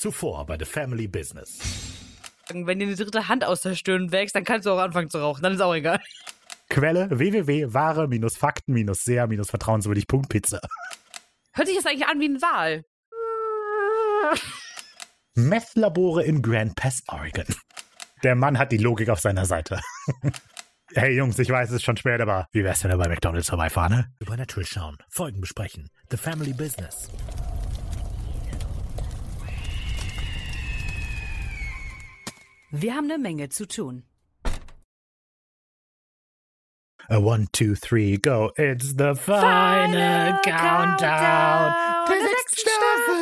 Zuvor bei The Family Business. Wenn dir eine dritte Hand aus der Stirn wächst, dann kannst du auch anfangen zu rauchen. Dann ist auch egal. Quelle www.ware-fakten-sehr-vertrauenswürdig.pizza. Hört sich das eigentlich an wie ein Wal? Meth-Labore in Grand Pass, Oregon. Der Mann hat die Logik auf seiner Seite. Hey Jungs, ich weiß, es ist schon spät, aber wie wär's, wenn wir bei McDonald's vorbeifahren, ne? Supernatural schauen, Folgen besprechen, The Family Business. Wir haben eine Menge zu tun. 1, 2, 3, go. It's the final countdown der sechsten Staffel.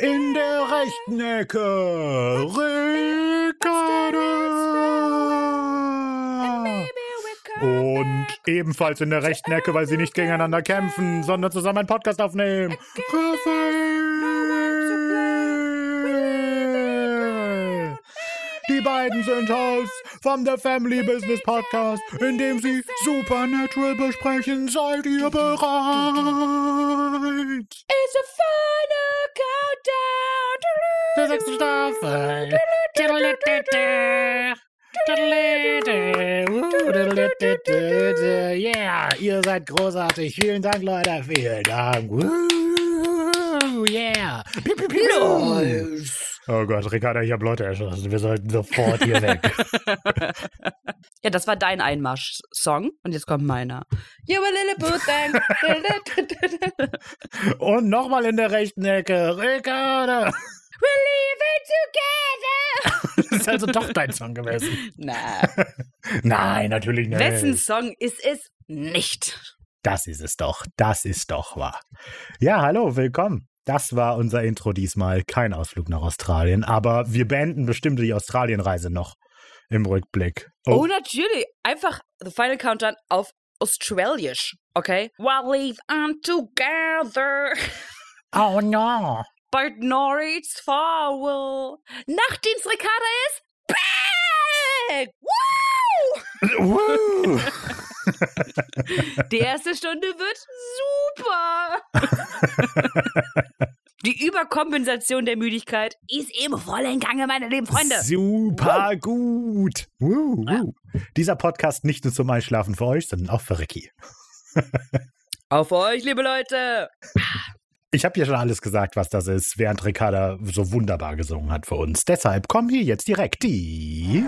In der rechten Ecke Ricarda. Und ebenfalls in der rechten Ecke, weil sie nicht gegeneinander kämpfen, sondern zusammen einen Podcast aufnehmen. Raphael. Die beiden sind Hosts vom The Family Business Podcast, in dem sie Supernatural besprechen. Seid ihr bereit? It's a final countdown der sechsten Staffel. Yeah, ihr seid großartig. Vielen Dank, Leute. Vielen Dank. Yeah. Oh Gott, Ricarda, ich hab Leute erschossen. Wir sollten sofort hier weg. Ja, das war dein Einmarsch-Song. Und jetzt kommt meiner. Und nochmal in der rechten Ecke. Ricarda. We'll leave it together. Das ist also doch dein Song gewesen. Nein, natürlich nicht. Wessen Song ist es nicht? Das ist es doch. Das ist doch wahr. Ja, hallo, willkommen. Das war unser Intro diesmal. Kein Ausflug nach Australien, aber wir beenden bestimmt die Australienreise noch im Rückblick. Oh, natürlich. Einfach The Final Countdown auf Australisch, okay? We'll leave it together. Oh no. Bald Norwich Farwell. Nachtdienst Ricarda ist back! Woo! Die erste Stunde wird super! Die Überkompensation der Müdigkeit ist im vollen Gange, meine lieben Freunde. Super gut! Woo, woo. Ja. Dieser Podcast nicht nur zum Einschlafen für euch, sondern auch für Ricky. Auf euch, liebe Leute! Ich habe ja schon alles gesagt, was das ist, während Ricarda so wunderbar gesungen hat für uns. Deshalb kommen hier jetzt direkt die...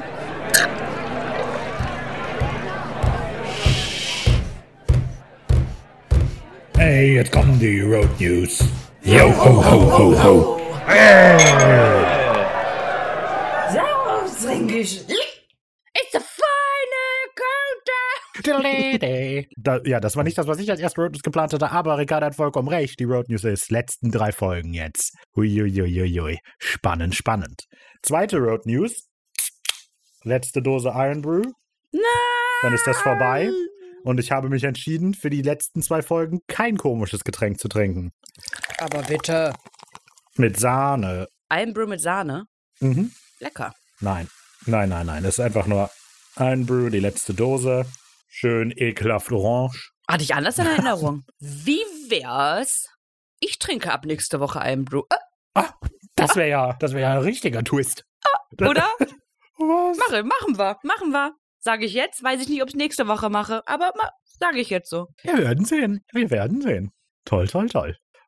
Hey, jetzt kommen die Road News. Yo, ho, ho, ho, ho. Servus, Ringisch. It's a Ja, das war nicht das, was ich als erste Road News geplant hatte, aber Ricarda hat vollkommen recht. Die Road News ist letzten 3 Folgen jetzt. Huiuiuiui. Spannend, spannend. Zweite Road News. Letzte Dose Irn-Bru. Nein. Dann ist das vorbei. Und ich habe mich entschieden, für die letzten 2 Folgen kein komisches Getränk zu trinken. Aber bitte. Mit Sahne. Irn-Bru mit Sahne? Mhm. Lecker. Nein. Es ist einfach nur Irn-Bru, die letzte Dose. Schön ekelhaft orange. Hatte ich anders in Erinnerung. Wie wär's? Ich trinke ab nächste Woche Irn-Bru. Das wäre ja ein richtiger Twist. Oder? Was? Machen wir. Sage ich jetzt. Weiß ich nicht, ob ich nächste Woche mache. Aber sage ich jetzt so. Wir werden sehen. Toll.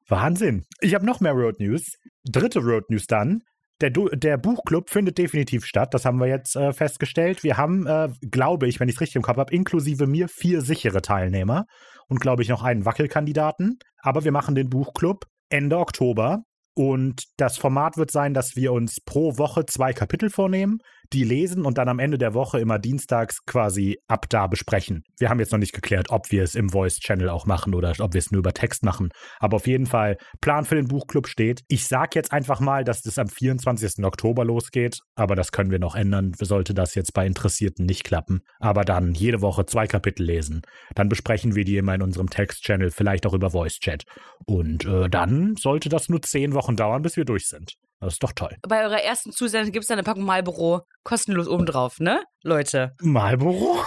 Wahnsinn. Ich habe noch mehr Road News. Dritte Road News dann. Der Buchclub findet definitiv statt, das haben wir jetzt festgestellt. Wir haben, glaube ich, wenn ich es richtig im Kopf habe, inklusive mir 4 sichere Teilnehmer und, glaube ich, noch einen Wackelkandidaten. Aber wir machen den Buchclub Ende Oktober und das Format wird sein, dass wir uns pro Woche 2 Kapitel vornehmen, die lesen und dann am Ende der Woche immer dienstags quasi ab da besprechen. Wir haben jetzt noch nicht geklärt, ob wir es im Voice-Channel auch machen oder ob wir es nur über Text machen. Aber auf jeden Fall, Plan für den Buchclub steht. Ich sage jetzt einfach mal, dass das am 24. Oktober losgeht, aber das können wir noch ändern, sollte das jetzt bei Interessierten nicht klappen. Aber dann jede Woche 2 Kapitel lesen. Dann besprechen wir die immer in unserem Text-Channel, vielleicht auch über Voice-Chat. Und dann sollte das nur 10 Wochen dauern, bis wir durch sind. Das ist doch toll. Bei eurer ersten Zusendung gibt es dann eine Packung Marlboro kostenlos obendrauf, ne, Leute? Marlboro?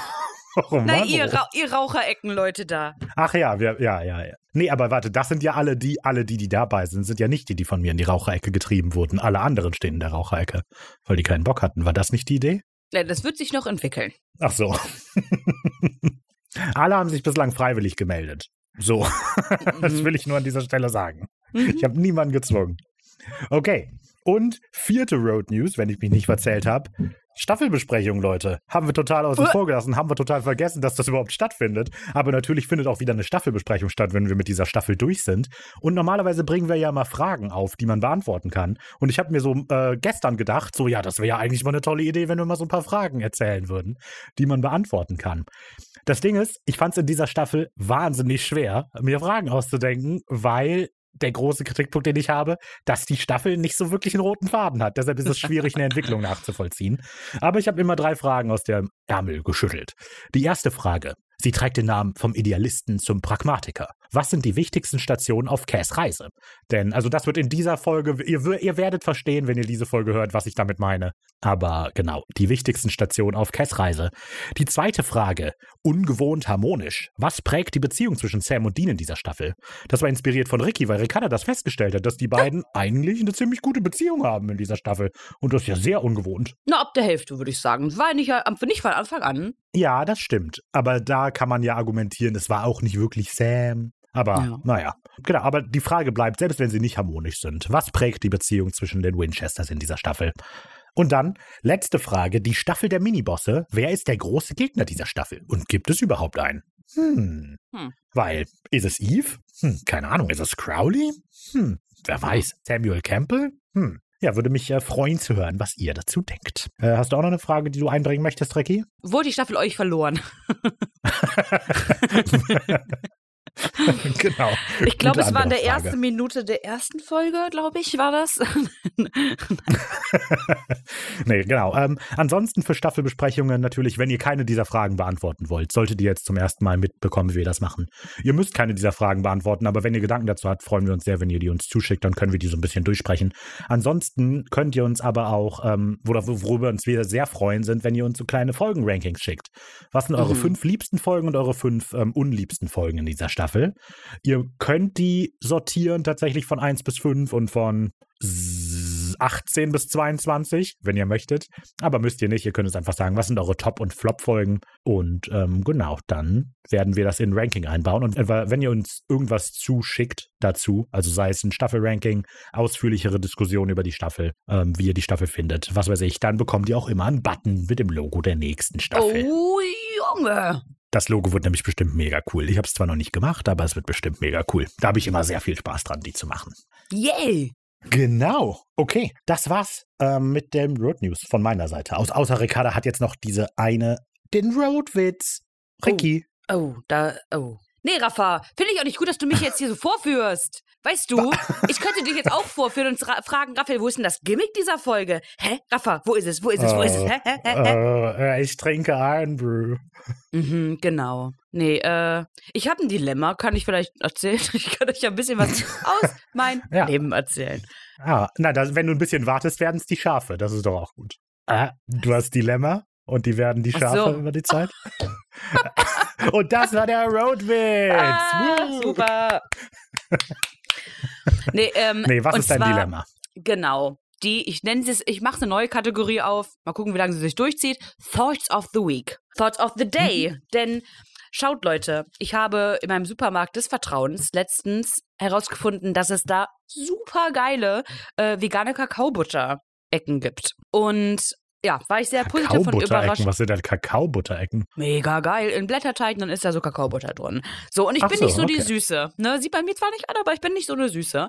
Warum Marlboro? Nein, ihr Raucherecken, Leute, da. Ach ja, ja. Nee, aber warte, das sind ja alle die dabei sind ja nicht die, die von mir in die Raucherecke getrieben wurden. Alle anderen stehen in der Raucherecke, weil die keinen Bock hatten. War das nicht die Idee? Nein, das wird sich noch entwickeln. Ach so. Alle haben sich bislang freiwillig gemeldet. So, das will ich nur an dieser Stelle sagen. Ich habe niemanden gezwungen. Okay, und 4. Road News, wenn ich mich nicht verzählt habe. Staffelbesprechung, Leute. Haben wir total außen vor gelassen, haben wir total vergessen, dass das überhaupt stattfindet. Aber natürlich findet auch wieder eine Staffelbesprechung statt, wenn wir mit dieser Staffel durch sind. Und normalerweise bringen wir ja mal Fragen auf, die man beantworten kann. Und ich habe mir so gestern gedacht, so ja, das wäre ja eigentlich mal eine tolle Idee, wenn wir mal so ein paar Fragen erzählen würden, die man beantworten kann. Das Ding ist, ich fand es in dieser Staffel wahnsinnig schwer, mir Fragen auszudenken, weil der große Kritikpunkt, den ich habe, dass die Staffel nicht so wirklich einen roten Faden hat. Deshalb ist es schwierig, eine Entwicklung nachzuvollziehen. Aber ich habe immer 3 Fragen aus dem Ärmel geschüttelt. Die erste Frage. Sie trägt den Namen vom Idealisten zum Pragmatiker. Was sind die wichtigsten Stationen auf Cass' Reise? Denn, also das wird in dieser Folge, ihr werdet verstehen, wenn ihr diese Folge hört, was ich damit meine. Aber genau, die wichtigsten Stationen auf Cass' Reise. Die zweite Frage, ungewohnt harmonisch. Was prägt die Beziehung zwischen Sam und Dean in dieser Staffel? Das war inspiriert von Ricky, weil Ricarda das festgestellt hat, dass die beiden eigentlich eine ziemlich gute Beziehung haben in dieser Staffel. Und das ist ja sehr ungewohnt. Na, ab der Hälfte, würde ich sagen. War nicht von Anfang an. Ja, das stimmt. Aber da kann man ja argumentieren, es war auch nicht wirklich Sam. Aber naja, genau. Aber die Frage bleibt, selbst wenn sie nicht harmonisch sind, was prägt die Beziehung zwischen den Winchesters in dieser Staffel? Und dann, letzte Frage, die Staffel der Minibosse. Wer ist der große Gegner dieser Staffel? Und gibt es überhaupt einen? Weil, ist es Eve? Keine Ahnung, ist es Crowley? Wer weiß, Samuel Campbell? Ja, würde mich freuen zu hören, was ihr dazu denkt. Hast du auch noch eine Frage, die du einbringen möchtest, Ricky? Wurde die Staffel euch verloren? Genau. Ich glaube, es war in der ersten Minute der ersten Folge, glaube ich, war das. Nee, genau. Ansonsten für Staffelbesprechungen natürlich, wenn ihr keine dieser Fragen beantworten wollt, solltet ihr jetzt zum ersten Mal mitbekommen, wie wir das machen. Ihr müsst keine dieser Fragen beantworten, aber wenn ihr Gedanken dazu habt, freuen wir uns sehr, wenn ihr die uns zuschickt, dann können wir die so ein bisschen durchsprechen. Ansonsten könnt ihr uns aber auch, worüber uns wir sehr freuen sind, wenn ihr uns so kleine Folgen-Rankings schickt. Was sind eure 5 liebsten Folgen und eure 5 unliebsten Folgen in dieser Staffel? Ihr könnt die sortieren tatsächlich von 1 bis 5 und von 18 bis 22, wenn ihr möchtet. Aber müsst ihr nicht. Ihr könnt uns einfach sagen, was sind eure Top- und Flop-Folgen. Und genau, dann werden wir das in ein Ranking einbauen. Und wenn ihr uns irgendwas zuschickt dazu, also sei es ein Staffel-Ranking, ausführlichere Diskussion über die Staffel, wie ihr die Staffel findet, was weiß ich, dann bekommt ihr auch immer einen Button mit dem Logo der nächsten Staffel. Oh, Junge! Das Logo wird nämlich bestimmt mega cool. Ich habe es zwar noch nicht gemacht, aber es wird bestimmt mega cool. Da habe ich immer sehr viel Spaß dran, die zu machen. Yay! Genau. Okay, das war's mit dem Road News von meiner Seite. Außer Ricarda hat jetzt noch den Roadwitz. Ricky. Oh. Nee, Rafa, finde ich auch nicht gut, dass du mich jetzt hier so vorführst. Weißt du, ich könnte dich jetzt auch vorführen und fragen, Raphael, wo ist denn das Gimmick dieser Folge? Hä, Rafa, wo ist es? Ich trinke Irn-Bru. Mhm, genau. Nee, ich habe ein Dilemma, kann ich vielleicht erzählen? Ich kann euch ja ein bisschen was aus meinem Leben erzählen. Ah, na, wenn du ein bisschen wartest, werden es die Schafe, das ist doch auch gut. Du hast Dilemma und die werden die Schafe über die Zeit. Und das war der Roadwitz. Super. Nee, was ist dein Dilemma? Genau, ich mache eine neue Kategorie auf, mal gucken, wie lange sie sich durchzieht, Thoughts of the Week, Thoughts of the Day, denn schaut Leute, ich habe in meinem Supermarkt des Vertrauens letztens herausgefunden, dass es da super geile vegane Kakaobutter-Ecken gibt und ja, war ich sehr positiv von überrascht. Was sind denn Kakaobutterecken? Mega geil. In Blätterteigen, dann ist da so Kakaobutter drin. So, und ich bin nicht so die Süße. Ne? Sieht bei mir zwar nicht an, aber ich bin nicht so eine Süße.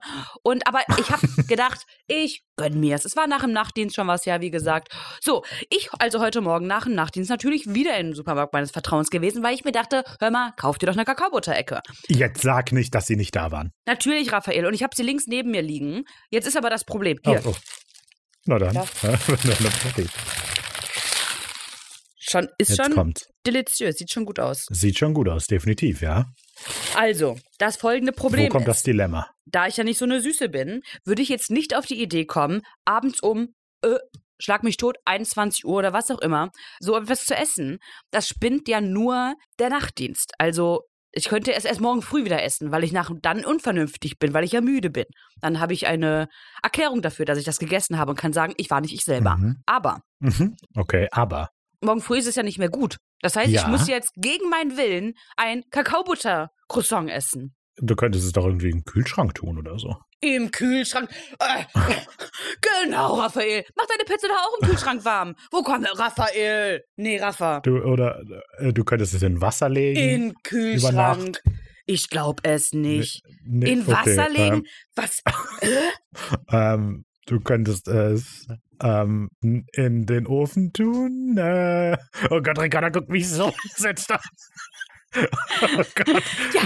Aber ich habe gedacht, ich gönn mir es. Es war nach dem Nachtdienst schon was, ja, wie gesagt. So, ich also heute Morgen nach dem Nachtdienst natürlich wieder in den Supermarkt meines Vertrauens gewesen, weil ich mir dachte, hör mal, kauf dir doch eine Kakaobutterecke. Jetzt sag nicht, dass sie nicht da waren. Natürlich, Raphael. Und ich habe sie links neben mir liegen. Jetzt ist aber das Problem. Hier. Oh. Na dann. Ja. Okay. Schon deliziös. Sieht schon gut aus. Definitiv, ja. Also, das folgende Problem ist. Wo kommt das Dilemma? Da ich ja nicht so eine Süße bin, würde ich jetzt nicht auf die Idee kommen, abends um schlag mich tot, 21 Uhr oder was auch immer, so etwas zu essen. Das spinnt ja nur der Nachtdienst. Also, ich könnte es erst morgen früh wieder essen, weil ich dann unvernünftig bin, weil ich ja müde bin. Dann habe ich eine Erklärung dafür, dass ich das gegessen habe und kann sagen, ich war nicht ich selber. Mhm. Aber. Mhm. Okay, aber. Morgen früh ist es ja nicht mehr gut. Das heißt, Ich muss jetzt gegen meinen Willen ein Kakaobutter-Croissant essen. Du könntest es doch irgendwie im Kühlschrank tun oder so. Im Kühlschrank? Genau, Raphael. Mach deine Pizza doch auch im Kühlschrank warm. Wo kommt Raphael? Nee, Rafa. Du könntest es in Wasser legen. In Kühlschrank. Über Nacht. Ich glaube es nicht. Nee, in Wasser legen? Was? Du könntest es in den Ofen tun. Oh Gott, Ricarda, guck mich so entsetzt an. Oh Gott.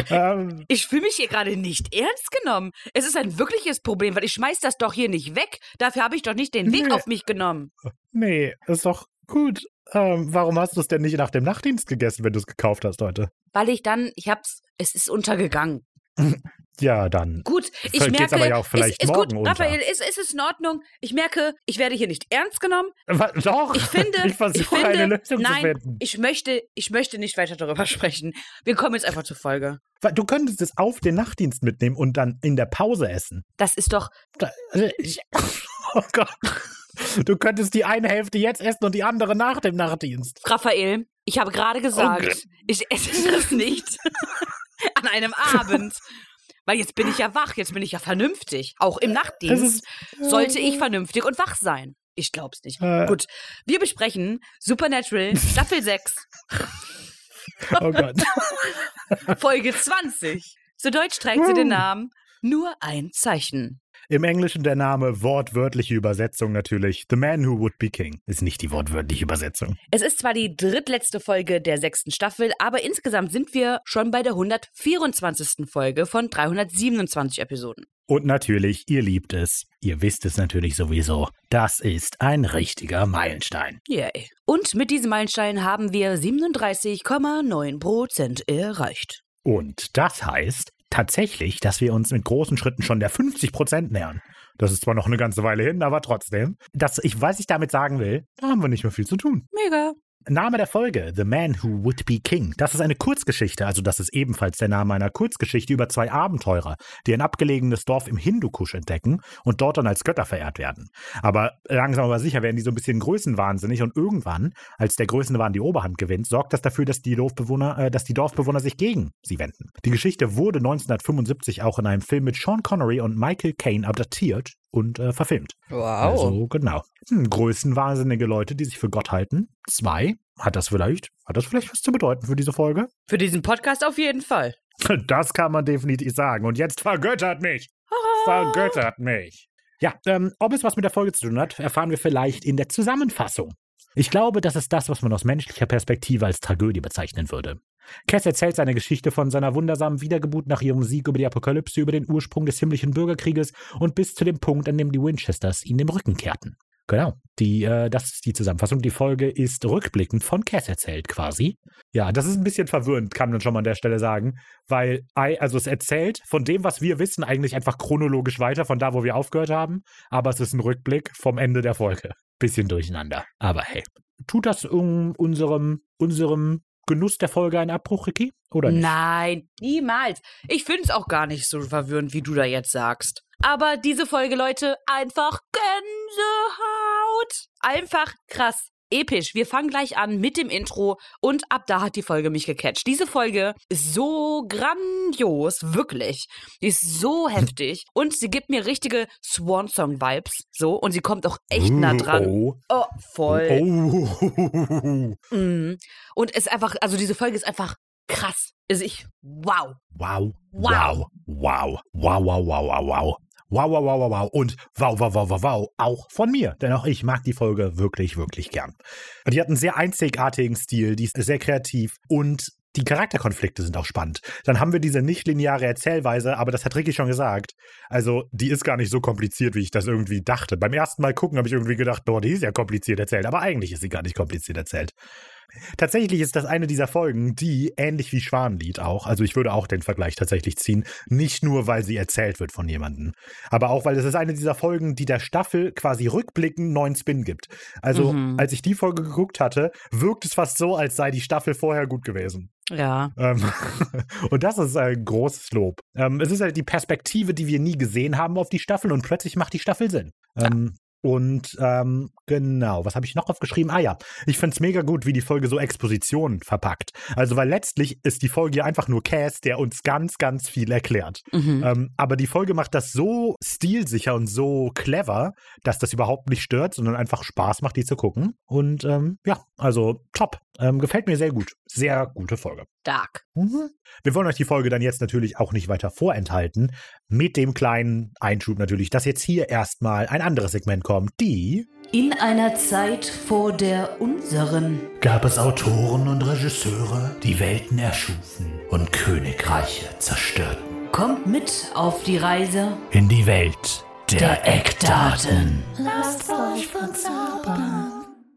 Ja, ich fühle mich hier gerade nicht ernst genommen. Es ist ein wirkliches Problem, weil ich schmeiß das doch hier nicht weg. Dafür habe ich doch nicht den Weg auf mich genommen. Nee, ist doch gut. Warum hast du es denn nicht nach dem Nachtdienst gegessen, wenn du es gekauft hast heute? Weil es ist untergegangen. Ja, dann. Gut, ich merke, geht's aber ja auch vielleicht ist morgen gut, Raphael, ist in Ordnung. Ich merke, ich werde hier nicht ernst genommen. Was, doch, ich versuche eine Lösung zu finden. Ich möchte nicht weiter darüber sprechen. Wir kommen jetzt einfach zur Folge. Du könntest es auf den Nachtdienst mitnehmen und dann in der Pause essen. Das ist doch... Oh Gott. Du könntest die eine Hälfte jetzt essen und die andere nach dem Nachtdienst. Raphael, ich habe gerade gesagt, ich esse das nicht an einem Abend. Weil jetzt bin ich ja wach, jetzt bin ich ja vernünftig. Auch im Nachtdienst sollte ich vernünftig und wach sein. Ich glaub's nicht. Gut, wir besprechen Supernatural Staffel 6. Oh Gott. Folge 20. Zu Deutsch trägt sie den Namen Nur ein Zeichen. Im Englischen der Name, wortwörtliche Übersetzung natürlich. The Man Who Would Be King ist nicht die wortwörtliche Übersetzung. Es ist zwar die drittletzte Folge der 6. Staffel, aber insgesamt sind wir schon bei der 124. Folge von 327 Episoden. Und natürlich, ihr liebt es. Ihr wisst es natürlich sowieso. Das ist ein richtiger Meilenstein. Yay. Und mit diesem Meilenstein haben wir 37,9% erreicht. Und das heißt... tatsächlich, dass wir uns mit großen Schritten schon der 50% nähern. Das ist zwar noch eine ganze Weile hin, aber trotzdem. Was ich damit sagen will, da haben wir nicht mehr viel zu tun. Mega. Name der Folge, The Man Who Would Be King. Das ist eine Kurzgeschichte, also das ist ebenfalls der Name einer Kurzgeschichte über zwei Abenteurer, die ein abgelegenes Dorf im Hindukusch entdecken und dort dann als Götter verehrt werden. Aber langsam aber sicher werden die so ein bisschen größenwahnsinnig und irgendwann, als der Größenwahn die Oberhand gewinnt, sorgt das dafür, dass die Dorfbewohner sich gegen sie wenden. Die Geschichte wurde 1975 auch in einem Film mit Sean Connery und Michael Caine adaptiert und verfilmt. Wow. Also genau. Größenwahnsinnige Leute, die sich für Gott halten. 2. Hat das vielleicht was zu bedeuten für diese Folge? Für diesen Podcast auf jeden Fall. Das kann man definitiv sagen. Und jetzt vergöttert mich. Vergöttert mich. Ja, ob es was mit der Folge zu tun hat, erfahren wir vielleicht in der Zusammenfassung. Ich glaube, das ist das, was man aus menschlicher Perspektive als Tragödie bezeichnen würde. Cass erzählt seine Geschichte von seiner wundersamen Wiedergeburt nach ihrem Sieg über die Apokalypse, über den Ursprung des himmlischen Bürgerkrieges und bis zu dem Punkt, an dem die Winchesters ihm den Rücken kehrten. Genau, das ist die Zusammenfassung. Die Folge ist rückblickend von Cass erzählt quasi. Ja, das ist ein bisschen verwirrend, kann man schon mal an der Stelle sagen, weil es erzählt von dem, was wir wissen, eigentlich einfach chronologisch weiter, von da, wo wir aufgehört haben, aber es ist ein Rückblick vom Ende der Folge. Bisschen durcheinander, aber hey. Tut das unserem Genuss der Folge einen Abbruch, Ricky? Oder nicht? Nein, niemals. Ich finde es auch gar nicht so verwirrend, wie du da jetzt sagst. Aber diese Folge, Leute, einfach Gänsehaut. Einfach krass, episch. Wir fangen gleich an mit dem Intro und ab da hat die Folge mich gecatcht. Diese Folge ist so grandios, wirklich. Die ist so heftig und sie gibt mir richtige Swan-Song-Vibes. So, und sie kommt auch echt nah dran. Oh, voll. Oh. Und es ist einfach, also diese Folge ist einfach krass. Wow. Wow. Wow. Wow. Wow, wow, wow, wow, wow. Wow, wow, wow, wow, wow. Und wow, wow, wow, wow, wow. Auch von mir. Denn auch ich mag die Folge wirklich, wirklich gern. Die hat einen sehr einzigartigen Stil. Die ist sehr kreativ. Und die Charakterkonflikte sind auch spannend. Dann haben wir diese nicht-lineare Erzählweise. Aber das hat Ricky schon gesagt. Also, die ist gar nicht so kompliziert, wie ich das irgendwie dachte. Beim ersten Mal gucken habe ich irgendwie gedacht, boah, die ist ja kompliziert erzählt. Aber eigentlich ist sie gar nicht kompliziert erzählt. Tatsächlich ist das eine dieser Folgen, die, ähnlich wie Schwanenlied auch, also ich würde auch den Vergleich tatsächlich ziehen, nicht nur, weil sie erzählt wird von jemandem, aber auch, weil es ist eine dieser Folgen, die der Staffel quasi rückblickend neuen Spin gibt. Also, als ich die Folge geguckt hatte, wirkt es fast so, als sei die Staffel vorher gut gewesen. Ja. Und das ist ein großes Lob. Es ist halt die Perspektive, die wir nie gesehen haben auf die Staffel, und plötzlich macht die Staffel Sinn. Ja. Und genau, was habe ich noch aufgeschrieben? Ah ja, ich finde es mega gut, wie die Folge so Expositionen verpackt. Also, weil letztlich ist die Folge ja einfach nur Käse, der uns ganz, ganz viel erklärt. Aber die Folge macht das so stilsicher und so clever, dass das überhaupt nicht stört, sondern einfach Spaß macht, die zu gucken. Und ja, also top. Gefällt mir sehr gut. Sehr gute Folge. Dark. Wir wollen euch die Folge dann jetzt natürlich auch nicht weiter vorenthalten. Mit dem kleinen Einschub natürlich, dass jetzt hier erstmal ein anderes Segment kommt, die In einer Zeit vor der unseren gab es Autoren und Regisseure, die Welten erschufen und Königreiche zerstörten. Kommt mit auf die Reise in die Welt der Eckdaten. Lasst euch verzaubern.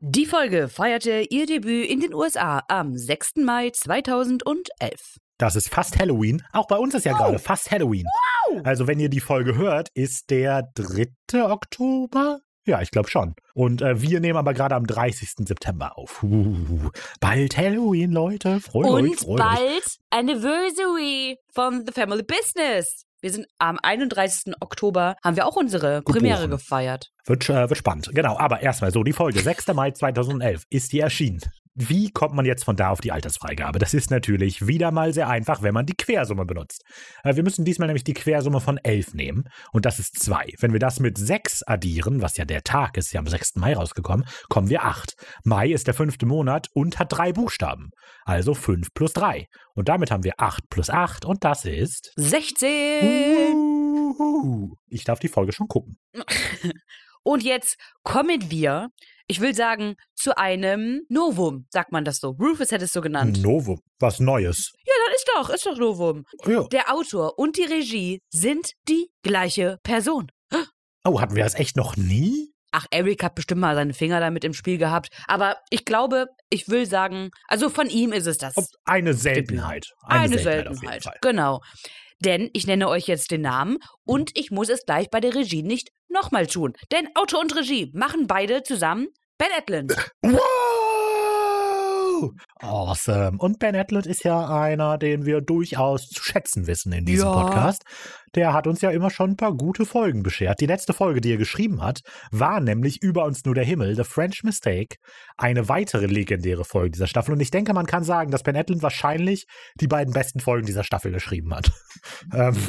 Die Folge feierte ihr Debüt in den USA am 6. Mai 2011. Das ist fast Halloween. Auch bei uns ist ja gerade fast Halloween. Wow. Also wenn ihr die Folge hört, ist der 3. Oktober? Ja, ich glaube schon. Und wir nehmen aber gerade am 30. September auf. Bald Halloween, Leute. Freut euch. Und bald Anniversary von The Family Business. Wir sind am 31. Oktober, haben wir auch unsere Premiere gefeiert. Wird spannend, genau. Aber erstmal so, die Folge 6. Mai 2011 ist die erschienen. Wie kommt man jetzt von da auf die Altersfreigabe? Das ist natürlich wieder mal sehr einfach, wenn man die Quersumme benutzt. Wir müssen diesmal nämlich die Quersumme von 11 nehmen und das ist 2. Wenn wir das mit 6 addieren, was ja der Tag ist, ja am 6. Mai rausgekommen, kommen wir 8. Mai ist der 5. Monat und hat 3 Buchstaben, also 5 plus 3. Und damit haben wir 8 plus 8 und das ist 16. Ich darf die Folge schon gucken. Und jetzt kommen wir, ich will sagen, zu einem Novum, sagt man das so. Rufus hätte es so genannt. Novum, was Neues. Ja, dann ist doch Novum. Ja. Der Autor und die Regie sind die gleiche Person. Oh, hatten wir das echt noch nie? Ach, Eric hat bestimmt mal seine Finger damit im Spiel gehabt. Aber ich glaube, ich will sagen, also von ihm ist es das. Eine Seltenheit. Eine Seltenheit, auf jeden Fall. Genau. Denn ich nenne euch jetzt den Namen und ich muss es gleich bei der Regie nicht nochmal tun. Denn Autor und Regie machen beide zusammen Ben Edlund. Wow! Awesome. Und Ben Edlund ist ja einer, den wir durchaus zu schätzen wissen in diesem Podcast. Der hat uns ja immer schon ein paar gute Folgen beschert. Die letzte Folge, die er geschrieben hat, war nämlich Über uns nur der Himmel, The French Mistake, eine weitere legendäre Folge dieser Staffel. Und ich denke, man kann sagen, dass Ben Edlund wahrscheinlich die beiden besten Folgen dieser Staffel geschrieben hat.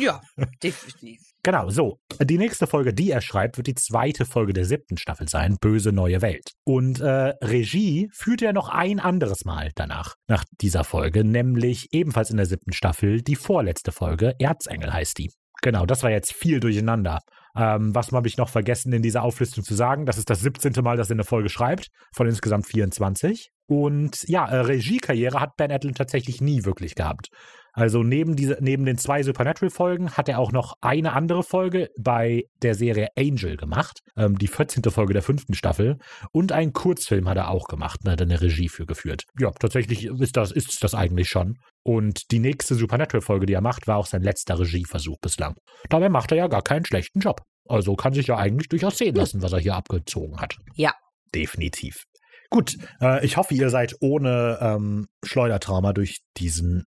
Ja, definitiv. Genau, so. Die nächste Folge, die er schreibt, wird die zweite Folge der 7. Staffel sein, Böse neue Welt. Und Regie führt er noch ein anderes Mal danach, nach dieser Folge, nämlich ebenfalls in der 7. Staffel, die vorletzte Folge, Erzengel heißt die. Genau, das war jetzt viel durcheinander. Was habe ich noch vergessen in dieser Auflistung zu sagen? Das ist das 17. Mal, dass er eine Folge schreibt, von insgesamt 24. Und ja, Regiekarriere hat Ben Edlund tatsächlich nie wirklich gehabt. Also neben den 2 Supernatural-Folgen hat er auch noch eine andere Folge bei der Serie Angel gemacht, die 14. Folge der 5. Staffel. Und einen Kurzfilm hat er auch gemacht, da hat er eine Regie für geführt. Ja, tatsächlich ist das eigentlich schon. Und die nächste Supernatural-Folge, die er macht, war auch sein letzter Regieversuch bislang. Dabei macht er ja gar keinen schlechten Job. Also kann sich ja eigentlich durchaus sehen lassen, was er hier abgezogen hat. Ja. Definitiv. Gut, ich hoffe, ihr seid ohne Schleudertrauma durch diese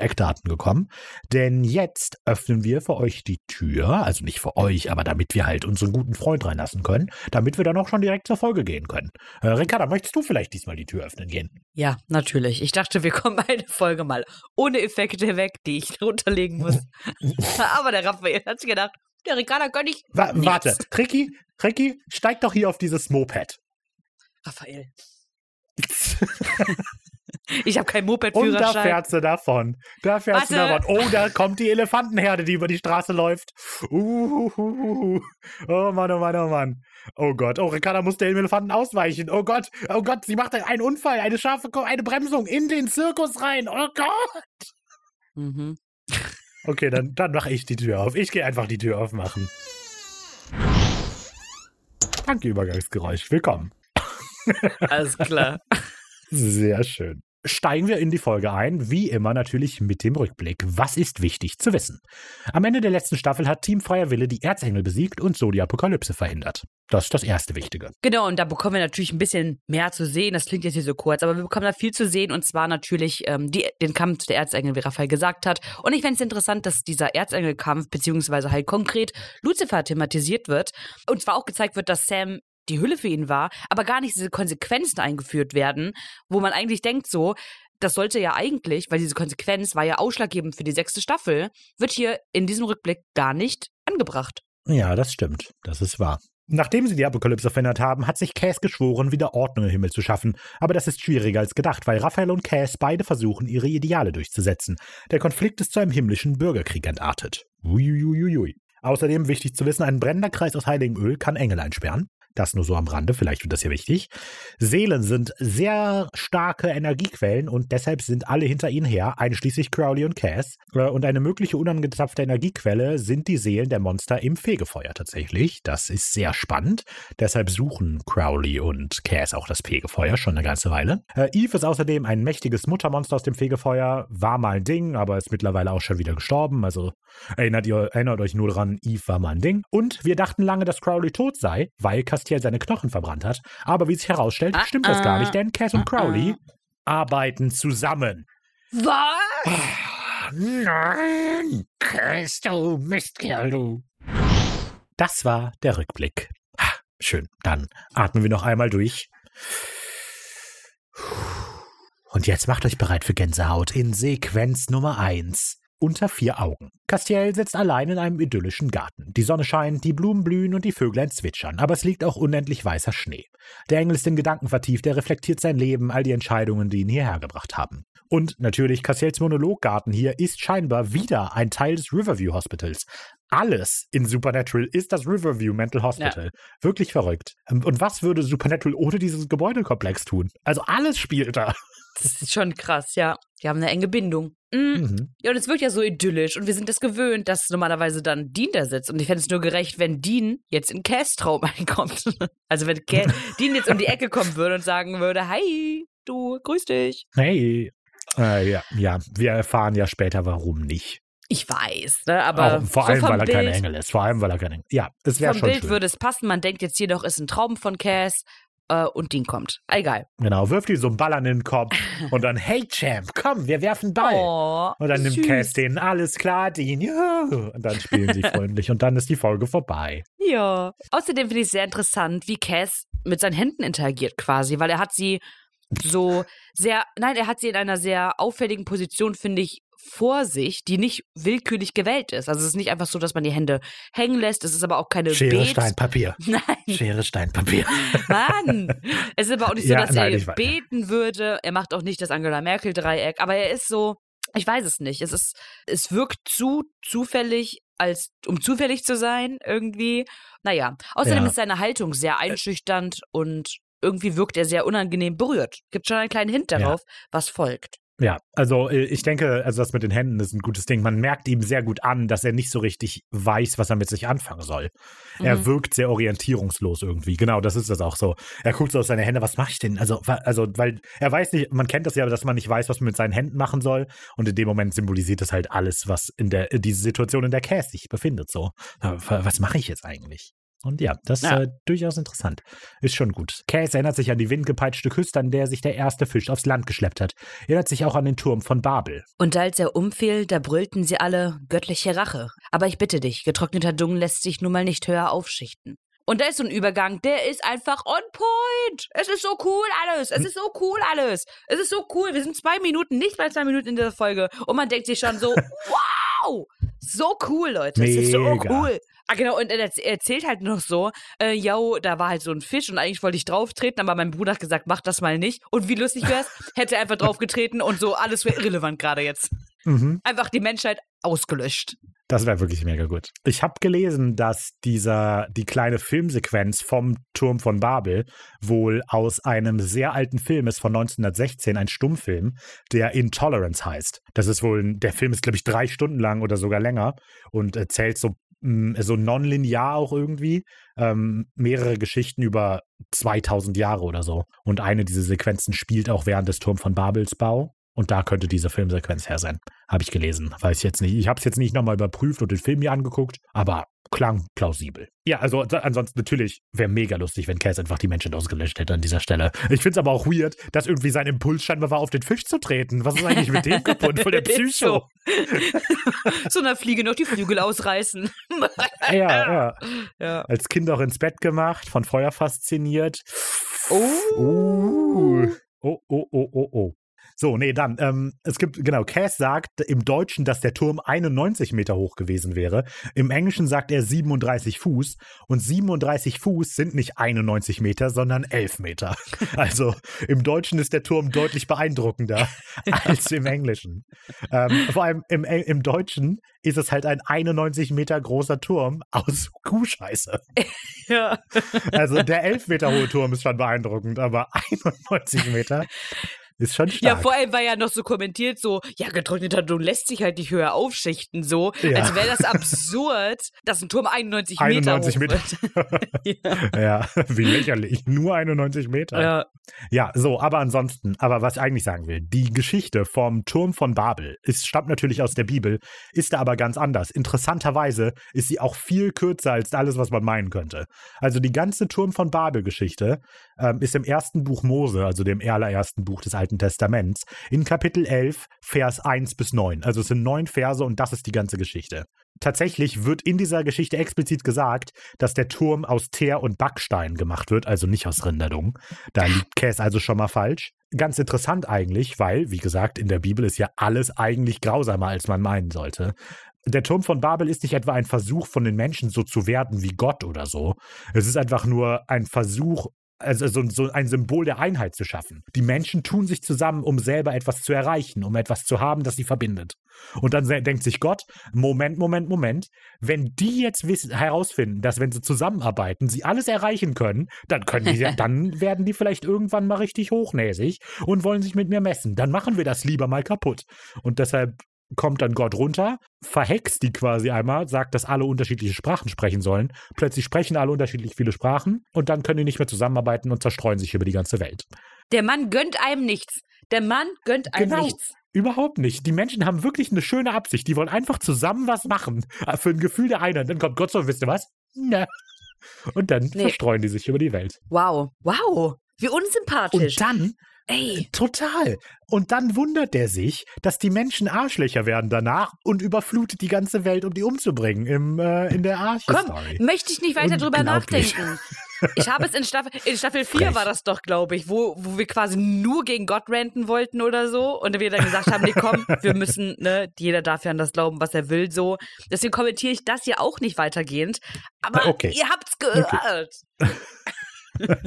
Eckdaten gekommen, denn jetzt öffnen wir für euch die Tür, also nicht für euch, aber damit wir halt unseren guten Freund reinlassen können, damit wir dann auch schon direkt zur Folge gehen können. Ricarda, möchtest du vielleicht diesmal die Tür öffnen gehen? Ja, natürlich. Ich dachte, wir kommen eine Folge mal ohne Effekte weg, die ich runterlegen muss. Aber der Raphael hat sich gedacht, der Ricarda gönn ich nichts. Warte, Ricky, steig doch hier auf dieses Moped. Raphael. Ich habe keinen Moped-Führerschein. Und da fährt sie davon. Oh, da kommt die Elefantenherde, die über die Straße läuft. Oh Mann, oh Mann, oh Mann. Oh Gott, oh, Ricarda muss dem Elefanten ausweichen. Oh Gott, sie macht einen Unfall, eine scharfe, eine Bremsung in den Zirkus rein. Oh Gott. Mhm. Okay, dann mache ich die Tür auf. Ich gehe einfach die Tür aufmachen. Danke, Übergangsgeräusch. Willkommen. Alles klar. Sehr schön. Steigen wir in die Folge ein, wie immer natürlich mit dem Rückblick. Was ist wichtig zu wissen? Am Ende der letzten Staffel hat Team Freier Wille die Erzengel besiegt und so die Apokalypse verhindert. Das ist das erste Wichtige. Genau, und da bekommen wir natürlich ein bisschen mehr zu sehen. Das klingt jetzt hier so kurz, aber wir bekommen da viel zu sehen. Und zwar natürlich den Kampf der Erzengel, wie Raphael gesagt hat. Und ich fände es interessant, dass dieser Erzengelkampf, beziehungsweise halt konkret Lucifer thematisiert wird. Und zwar auch gezeigt wird, dass Sam die Hülle für ihn war, aber gar nicht diese Konsequenzen eingeführt werden, wo man eigentlich denkt so, das sollte ja eigentlich, weil diese Konsequenz war ja ausschlaggebend für die 6. Staffel, wird hier in diesem Rückblick gar nicht angebracht. Ja, das stimmt. Das ist wahr. Nachdem sie die Apokalypse verhindert haben, hat sich Cass geschworen, wieder Ordnung im Himmel zu schaffen. Aber das ist schwieriger als gedacht, weil Raphael und Cass beide versuchen, ihre Ideale durchzusetzen. Der Konflikt ist zu einem himmlischen Bürgerkrieg entartet. Uiuiuiui. Außerdem wichtig zu wissen, ein brennender Kreis aus heiligem Öl kann Engel einsperren. Das nur so am Rande, vielleicht wird das ja wichtig. Seelen sind sehr starke Energiequellen und deshalb sind alle hinter ihnen her, einschließlich Crowley und Cass. Und eine mögliche unangezapfte Energiequelle sind die Seelen der Monster im Fegefeuer tatsächlich. Das ist sehr spannend. Deshalb suchen Crowley und Cass auch das Fegefeuer schon eine ganze Weile. Eve ist außerdem ein mächtiges Muttermonster aus dem Fegefeuer. War mal ein Ding, aber ist mittlerweile auch schon wieder gestorben. Also erinnert euch nur dran, Eve war mal ein Ding. Und wir dachten lange, dass Crowley tot sei, weil Castiel seine Knochen verbrannt hat. Aber wie sich herausstellt, stimmt das gar nicht, denn Cass und Crowley arbeiten zusammen. Was? Oh, nein! Cass, du Mistkerl, du! Das war der Rückblick. Schön, dann atmen wir noch einmal durch. Und jetzt macht euch bereit für Gänsehaut in Sequenz Nummer 1. Unter 4 Augen. Castiel sitzt allein in einem idyllischen Garten. Die Sonne scheint, die Blumen blühen und die Vöglein zwitschern, aber es liegt auch unendlich weißer Schnee. Der Engel ist in Gedanken vertieft, er reflektiert sein Leben, all die Entscheidungen, die ihn hierher gebracht haben. Und natürlich, Castiels Monologgarten hier ist scheinbar wieder ein Teil des Riverview Hospitals. Alles in Supernatural ist das Riverview Mental Hospital. Ja. Wirklich verrückt. Und was würde Supernatural ohne dieses Gebäudekomplex tun? Also alles spielt da. Das ist schon krass, ja. Die haben eine enge Bindung. Ja, und es wirkt ja so idyllisch und wir sind das gewöhnt, dass normalerweise dann Dean da sitzt. Und ich fände es nur gerecht, wenn Dean jetzt in Cass Traum einkommt. Also wenn Dean jetzt um die Ecke kommen würde und sagen würde, hi, du, grüß dich. Hey. Ja, wir erfahren ja später, warum nicht. Ich weiß, ne, aber auch, vor allem, so weil er kein Engel ist. Vor allem, weil er kein Engel ist. Ja, es wäre schon schön. Vom Bild würde es passen. Man denkt jetzt jedoch, ist ein Traum von Cass. Und Dean kommt. Egal. Genau, wirft ihm so einen Ball an den Kopf und dann, hey Champ, komm, wir werfen Ball. Oh, und dann nimmt Cass den, alles klar, Dean, juhu. Und dann spielen sie freundlich und dann ist die Folge vorbei. Ja. Außerdem finde ich es sehr interessant, wie Cass mit seinen Händen interagiert quasi, weil er hat sie so sehr, er hat sie in einer sehr auffälligen Position, finde ich, vor sich, die nicht willkürlich gewählt ist. Also es ist nicht einfach so, dass man die Hände hängen lässt, es ist aber auch keine Schere, Stein, Papier. Nein. Schere, Stein, Papier. Mann! Es ist aber auch nicht so, dass er beten würde. Er macht auch nicht das Angela-Merkel-Dreieck, aber er ist so, ich weiß es nicht. Es wirkt zu zufällig, als um zufällig zu sein, irgendwie. Naja. Außerdem ist seine Haltung sehr einschüchternd und irgendwie wirkt er sehr unangenehm berührt. Gibt schon einen kleinen Hint darauf, was folgt. Ja, also ich denke, das mit den Händen ist ein gutes Ding. Man merkt ihm sehr gut an, dass er nicht so richtig weiß, was er mit sich anfangen soll. Mhm. Er wirkt sehr orientierungslos irgendwie. Genau, das ist das auch so. Er guckt so auf seine Hände, was mache ich denn? Also, weil er weiß nicht, man kennt das ja, dass man nicht weiß, was man mit seinen Händen machen soll. Und in dem Moment symbolisiert das halt alles, was in der diese Situation, in der Cass sich befindet. So, was mache ich jetzt eigentlich? Und ja, das ist durchaus interessant. Ist schon gut. Cass erinnert sich an die windgepeitschte Küste, an der sich der erste Fisch aufs Land geschleppt hat. Erinnert sich auch an den Turm von Babel. Und als er umfiel, da brüllten sie alle göttliche Rache. Aber ich bitte dich, getrockneter Dung lässt sich nun mal nicht höher aufschichten. Und da ist so ein Übergang, der ist einfach on point. Es ist so cool alles. Es ist so cool alles. Es ist so cool. Wir sind 2 Minuten, nicht mal 2 Minuten in dieser Folge. Und man denkt sich schon so, wow, so cool, Leute. Mega. Es ist so cool. Ah, genau, und er erzählt halt noch so, da war halt so ein Fisch und eigentlich wollte ich drauf treten, aber mein Bruder hat gesagt, mach das mal nicht. Und wie lustig wär's, hätte er einfach drauf getreten und so, alles wäre irrelevant gerade jetzt. Mhm. Einfach die Menschheit ausgelöscht. Das wäre wirklich mega gut. Ich habe gelesen, dass die kleine Filmsequenz vom Turm von Babel wohl aus einem sehr alten Film ist von 1916, ein Stummfilm, der Intolerance heißt. Das ist wohl, der Film ist glaube ich 3 Stunden lang oder sogar länger und zählt so so nonlinear auch irgendwie, mehrere Geschichten über 2000 Jahre oder so. Und eine dieser Sequenzen spielt auch während des Turms von Babels Bau. Und da könnte diese Filmsequenz her sein. Habe ich gelesen. Weiß ich jetzt nicht. Ich habe es jetzt nicht nochmal überprüft und den Film hier angeguckt, aber klang plausibel. Ja, also ansonsten natürlich wäre mega lustig, wenn Cass einfach die Menschen ausgelöscht hätte an dieser Stelle. Ich finde es aber auch weird, dass irgendwie sein Impuls scheinbar war, auf den Fisch zu treten. Was ist eigentlich mit dem kaputt? Voll der Psycho. So einer Fliege noch die Flügel ausreißen. Ja. Als Kind auch ins Bett gemacht, von Feuer fasziniert. Oh. So, nee, dann, es gibt, genau, Cass sagt im Deutschen, dass der Turm 91 Meter hoch gewesen wäre. Im Englischen sagt er 37 Fuß. Und 37 Fuß sind nicht 91 Meter, sondern 11 Meter. Also im Deutschen ist der Turm deutlich beeindruckender als im Englischen. Vor allem im Deutschen ist es halt ein 91 Meter großer Turm aus Kuhscheiße. Ja. Also der 11 Meter hohe Turm ist schon beeindruckend, aber 91 Meter... ist schon stark. Ja, vor allem war ja noch so kommentiert, so, ja, getrockneter Ton lässt sich halt nicht höher aufschichten, so. Ja. Als wäre das absurd, dass ein Turm 91 Meter hoch wird. Ja, wie lächerlich. Nur 91 Meter. Ja, so, aber ansonsten, aber was ich eigentlich sagen will, die Geschichte vom Turm von Babel stammt natürlich aus der Bibel, ist da aber ganz anders. Interessanterweise ist sie auch viel kürzer als alles, was man meinen könnte. Also die ganze Turm von Babel-Geschichte ist im ersten Buch Mose, also dem allerersten Buch des Alten Testaments, in Kapitel 11, Vers 1-9. Also es sind 9 Verse und das ist die ganze Geschichte. Tatsächlich wird in dieser Geschichte explizit gesagt, dass der Turm aus Teer und Backstein gemacht wird, also nicht aus Rinderdung. Da liegt Cass also schon mal falsch. Ganz interessant eigentlich, weil, wie gesagt, in der Bibel ist ja alles eigentlich grausamer, als man meinen sollte. Der Turm von Babel ist nicht etwa ein Versuch von den Menschen, so zu werden wie Gott oder so. Es ist einfach nur ein Versuch, also so ein Symbol der Einheit zu schaffen. Die Menschen tun sich zusammen, um selber etwas zu erreichen, um etwas zu haben, das sie verbindet. Und dann denkt sich Gott, Moment, wenn die jetzt herausfinden, dass wenn sie zusammenarbeiten, sie alles erreichen können, dann werden die vielleicht irgendwann mal richtig hochnäsig und wollen sich mit mir messen. Dann machen wir das lieber mal kaputt. Und deshalb kommt dann Gott runter, verhext die quasi einmal, sagt, dass alle unterschiedliche Sprachen sprechen sollen. Plötzlich sprechen alle unterschiedlich viele Sprachen und dann können die nicht mehr zusammenarbeiten und zerstreuen sich über die ganze Welt. Der Mann gönnt einem nichts. Genau. Überhaupt nicht. Die Menschen haben wirklich eine schöne Absicht. Die wollen einfach zusammen was machen. Für ein Gefühl der Einheit. Dann kommt Gott so, wisst ihr was? Na. Und dann verstreuen die sich über die Welt. Wow. Wie unsympathisch. Und dann... Ey. Total. Und dann wundert er sich, dass die Menschen Arschlöcher werden danach und überflutet die ganze Welt, um die umzubringen in der Arsch-Story. Komm, möchte ich nicht weiter drüber nachdenken. Ich habe es in Staffel 4 war das doch, glaube ich, wo wir quasi nur gegen Gott ranten wollten oder so und wir dann gesagt haben, nee, komm, wir müssen, ne, jeder darf ja an das glauben, was er will, so. Deswegen kommentiere ich das hier auch nicht weitergehend, aber ihr habt's gehört. Okay.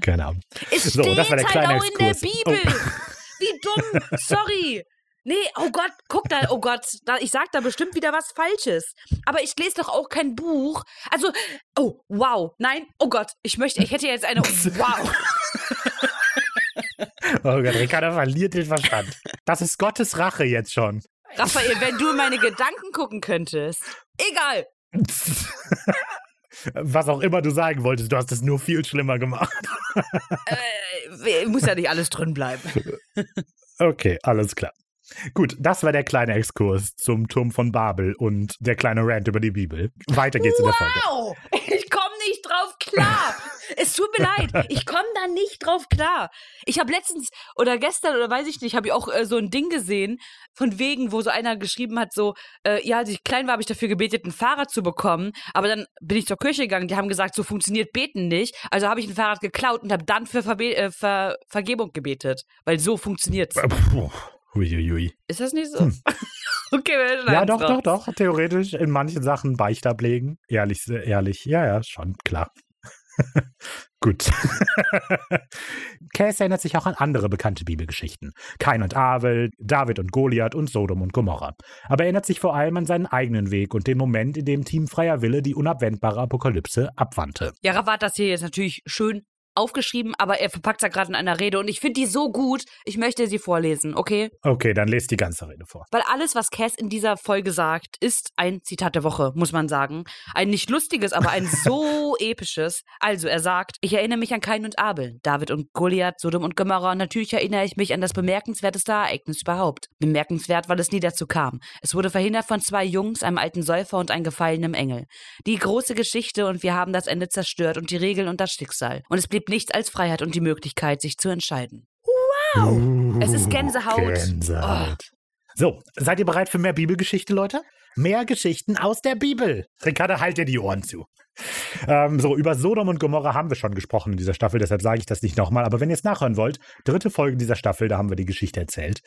Genau. Es steht so, das war der kleine halt auch Exkurs. In der Bibel. Oh. Wie dumm, sorry. Nee, oh Gott, guck da, oh Gott, ich sag da bestimmt wieder was Falsches. Aber ich lese doch auch kein Buch. Also, oh, wow, nein, oh Gott, ich hätte jetzt eine, wow. Oh Gott, Ricarda verliert den Verstand. Das ist Gottes Rache jetzt schon. Raphael, wenn du in meine Gedanken gucken könntest. Egal. Was auch immer du sagen wolltest, du hast es nur viel schlimmer gemacht. Muss ja nicht alles drin bleiben. Okay, alles klar. Gut, das war der kleine Exkurs zum Turm von Babel und der kleine Rant über die Bibel. Weiter geht's in der Folge. Wow! Ich komme nicht drauf klar! Es tut mir leid, ich komme da nicht drauf klar. Ich habe letztens oder gestern oder weiß ich nicht, habe ich auch so ein Ding gesehen, von wegen, wo so einer geschrieben hat, so, ja, als ich klein war, habe ich dafür gebetet, einen Fahrrad zu bekommen, aber dann bin ich zur Kirche gegangen, die haben gesagt, so funktioniert Beten nicht, also habe ich ein Fahrrad geklaut und habe dann für Vergebung gebetet, weil so funktioniert's. Uiuiui. Ist das nicht so? Okay, ja, doch, theoretisch in manchen Sachen Beicht ablegen, ehrlich, ja, schon, klar. Gut. Cass erinnert sich auch an andere bekannte Bibelgeschichten. Kain und Abel, David und Goliath und Sodom und Gomorra. Aber er erinnert sich vor allem an seinen eigenen Weg und den Moment, in dem Team Freier Wille die unabwendbare Apokalypse abwandte. Ja, war das hier jetzt natürlich schön aufgeschrieben, aber er verpackt es ja gerade in einer Rede und ich finde die so gut, ich möchte sie vorlesen, okay? Okay, dann lest die ganze Rede vor. Weil alles, was Cass in dieser Folge sagt, ist ein Zitat der Woche, muss man sagen. Ein nicht lustiges, aber ein so episches. Also, er sagt, ich erinnere mich an Kain und Abel, David und Goliath, Sodom und Gomorra und natürlich erinnere ich mich an das bemerkenswerteste Ereignis überhaupt. Bemerkenswert, weil es nie dazu kam. Es wurde verhindert von zwei Jungs, einem alten Säufer und einem gefallenem Engel. Die große Geschichte und wir haben das Ende zerstört und die Regeln und das Schicksal. Und es blieb nichts als Freiheit und die Möglichkeit, sich zu entscheiden. Wow! Es ist Gänsehaut. Gänsehaut. Oh. So, seid ihr bereit für mehr Bibelgeschichte, Leute? Mehr Geschichten aus der Bibel. Ricarda, halt dir die Ohren zu. So, über Sodom und Gomorra haben wir schon gesprochen in dieser Staffel, deshalb sage ich das nicht nochmal. Aber wenn ihr es nachhören wollt, dritte Folge dieser Staffel, da haben wir die Geschichte erzählt.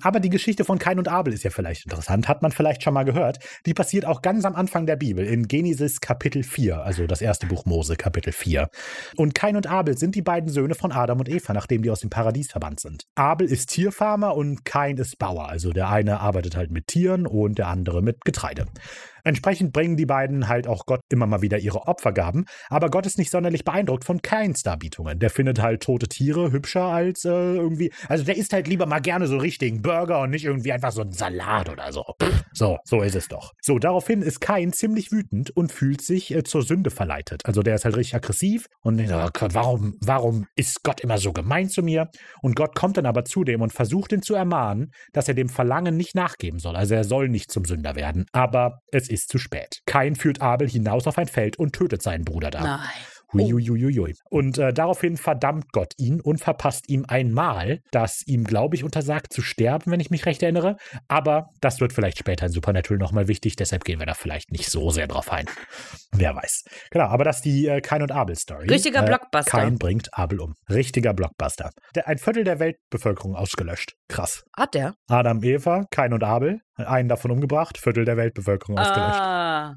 Aber die Geschichte von Kain und Abel ist ja vielleicht interessant, hat man vielleicht schon mal gehört. Die passiert auch ganz am Anfang der Bibel, in Genesis Kapitel 4, also das erste Buch Mose, Kapitel 4. Und Kain und Abel sind die beiden Söhne von Adam und Eva, nachdem die aus dem Paradies verbannt sind. Abel ist Tierfarmer und Kain ist Bauer, also der eine arbeitet halt mit Tieren und der andere mit Getreide. Entsprechend bringen die beiden halt auch Gott immer mal wieder ihre Opfergaben, aber Gott ist nicht sonderlich beeindruckt von Kains Darbietungen. Der findet halt tote Tiere hübscher als irgendwie, also der isst halt lieber mal gerne so einen richtigen Burger und nicht irgendwie einfach so einen Salat oder so. So ist es doch. So, daraufhin ist Kain ziemlich wütend und fühlt sich zur Sünde verleitet. Also der ist halt richtig aggressiv und denkt, oh Gott, warum ist Gott immer so gemein zu mir? Und Gott kommt dann aber zu dem und versucht ihn zu ermahnen, dass er dem Verlangen nicht nachgeben soll. Also er soll nicht zum Sünder werden, aber es ist zu spät. Kain führt Abel hinaus auf ein Feld und tötet seinen Bruder da. Nein. Huiuiuiui. Und daraufhin verdammt Gott ihn und verpasst ihm ein Mahl, das ihm, glaube ich, untersagt zu sterben, wenn ich mich recht erinnere. Aber das wird vielleicht später in Supernatural nochmal wichtig, deshalb gehen wir da vielleicht nicht so sehr drauf ein. Wer weiß. Genau, aber das ist die Kain und Abel-Story. Richtiger Blockbuster. Kain bringt Abel um. Richtiger Blockbuster. Ein Viertel der Weltbevölkerung ausgelöscht. Krass. Hat der? Adam, Eva, Kain und Abel. Einen davon umgebracht, Viertel der Weltbevölkerung ausgelöscht. Ah.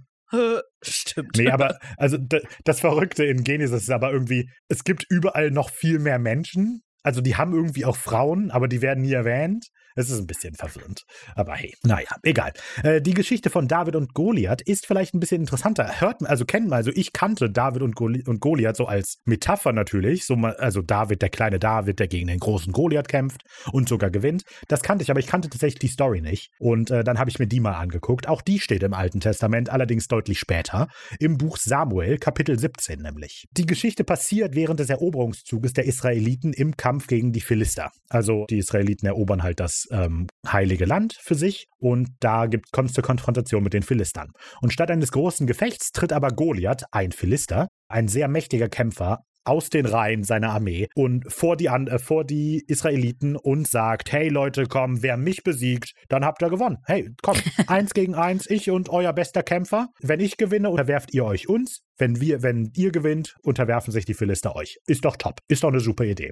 Stimmt. Nee, aber also das Verrückte in Genesis ist aber irgendwie, es gibt überall noch viel mehr Menschen. Also die haben irgendwie auch Frauen, aber die werden nie erwähnt. Es ist ein bisschen verwirrend. Aber hey, naja, egal. Die Geschichte von David und Goliath ist vielleicht ein bisschen interessanter. Ich kannte David und Goliath so als Metapher natürlich. So, also David, der kleine David, der gegen den großen Goliath kämpft und sogar gewinnt. Das kannte ich, aber ich kannte tatsächlich die Story nicht. Und dann habe ich mir die mal angeguckt. Auch die steht im Alten Testament, allerdings deutlich später. Im Buch Samuel, Kapitel 17 nämlich. Die Geschichte passiert während des Eroberungszuges der Israeliten im Kampf gegen die Philister. Also die Israeliten erobern halt das heilige Land für sich und da kommt es zur Konfrontation mit den Philistern. Und statt eines großen Gefechts tritt aber Goliath, ein Philister, ein sehr mächtiger Kämpfer, aus den Reihen seiner Armee und vor die Israeliten und sagt, hey Leute, komm, wer mich besiegt, dann habt ihr gewonnen. Hey, komm, 1 gegen 1, ich und euer bester Kämpfer. Wenn ich gewinne, unterwerft ihr euch uns. Wenn ihr gewinnt, unterwerfen sich die Philister euch. Ist doch top. Ist doch eine super Idee.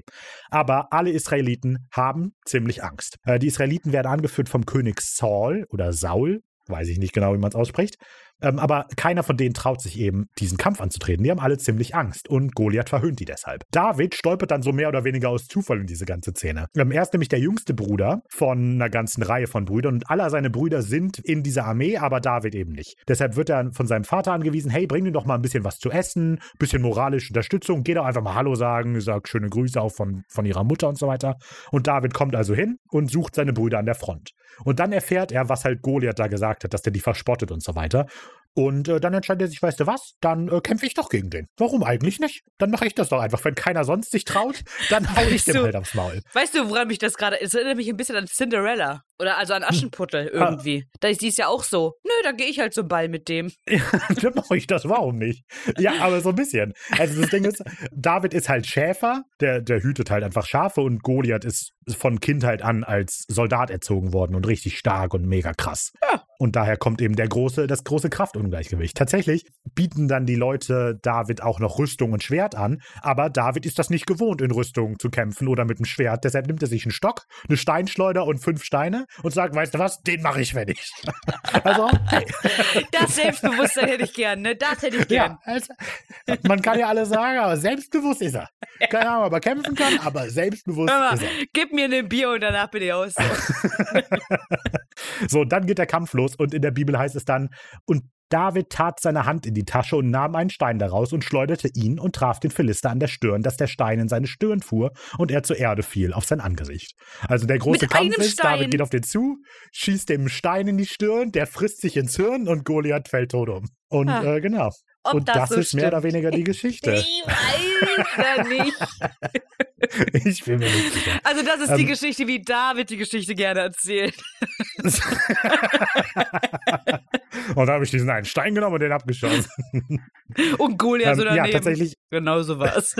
Aber alle Israeliten haben ziemlich Angst. Die Israeliten werden angeführt vom König Saul oder Saul. Weiß ich nicht genau, wie man es ausspricht. Aber keiner von denen traut sich eben, diesen Kampf anzutreten. Die haben alle ziemlich Angst und Goliath verhöhnt die deshalb. David stolpert dann so mehr oder weniger aus Zufall in diese ganze Szene. Er ist nämlich der jüngste Bruder von einer ganzen Reihe von Brüdern und alle seine Brüder sind in dieser Armee, aber David eben nicht. Deshalb wird er von seinem Vater angewiesen, hey, bring ihm doch mal ein bisschen was zu essen, ein bisschen moralische Unterstützung, geh doch einfach mal Hallo sagen, sag schöne Grüße auch von ihrer Mutter und so weiter. Und David kommt also hin und sucht seine Brüder an der Front. Und dann erfährt er, was halt Goliath da gesagt hat, dass der die verspottet und so weiter. Und dann entscheidet er sich, weißt du was, dann kämpfe ich doch gegen den. Warum eigentlich nicht? Dann mache ich das doch einfach. Wenn keiner sonst sich traut, dann hau ich dem halt aufs Maul. Weißt du, woran mich das gerade... Es erinnert mich ein bisschen an Cinderella. Oder also an Aschenputtel irgendwie. Da ist dies ja auch so. Nö, dann gehe ich halt zum Ball mit dem. Ja, dann mache ich das, warum nicht? Ja, aber so ein bisschen. Also das Ding ist, David ist halt Schäfer, der hütet halt einfach Schafe und Goliath ist von Kindheit an als Soldat erzogen worden und richtig stark und mega krass. Ja. Und daher kommt eben das große Kraftungleichgewicht. Tatsächlich bieten dann die Leute David auch noch Rüstung und Schwert an, aber David ist das nicht gewohnt, in Rüstung zu kämpfen oder mit dem Schwert. Deshalb nimmt er sich einen Stock, eine Steinschleuder und 5 Steine und sagt, weißt du was, den mache ich, wenn ich. Also, das Selbstbewusstsein hätte ich gern, ne? Das hätte ich gern. Ja, also, man kann ja alles sagen, aber selbstbewusst ist er. Keine Ahnung, ob er kämpfen kann, aber selbstbewusst ist er. Gib mir ein Bier und danach bin ich aus. So, dann geht der Kampf los und in der Bibel heißt es dann, und David tat seine Hand in die Tasche und nahm einen Stein daraus und schleuderte ihn und traf den Philister an der Stirn, dass der Stein in seine Stirn fuhr und er zur Erde fiel, auf sein Angesicht. Also der große Kampf ist, David geht auf den zu, schießt dem Stein in die Stirn, der frisst sich ins Hirn und Goliath fällt tot um. Und genau. Und das so ist stimmt. Mehr oder weniger die Geschichte. Ich weiß ja nicht. Ich bin mir nicht sicher. Also das ist die Geschichte, wie David die Geschichte gerne erzählt. Und da habe ich diesen einen Stein genommen und den abgeschossen. Und Goliath oder ja, tatsächlich. Genau so war es.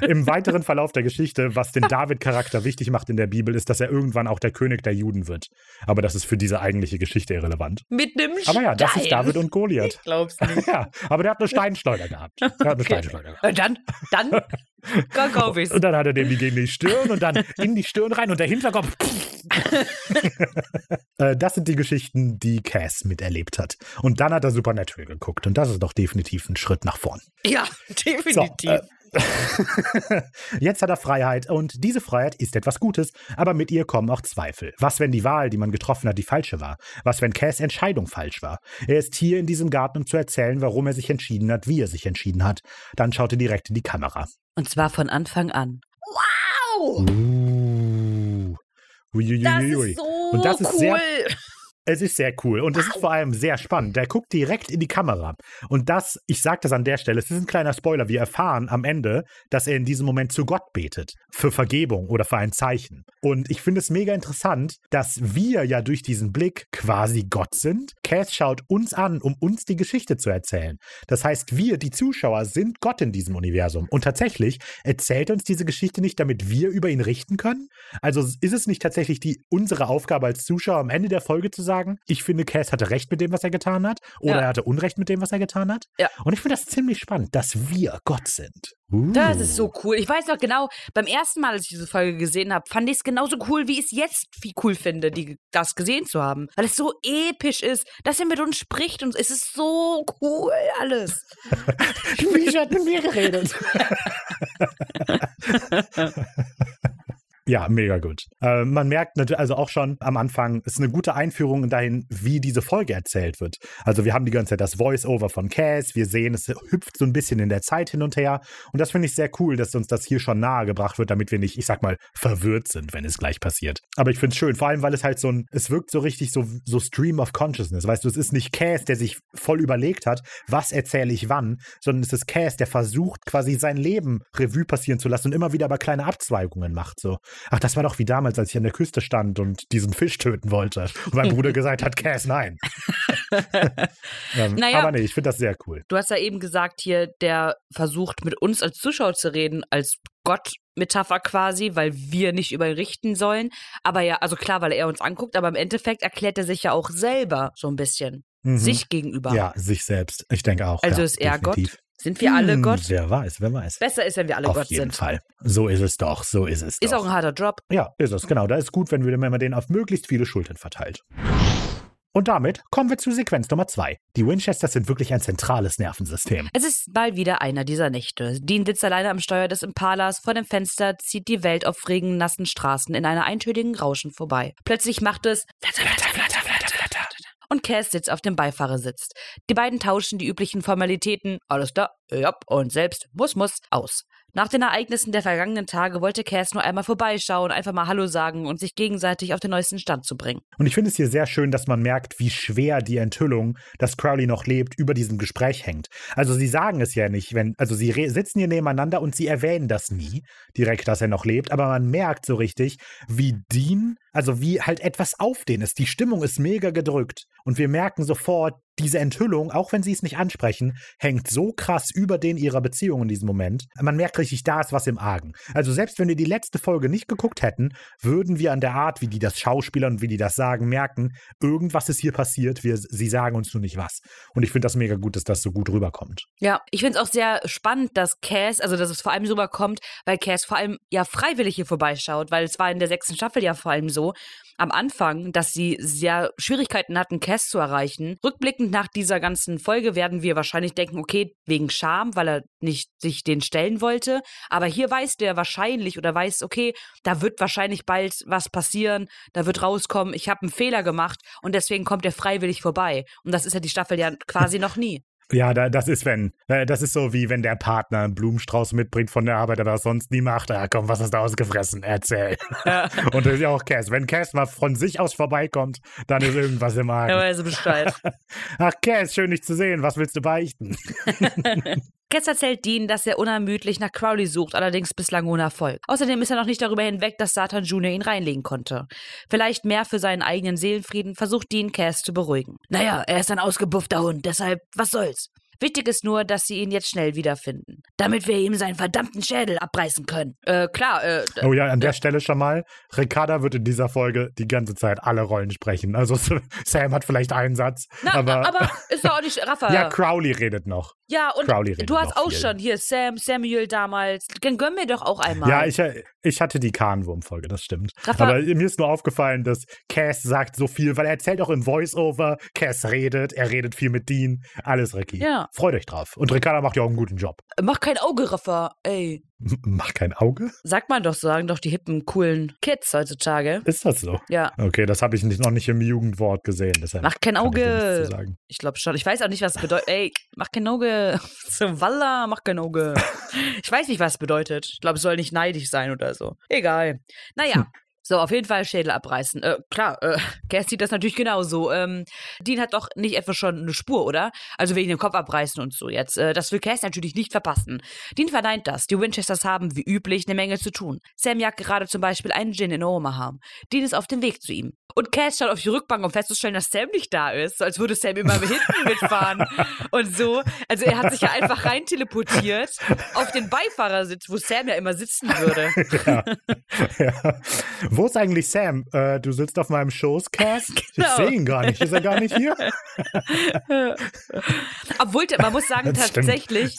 Im weiteren Verlauf der Geschichte, was den David-Charakter wichtig macht in der Bibel, ist, dass er irgendwann auch der König der Juden wird. Aber das ist für diese eigentliche Geschichte irrelevant. Mit einem Stein. Aber ja, das ist David und Goliath. Ich glaub's nicht. Ja, aber der hat eine Steinschleuder gehabt. Dann kauf ich's. Und dann hat er den gegen die Stirn und dann in die Stirn rein und der Hinterkopf. Das sind die Geschichten, die Cass miterlebt hat. Und dann hat er Supernatural geguckt. Und das ist doch definitiv ein Schritt nach vorn. Ja, definitiv. So, jetzt hat er Freiheit und diese Freiheit ist etwas Gutes, aber mit ihr kommen auch Zweifel. Was, wenn die Wahl, die man getroffen hat, die falsche war? Was, wenn Cass' Entscheidung falsch war? Er ist hier in diesem Garten, um zu erzählen, warum er sich entschieden hat, wie er sich entschieden hat. Dann schaut er direkt in die Kamera. Und zwar von Anfang an. Wow! Das ist so und das cool! Es ist sehr cool und es ist vor allem sehr spannend. Der guckt direkt in die Kamera. Und das, ich sage das an der Stelle, es ist ein kleiner Spoiler. Wir erfahren am Ende, dass er in diesem Moment zu Gott betet. Für Vergebung oder für ein Zeichen. Und ich finde es mega interessant, dass wir ja durch diesen Blick quasi Gott sind. Cass schaut uns an, um uns die Geschichte zu erzählen. Das heißt, wir, die Zuschauer, sind Gott in diesem Universum. Und tatsächlich erzählt uns diese Geschichte nicht, damit wir über ihn richten können? Also ist es nicht tatsächlich unsere Aufgabe als Zuschauer, am Ende der Folge zu sagen, ich finde, Cass hatte recht mit dem, was er getan hat, oder er hatte Unrecht mit dem, was er getan hat. Ja. Und ich finde das ziemlich spannend, dass wir Gott sind. Das ist so cool. Ich weiß noch genau, beim ersten Mal, als ich diese Folge gesehen habe, fand ich es genauso cool, wie ich es jetzt viel cool finde, das gesehen zu haben. Weil es so episch ist, dass er mit uns spricht und es ist so cool alles. Wie hat mit mir geredet. Ja, mega gut. Man merkt natürlich also auch schon am Anfang, ist eine gute Einführung dahin, wie diese Folge erzählt wird. Also wir haben die ganze Zeit das Voice-Over von Cass, wir sehen, es hüpft so ein bisschen in der Zeit hin und her und das finde ich sehr cool, dass uns das hier schon nahe gebracht wird, damit wir nicht, ich sag mal, verwirrt sind, wenn es gleich passiert. Aber ich finde es schön, vor allem, weil es halt es wirkt so richtig so Stream of Consciousness, weißt du, es ist nicht Cass, der sich voll überlegt hat, was erzähle ich wann, sondern es ist Cass, der versucht, quasi sein Leben Revue passieren zu lassen und immer wieder aber kleine Abzweigungen macht, so. Ach, das war doch wie damals, als ich an der Küste stand und diesen Fisch töten wollte. Und mein Bruder gesagt hat, Cass, nein. Aber nee, ich finde das sehr cool. Du hast ja eben gesagt hier, der versucht mit uns als Zuschauer zu reden, als Gott-Metapher quasi, weil wir nicht über ihn richten sollen. Aber ja, also klar, weil er uns anguckt, aber im Endeffekt erklärt er sich ja auch selber so ein bisschen. Mhm. Sich gegenüber. Ja, sich selbst. Ich denke auch. Also ja, ist er definitiv. Gott? Sind wir alle Gott? Wer weiß. Besser ist, wenn wir alle Gott sind. Auf jeden Fall. So ist es doch, Ist doch auch ein harter Job. Ja, ist es, genau. Da ist gut, wenn man den auf möglichst viele Schultern verteilt. Und damit kommen wir zu Sequenz Nummer 2. Die Winchesters sind wirklich ein zentrales Nervensystem. Es ist mal wieder einer dieser Nächte. Dean sitzt alleine am Steuer des Impalas. Vor dem Fenster zieht die Welt auf regen, nassen Straßen in einer eintönigen Rauschen vorbei. Plötzlich macht es Flatter. Und Cass sitzt auf dem Beifahrersitz. Die beiden tauschen die üblichen Formalitäten, alles da, ja, und selbst, muss, aus. Nach den Ereignissen der vergangenen Tage wollte Cass nur einmal vorbeischauen, einfach mal Hallo sagen und sich gegenseitig auf den neuesten Stand zu bringen. Und ich finde es hier sehr schön, dass man merkt, wie schwer die Enthüllung, dass Crowley noch lebt, über diesem Gespräch hängt. Also sie sagen es ja nicht, sie sitzen hier nebeneinander und sie erwähnen das nie direkt, dass er noch lebt, aber man merkt so richtig, wie Dean, also wie halt etwas auf den ist. Die Stimmung ist mega gedrückt und wir merken sofort, diese Enthüllung, auch wenn sie es nicht ansprechen, hängt so krass über den ihrer Beziehung in diesem Moment. Man merkt richtig, da ist was im Argen. Also selbst wenn wir die letzte Folge nicht geguckt hätten, würden wir an der Art, wie die das schauspielern und wie die das sagen, merken, irgendwas ist hier passiert, sie sagen uns nur nicht was. Und ich finde das mega gut, dass das so gut rüberkommt. Ja, ich finde es auch sehr spannend, dass Cass, also dass es vor allem so rüberkommt, weil Cass vor allem ja freiwillig hier vorbeischaut, weil es war in der 6. Staffel ja vor allem so, am Anfang, dass sie sehr Schwierigkeiten hatten, Cass zu erreichen. Rückblickend rückblickend nach dieser ganzen Folge werden wir wahrscheinlich denken, okay, wegen Scham, weil er nicht sich den stellen wollte. Aber hier weiß der wahrscheinlich oder weiß, okay, da wird wahrscheinlich bald was passieren, da wird rauskommen, ich habe einen Fehler gemacht und deswegen kommt er freiwillig vorbei. Und das ist ja die Staffel ja quasi noch nie. Ja, das ist so, wie wenn der Partner einen Blumenstrauß mitbringt von der Arbeit, aber sonst nie macht. Ah, komm, was hast du ausgefressen? Erzähl. Ja. Und das ist ja auch Cass. Wenn Cass mal von sich aus vorbeikommt, dann ist irgendwas im Magen. Ja, weiß Bescheid. Ach, Cass, schön dich zu sehen. Was willst du beichten? Cass erzählt Dean, dass er unermüdlich nach Crowley sucht, allerdings bislang ohne Erfolg. Außerdem ist er noch nicht darüber hinweg, dass Satan Jr. ihn reinlegen konnte. Vielleicht mehr für seinen eigenen Seelenfrieden versucht Dean, Cass zu beruhigen. Naja, er ist ein ausgebuffter Hund, deshalb, was soll's? Wichtig ist nur, dass sie ihn jetzt schnell wiederfinden. Damit wir ihm seinen verdammten Schädel abreißen können. Oh ja, an der Stelle schon mal. Ricarda wird in dieser Folge die ganze Zeit alle Rollen sprechen. Also Sam hat vielleicht einen Satz. Na, aber ist doch auch nicht Raphael. Ja, Crowley redet noch. Ja, und du hast auch viel. Schon hier Sam, Samuel damals. Dann gönn mir doch auch einmal. Ja, ich hatte die Kahnwurm-Folge, das stimmt. Aber mir ist nur aufgefallen, dass Cass sagt so viel, weil er erzählt auch im Voice-Over. Cass redet, er redet viel mit Dean. Alles Ricky. Ja. Freut euch drauf. Und Ricarda macht ja auch einen guten Job. Mach kein Auge, Raffa, ey. Mach kein Auge? Sagt man doch, sagen doch die hippen, coolen Kids heutzutage. Ist das so? Ja. Okay, das habe ich noch nicht im Jugendwort gesehen. Mach kein Auge. Ich glaube schon. Ich weiß auch nicht, was es bedeutet. Ey, mach kein Auge. So, Walla, mach kein Auge. Ich weiß nicht, was es bedeutet. Ich glaube, es soll nicht neidisch sein oder so. Egal. Naja. So, auf jeden Fall Schädel abreißen. Klar, Cass sieht das natürlich genauso. Dean hat doch nicht etwa schon eine Spur, oder? Also wegen dem Kopf abreißen und so jetzt. Das will Cass natürlich nicht verpassen. Dean verneint das. Die Winchesters haben, wie üblich, eine Menge zu tun. Sam jagt gerade zum Beispiel einen Gin in Omaha. Dean ist auf dem Weg zu ihm. Und Cass schaut auf die Rückbank, um festzustellen, dass Sam nicht da ist. So, als würde Sam immer hinten mitfahren. Und so. Also er hat sich ja einfach rein teleportiert auf den Beifahrersitz, wo Sam ja immer sitzen würde. Ja. Wo ist eigentlich Sam? Du sitzt auf meinem Schoß, Cass? Genau. Ich sehe ihn gar nicht. Ist er gar nicht hier? Obwohl, man muss sagen, das tatsächlich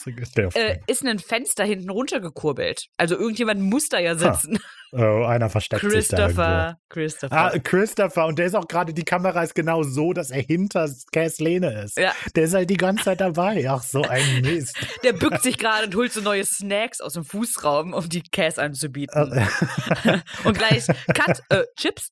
ist ein Fenster hinten runtergekurbelt. Also irgendjemand muss da ja sitzen. Oh, einer versteckt sich da irgendwo. Christopher. Und der ist auch gerade, die Kamera ist genau so, dass er hinter Cass Lehne ist. Ja. Der ist halt die ganze Zeit dabei. Ach, so ein Mist. Der bückt sich gerade und holt so neue Snacks aus dem Fußraum, um die Cass anzubieten. Und gleich Cut, Chips.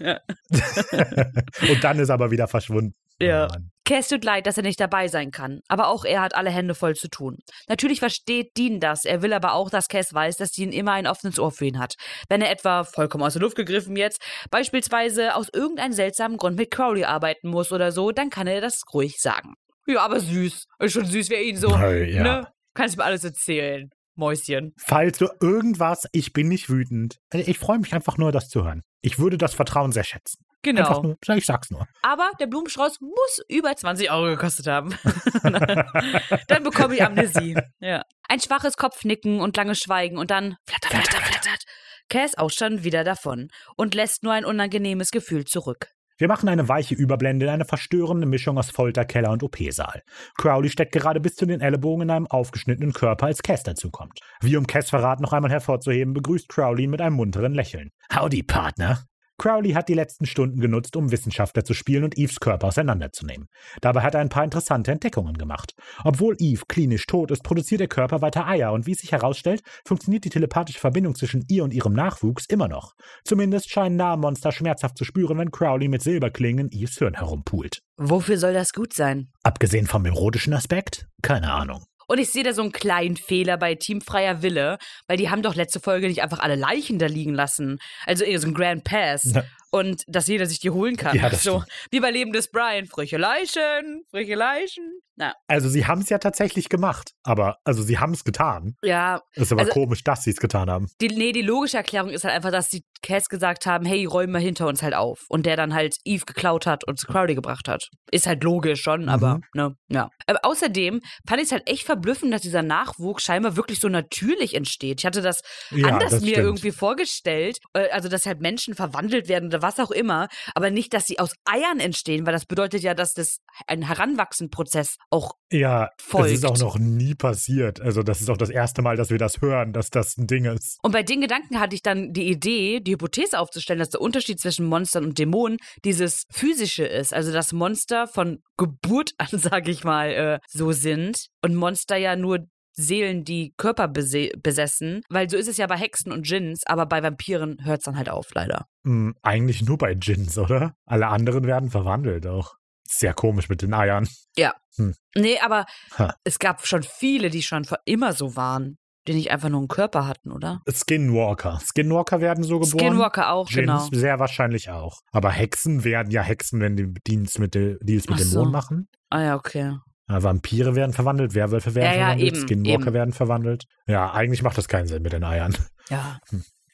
Und dann ist aber wieder verschwunden. Ja. Cass tut leid, dass er nicht dabei sein kann. Aber auch er hat alle Hände voll zu tun. Natürlich versteht Dean das. Er will aber auch, dass Cass weiß, dass Dean immer ein offenes Ohr für ihn hat. Wenn er etwa, vollkommen aus der Luft gegriffen jetzt, beispielsweise aus irgendeinem seltsamen Grund mit Crowley arbeiten muss oder so, dann kann er das ruhig sagen. Ja, aber süß. Ist schon süß, wer ihn so, ja. Ne? Kannst mir alles erzählen. Mäuschen. Falls du irgendwas, ich bin nicht wütend. Ich freue mich einfach nur, das zu hören. Ich würde das Vertrauen sehr schätzen. Genau. Nur, ich sag's nur. Aber der Blumenstrauß muss über 20 Euro gekostet haben. Dann bekomme ich Amnesie. Ja. Ein schwaches Kopfnicken und langes Schweigen und dann flattert. Cass auch schon wieder davon und lässt nur ein unangenehmes Gefühl zurück. Wir machen eine weiche Überblende in eine verstörende Mischung aus Folterkeller und OP-Saal. Crowley steckt gerade bis zu den Ellenbogen in einem aufgeschnittenen Körper, als Cass dazukommt. Wie um Cass' Verrat noch einmal hervorzuheben, begrüßt Crowley ihn mit einem munteren Lächeln. Howdy, Partner! Crowley hat die letzten Stunden genutzt, um Wissenschaftler zu spielen und Eves Körper auseinanderzunehmen. Dabei hat er ein paar interessante Entdeckungen gemacht. Obwohl Eve klinisch tot ist, produziert der Körper weiter Eier und wie es sich herausstellt, funktioniert die telepathische Verbindung zwischen ihr und ihrem Nachwuchs immer noch. Zumindest scheinen Nahmonster schmerzhaft zu spüren, wenn Crowley mit Silberklingen in Eves Hirn herumpult. Wofür soll das gut sein? Abgesehen vom erotischen Aspekt? Keine Ahnung. Und ich sehe da so einen kleinen Fehler bei Team Freier Wille, weil die haben doch letzte Folge nicht einfach alle Leichen da liegen lassen. Also eher so ein Grand Pass. Ja. Und dass jeder sich die holen kann. Ja, das so, wie bei Leben des Brian. Frische Leichen. Na. Also sie haben es ja tatsächlich gemacht. Also sie haben es getan. Ja. Ist aber komisch, dass sie es getan haben. Die logische Erklärung ist halt einfach, dass die Cass gesagt haben, hey, räum mal hinter uns halt auf. Und der dann halt Eve geklaut hat und zu Crowley gebracht hat. Ist halt logisch schon, aber ne, ja. Aber außerdem fand ich es halt echt verblüffend, dass dieser Nachwuchs scheinbar wirklich so natürlich entsteht. Ich hatte das anders mir irgendwie vorgestellt. Also dass halt Menschen verwandelt werden oder oder was auch immer, aber nicht, dass sie aus Eiern entstehen, weil das bedeutet ja, dass das ein Heranwachsen-Prozess auch folgt. Ja, das ist auch noch nie passiert. Also das ist auch das erste Mal, dass wir das hören, dass das ein Ding ist. Und bei den Gedanken hatte ich dann die Idee, die Hypothese aufzustellen, dass der Unterschied zwischen Monstern und Dämonen dieses Physische ist. Also dass Monster von Geburt an, sage ich mal, so sind und Monster ja nur Seelen, die Körper besessen, weil so ist es ja bei Hexen und Djinns, aber bei Vampiren hört es dann halt auf, leider. Eigentlich nur bei Djinns, oder? Alle anderen werden verwandelt auch. Sehr komisch mit den Eiern. Ja. Nee, aber es gab schon viele, die schon immer so waren, die nicht einfach nur einen Körper hatten, oder? Skinwalker. Skinwalker werden so geboren. Skinwalker auch, Djinns genau. Sehr wahrscheinlich auch. Aber Hexen werden ja Hexen, wenn die Deals mit Dämonen machen. Ah ja, okay. Vampire werden verwandelt, Werwölfe werden verwandelt, eben, Skinwalker werden verwandelt. Ja, eigentlich macht das keinen Sinn mit den Eiern. Ja.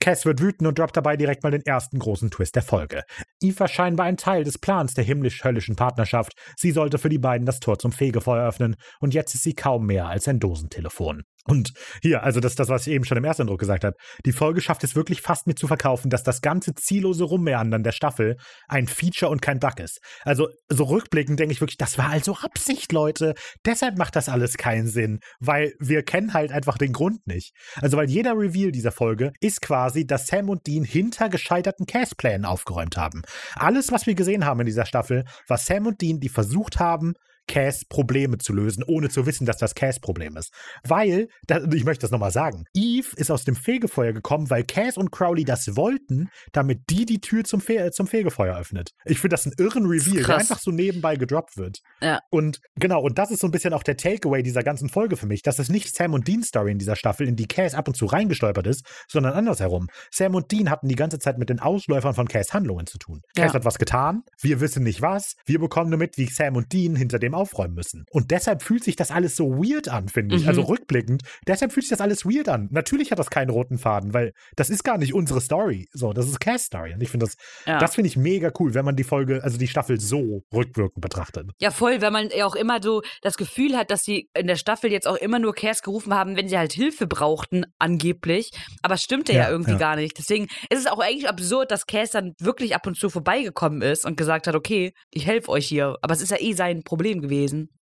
Cass wird wütend und droppt dabei direkt mal den ersten großen Twist der Folge. Eve war scheinbar ein Teil des Plans der himmlisch-höllischen Partnerschaft. Sie sollte für die beiden das Tor zum Fegefeuer öffnen und jetzt ist sie kaum mehr als ein Dosentelefon. Und hier, also das ist das, was ich eben schon im Ersteindruck gesagt habe. Die Folge schafft es wirklich fast mit zu verkaufen, dass das ganze ziellose Rummeandern der Staffel ein Feature und kein Bug ist. Also so rückblickend denke ich wirklich, das war also Absicht, Leute. Deshalb macht das alles keinen Sinn, weil wir kennen halt einfach den Grund nicht. Also weil jeder Reveal dieser Folge ist quasi, dass Sam und Dean hinter gescheiterten Case-Plänen aufgeräumt haben. Alles, was wir gesehen haben in dieser Staffel, war Sam und Dean, die versucht haben, Cass Probleme zu lösen, ohne zu wissen, dass das Cass Problem ist. Weil, ich möchte das nochmal sagen, Eve ist aus dem Fegefeuer gekommen, weil Cass und Crowley das wollten, damit die Tür zum Fegefeuer öffnet. Ich finde das einen irren Reveal, der einfach so nebenbei gedroppt wird. Ja. Und genau, und das ist so ein bisschen auch der Takeaway dieser ganzen Folge für mich, dass es nicht Sam und Dean Story in dieser Staffel, in die Cass ab und zu reingestolpert ist, sondern andersherum. Sam und Dean hatten die ganze Zeit mit den Ausläufern von Cass Handlungen zu tun. Ja. Cass hat was getan, wir wissen nicht was, wir bekommen nur mit, wie Sam und Dean hinter dem aufräumen müssen. Und deshalb fühlt sich das alles so weird an, finde ich. Also rückblickend. Deshalb fühlt sich das alles weird an. Natürlich hat das keinen roten Faden, weil das ist gar nicht unsere Story. So, das ist Cass' Story. Und ich finde das finde ich mega cool, wenn man die Folge, also die Staffel so rückwirkend betrachtet. Ja, voll, wenn man ja auch immer so das Gefühl hat, dass sie in der Staffel jetzt auch immer nur Cass gerufen haben, wenn sie halt Hilfe brauchten, angeblich. Aber es stimmte ja irgendwie gar nicht. Deswegen ist es auch eigentlich absurd, dass Cass dann wirklich ab und zu vorbeigekommen ist und gesagt hat, okay, ich helfe euch hier. Aber es ist ja eh sein Problem gewesen.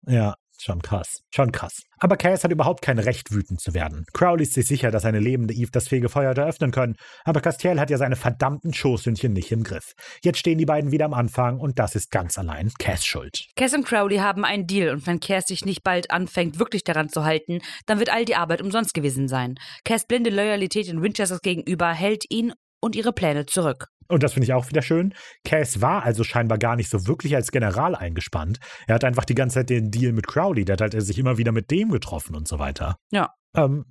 Ja, schon krass. Schon krass. Aber Cass hat überhaupt kein Recht, wütend zu werden. Crowley ist sich sicher, dass eine lebende Eve das Fegefeuer hätte öffnen können, aber Castiel hat ja seine verdammten Schoßhündchen nicht im Griff. Jetzt stehen die beiden wieder am Anfang und das ist ganz allein Cass schuld. Cass und Crowley haben einen Deal und wenn Cass sich nicht bald anfängt, wirklich daran zu halten, dann wird all die Arbeit umsonst gewesen sein. Cass' blinde Loyalität in Winchesters gegenüber hält ihn und ihre Pläne zurück. Und das finde ich auch wieder schön. Cass war also scheinbar gar nicht so wirklich als General eingespannt. Er hat einfach die ganze Zeit den Deal mit Crowley, der hat halt sich immer wieder mit dem getroffen und so weiter. Ja.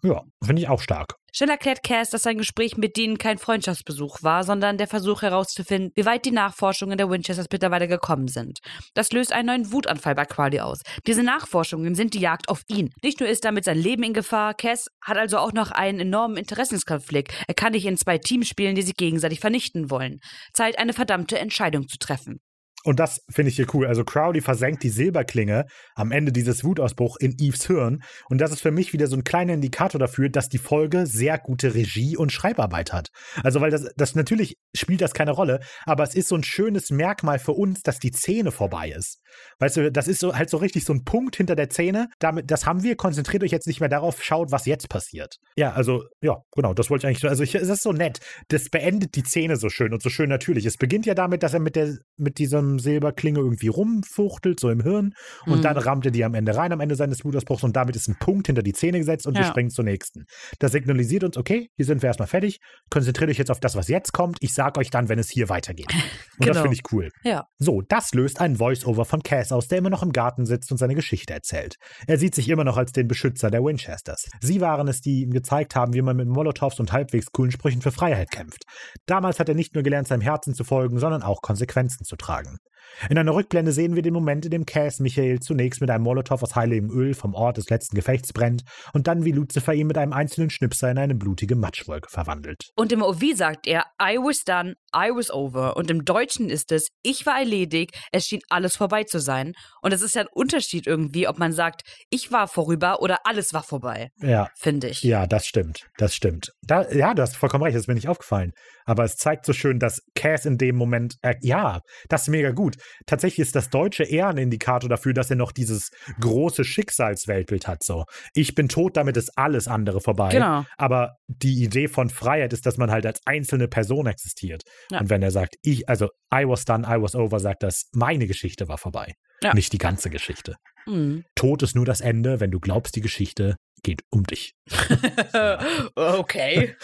Ja, finde ich auch stark. Schnell erklärt Cass, dass sein Gespräch mit Dean kein Freundschaftsbesuch war, sondern der Versuch herauszufinden, wie weit die Nachforschungen der Winchesters mittlerweile gekommen sind. Das löst einen neuen Wutanfall bei Crowley aus. Diese Nachforschungen sind die Jagd auf ihn. Nicht nur ist damit sein Leben in Gefahr, Cass hat also auch noch einen enormen Interessenskonflikt. Er kann nicht in zwei Teams spielen, die sich gegenseitig vernichten wollen. Zeit, eine verdammte Entscheidung zu treffen. Und das finde ich hier cool. Also Crowley versenkt die Silberklinge am Ende dieses Wutausbruchs in Eves Hirn. Und das ist für mich wieder so ein kleiner Indikator dafür, dass die Folge sehr gute Regie- und Schreibarbeit hat. Also weil das natürlich spielt das keine Rolle, aber es ist so ein schönes Merkmal für uns, dass die Szene vorbei ist. Weißt du, das ist so, halt so richtig so ein Punkt hinter der Szene. Damit, das haben wir, konzentriert euch jetzt nicht mehr darauf, schaut, was jetzt passiert. Ja, also, ja, genau, das wollte ich eigentlich, es ist so nett. Das beendet die Szene so schön und so schön natürlich. Es beginnt ja damit, dass er mit diesem Silberklinge irgendwie rumfuchtelt, so im Hirn und dann rammt er die am Ende rein, am Ende seines Wutausbruchs und damit ist ein Punkt hinter die Szene gesetzt und wir springen zur nächsten. Das signalisiert uns, okay, hier sind wir erstmal fertig, konzentriert euch jetzt auf das, was jetzt kommt, ich sag euch dann, wenn es hier weitergeht. Und das finde ich cool. Ja. So, das löst ein Voice-Over von Cass aus, der immer noch im Garten sitzt und seine Geschichte erzählt. Er sieht sich immer noch als den Beschützer der Winchesters. Sie waren es, die ihm gezeigt haben, wie man mit Molotows und halbwegs coolen Sprüchen für Freiheit kämpft. Damals hat er nicht nur gelernt, seinem Herzen zu folgen, sondern auch Konsequenzen zu tragen. In einer Rückblende sehen wir den Moment, in dem Cass Michael zunächst mit einem Molotow aus heiligem Öl vom Ort des letzten Gefechts brennt und dann wie Lucifer ihn mit einem einzelnen Schnipser in eine blutige Matschwolke verwandelt. Und im OV sagt er, I was done, I was over. Und im Deutschen ist es, ich war erledigt, es schien alles vorbei zu sein. Und es ist ja ein Unterschied irgendwie, ob man sagt, ich war vorüber oder alles war vorbei, ja, finde ich. Ja, das stimmt, das stimmt. Da, ja, du hast vollkommen recht, das ist mir nicht aufgefallen. Aber es zeigt so schön, dass Cass in dem Moment, ja, das ist mega gut. Tatsächlich ist das Deutsche eher ein Indikator dafür, dass er noch dieses große Schicksalsweltbild hat. So, ich bin tot, damit ist alles andere vorbei. Genau. Aber die Idee von Freiheit ist, dass man halt als einzelne Person existiert. Ja. Und wenn er sagt, I was done, I was over, sagt das, meine Geschichte war vorbei. Ja. Nicht die ganze Geschichte. Mhm. Tod ist nur das Ende, wenn du glaubst, die Geschichte geht um dich. Okay.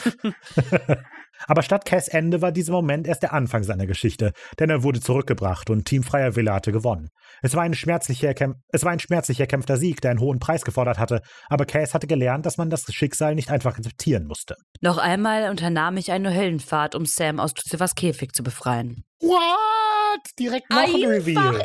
Aber statt Cass' Ende war dieser Moment erst der Anfang seiner Geschichte, denn er wurde zurückgebracht und Team Freier Wille hatte gewonnen. Es war ein schmerzlich erkämpfter Sieg, der einen hohen Preis gefordert hatte, aber Cass hatte gelernt, dass man das Schicksal nicht einfach akzeptieren musste. Noch einmal unternahm ich eine Höllenfahrt, um Sam aus Lucifers Käfig zu befreien. What? Direkt nach dem Reveal.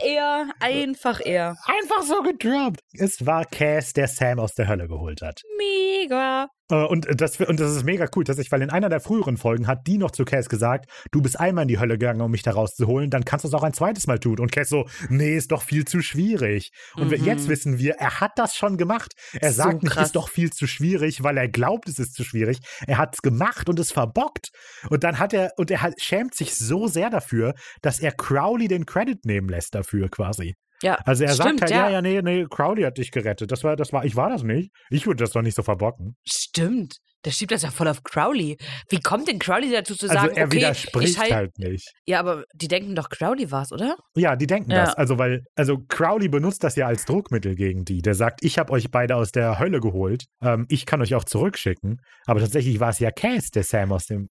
Einfach er. Einfach so gedroppt. Es war Cass, der Sam aus der Hölle geholt hat. Mega. Und das ist mega cool, dass ich, weil in einer der früheren Folgen hat die noch zu Cass gesagt, du bist einmal in die Hölle gegangen, um mich da rauszuholen, dann kannst du es auch ein zweites Mal tun. Und Cass so, nee, ist doch viel zu schwierig. Und jetzt wissen wir, er hat das schon gemacht. Er so sagt nicht, krass. Ist doch viel zu schwierig, weil er glaubt, es ist zu schwierig. Er hat es gemacht und es verbockt. Und dann schämt sich so sehr dafür, dass er Crowley den Credit nehmen lässt dafür quasi. Ja, also er stimmt, sagt halt, nee, Crowley hat dich gerettet. Ich war das nicht. Ich würde das doch nicht so verbocken. Stimmt. Der schiebt das ja voll auf Crowley. Wie kommt denn Crowley dazu zu sagen, er widerspricht halt nicht. Ja, aber die denken doch, Crowley war's, oder? Ja, die denken das. Also Crowley benutzt das ja als Druckmittel gegen die. Der sagt, ich habe euch beide aus der Hölle geholt. Ich kann euch auch zurückschicken. Aber tatsächlich war es ja Cass, der Sam aus dem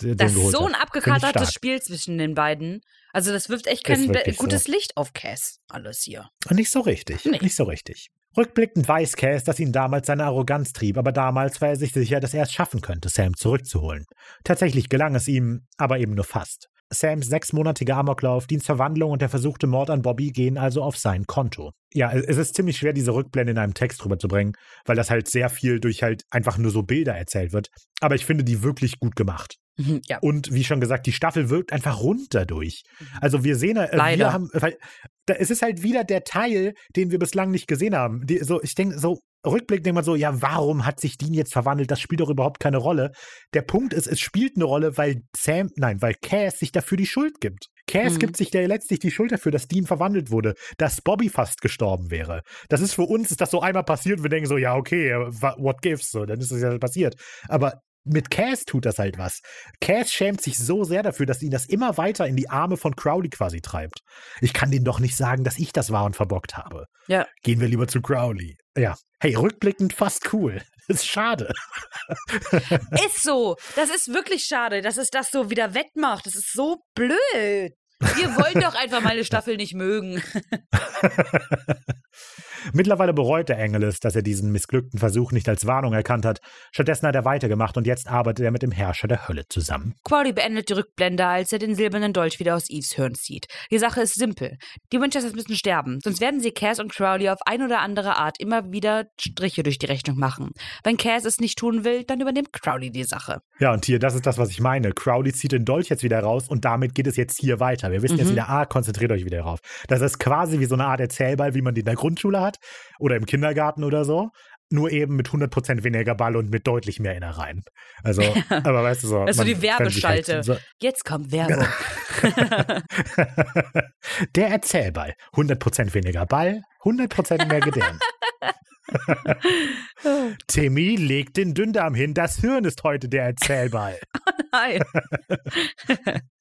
das ist so ein abgekartetes Spiel zwischen den beiden. Also das wirft echt kein gutes Licht auf Cass, alles hier. Nicht so richtig. Rückblickend weiß Cass, dass ihn damals seine Arroganz trieb, aber damals war er sich sicher, dass er es schaffen könnte, Sam zurückzuholen. Tatsächlich gelang es ihm, aber eben nur fast. Sams 6-monatiger Amoklauf, Dienstverwandlung und der versuchte Mord an Bobby gehen also auf sein Konto. Ja, es ist ziemlich schwer, diese Rückblende in einem Text rüberzubringen, weil das halt sehr viel durch halt einfach nur so Bilder erzählt wird. Aber ich finde die wirklich gut gemacht. Ja. Und wie schon gesagt, die Staffel wirkt einfach rund dadurch. Also wir sehen, es ist halt wieder der Teil, den wir bislang nicht gesehen haben. Rückblickend denkt man, warum hat sich Dean jetzt verwandelt? Das spielt doch überhaupt keine Rolle. Der Punkt ist, es spielt eine Rolle, weil Cass sich dafür die Schuld gibt. Cass gibt sich letztlich die Schuld dafür, dass Dean verwandelt wurde, dass Bobby fast gestorben wäre. Das ist für uns, ist das so einmal passiert und wir denken so, ja, okay, what gives? So, dann ist das ja passiert. Aber mit Cass tut das halt was. Cass schämt sich so sehr dafür, dass ihn das immer weiter in die Arme von Crowley quasi treibt. Ich kann denen doch nicht sagen, dass ich das war und verbockt habe. Ja. Gehen wir lieber zu Crowley. Ja. Hey, rückblickend fast cool. Ist schade. Ist so. Das ist wirklich schade, dass es das so wieder wettmacht. Das ist so blöd. Wir wollen doch einfach meine Staffel nicht mögen. Mittlerweile bereut der Engel es, dass er diesen missglückten Versuch nicht als Warnung erkannt hat. Stattdessen hat er weitergemacht und jetzt arbeitet er mit dem Herrscher der Hölle zusammen. Crowley beendet die Rückblende, als er den silbernen Dolch wieder aus Eves Hirn zieht. Die Sache ist simpel. Die Winchesters müssen sterben, sonst werden sie Cass und Crowley auf ein oder andere Art immer wieder Striche durch die Rechnung machen. Wenn Cass es nicht tun will, dann übernimmt Crowley die Sache. Ja, und hier, das ist das, was ich meine. Crowley zieht den Dolch jetzt wieder raus und damit geht es jetzt hier weiter. Wir wissen jetzt wieder, konzentriert euch wieder darauf. Das ist quasi wie so eine Art Erzählball, wie man die in der Grundschule hat. Oder im Kindergarten oder so. Nur eben mit 100% weniger Ball und mit deutlich mehr Innereien. Also, aber weißt du so. Also die Werbeschalte. Halt so. Jetzt kommt Werbung. Der Erzählball. 100% weniger Ball, 100% mehr Gedärme. Timmy legt den Dünndarm hin. Das Hirn ist heute der Erzählball. Oh nein.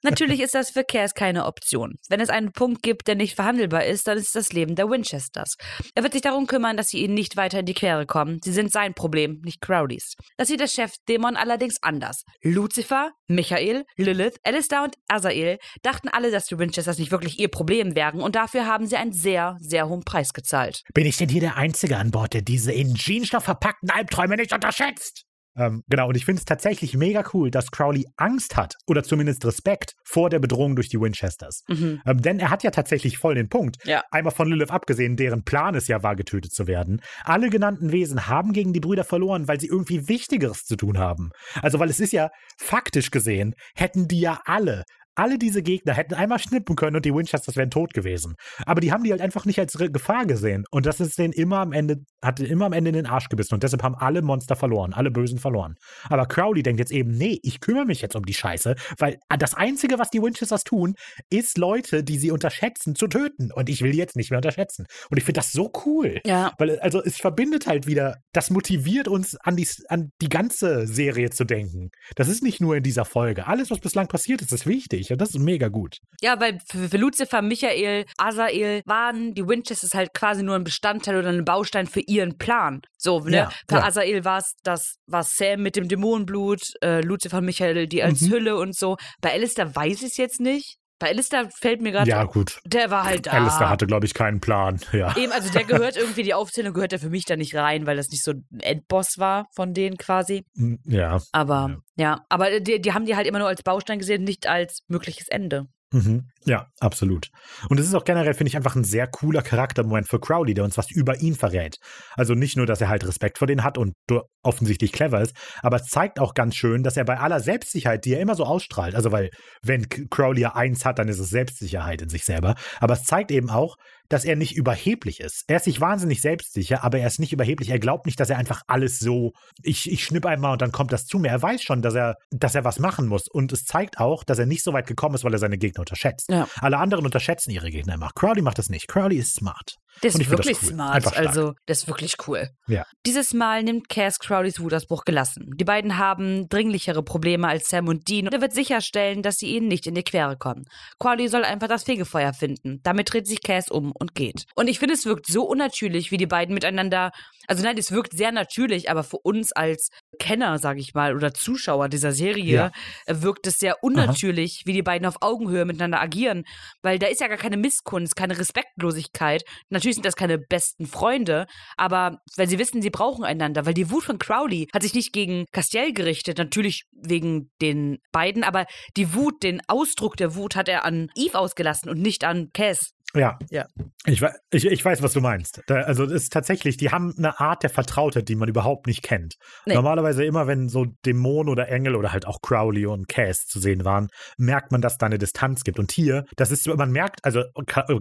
Natürlich ist das für Cass keine Option. Wenn es einen Punkt gibt, der nicht verhandelbar ist, dann ist es das Leben der Winchesters. Er wird sich darum kümmern, dass sie ihnen nicht weiter in die Quere kommen. Sie sind sein Problem, nicht Crowleys. Das sieht der Chefdämon allerdings anders. Lucifer, Michael, Lilith, Alistair und Azazel dachten alle, dass die Winchesters nicht wirklich ihr Problem wären und dafür haben sie einen sehr, sehr hohen Preis gezahlt. Bin ich denn hier der Einzige an Bord, der diese in Jeansstoff verpackten Albträume nicht unterschätzt? Genau, und ich finde es tatsächlich mega cool, dass Crowley Angst hat oder zumindest Respekt vor der Bedrohung durch die Winchesters. Mhm. Denn er hat ja tatsächlich voll den Punkt. Ja. Einmal von Lilith abgesehen, deren Plan es ja war, getötet zu werden. Alle genannten Wesen haben gegen die Brüder verloren, weil sie irgendwie Wichtigeres zu tun haben. Also, weil es ist ja faktisch gesehen, hätten die ja alle diese Gegner hätten einmal schnippen können und die Winchesters wären tot gewesen. Aber die haben die halt einfach nicht als Gefahr gesehen. Und das ist denen hat denen immer am Ende in den Arsch gebissen. Und deshalb haben alle Monster verloren, alle Bösen verloren. Aber Crowley denkt jetzt eben, nee, ich kümmere mich jetzt um die Scheiße, weil das Einzige, was die Winchesters tun, ist Leute, die sie unterschätzen, zu töten. Und ich will die jetzt nicht mehr unterschätzen. Und ich finde das so cool. Ja. Weil, also, es verbindet halt wieder, das motiviert uns, an die ganze Serie zu denken. Das ist nicht nur in dieser Folge. Alles, was bislang passiert ist, ist wichtig. Ja, das ist mega gut. Ja, weil für Lucifer, Michael, Azazel waren die Winchesters halt quasi nur ein Bestandteil oder ein Baustein für ihren Plan. So, ne? Ja, für Azazel war es das, was Sam mit dem Dämonenblut, Lucifer und Michael, die als Hülle und so. Bei Alistair weiß ich es jetzt nicht. Bei Alistair fällt mir gerade... Ja, gut. Der war halt da. Alistair hatte, glaube ich, keinen Plan. Ja. Eben, also der gehört irgendwie, die Aufzählung gehört ja für mich da nicht rein, weil das nicht so ein Endboss war von denen quasi. Ja. Aber ja. Aber die haben die halt immer nur als Baustein gesehen, nicht als mögliches Ende. Mhm. Ja, absolut. Und es ist auch generell, finde ich, einfach ein sehr cooler Charaktermoment für Crowley, der uns was über ihn verrät. Also nicht nur, dass er halt Respekt vor denen hat und offensichtlich clever ist, aber es zeigt auch ganz schön, dass er bei aller Selbstsicherheit, die er immer so ausstrahlt, also weil, wenn Crowley ja eins hat, dann ist es Selbstsicherheit in sich selber, aber es zeigt eben auch, dass er nicht überheblich ist. Er ist sich wahnsinnig selbstsicher, aber er ist nicht überheblich. Er glaubt nicht, dass er einfach alles so, ich schnipp einmal und dann kommt das zu mir. Er weiß schon, dass er was machen muss. Und es zeigt auch, dass er nicht so weit gekommen ist, weil er seine Gegner unterschätzt. Ja. Alle anderen unterschätzen ihre Gegner immer. Crowley macht das nicht. Crowley ist smart. Das ist wirklich smart. Also, das ist wirklich cool. Ja. Dieses Mal nimmt Cass Crowleys Wutausbruch gelassen. Die beiden haben dringlichere Probleme als Sam und Dean und er wird sicherstellen, dass sie ihnen nicht in die Quere kommen. Crowley soll einfach das Fegefeuer finden. Damit dreht sich Cass um und geht. Und ich finde, es wirkt so unnatürlich, wie die beiden miteinander, also nein, es wirkt sehr natürlich, aber für uns als Kenner, sage ich mal, oder Zuschauer dieser Serie, wirkt es sehr unnatürlich, wie die beiden auf Augenhöhe miteinander agieren, weil da ist ja gar keine Missgunst, keine Respektlosigkeit. Natürlich sind das keine besten Freunde, aber weil sie wissen, sie brauchen einander, weil die Wut von Crowley hat sich nicht gegen Castiel gerichtet, natürlich wegen den beiden, aber die Wut, den Ausdruck der Wut hat er an Eve ausgelassen und nicht an Cass. Ja. Ich weiß, was du meinst. Also es ist tatsächlich, die haben eine Art der Vertrautheit, die man überhaupt nicht kennt. Nee. Normalerweise immer, wenn so Dämonen oder Engel oder halt auch Crowley und Cass zu sehen waren, merkt man, dass da eine Distanz gibt. Und hier, das ist, man merkt, also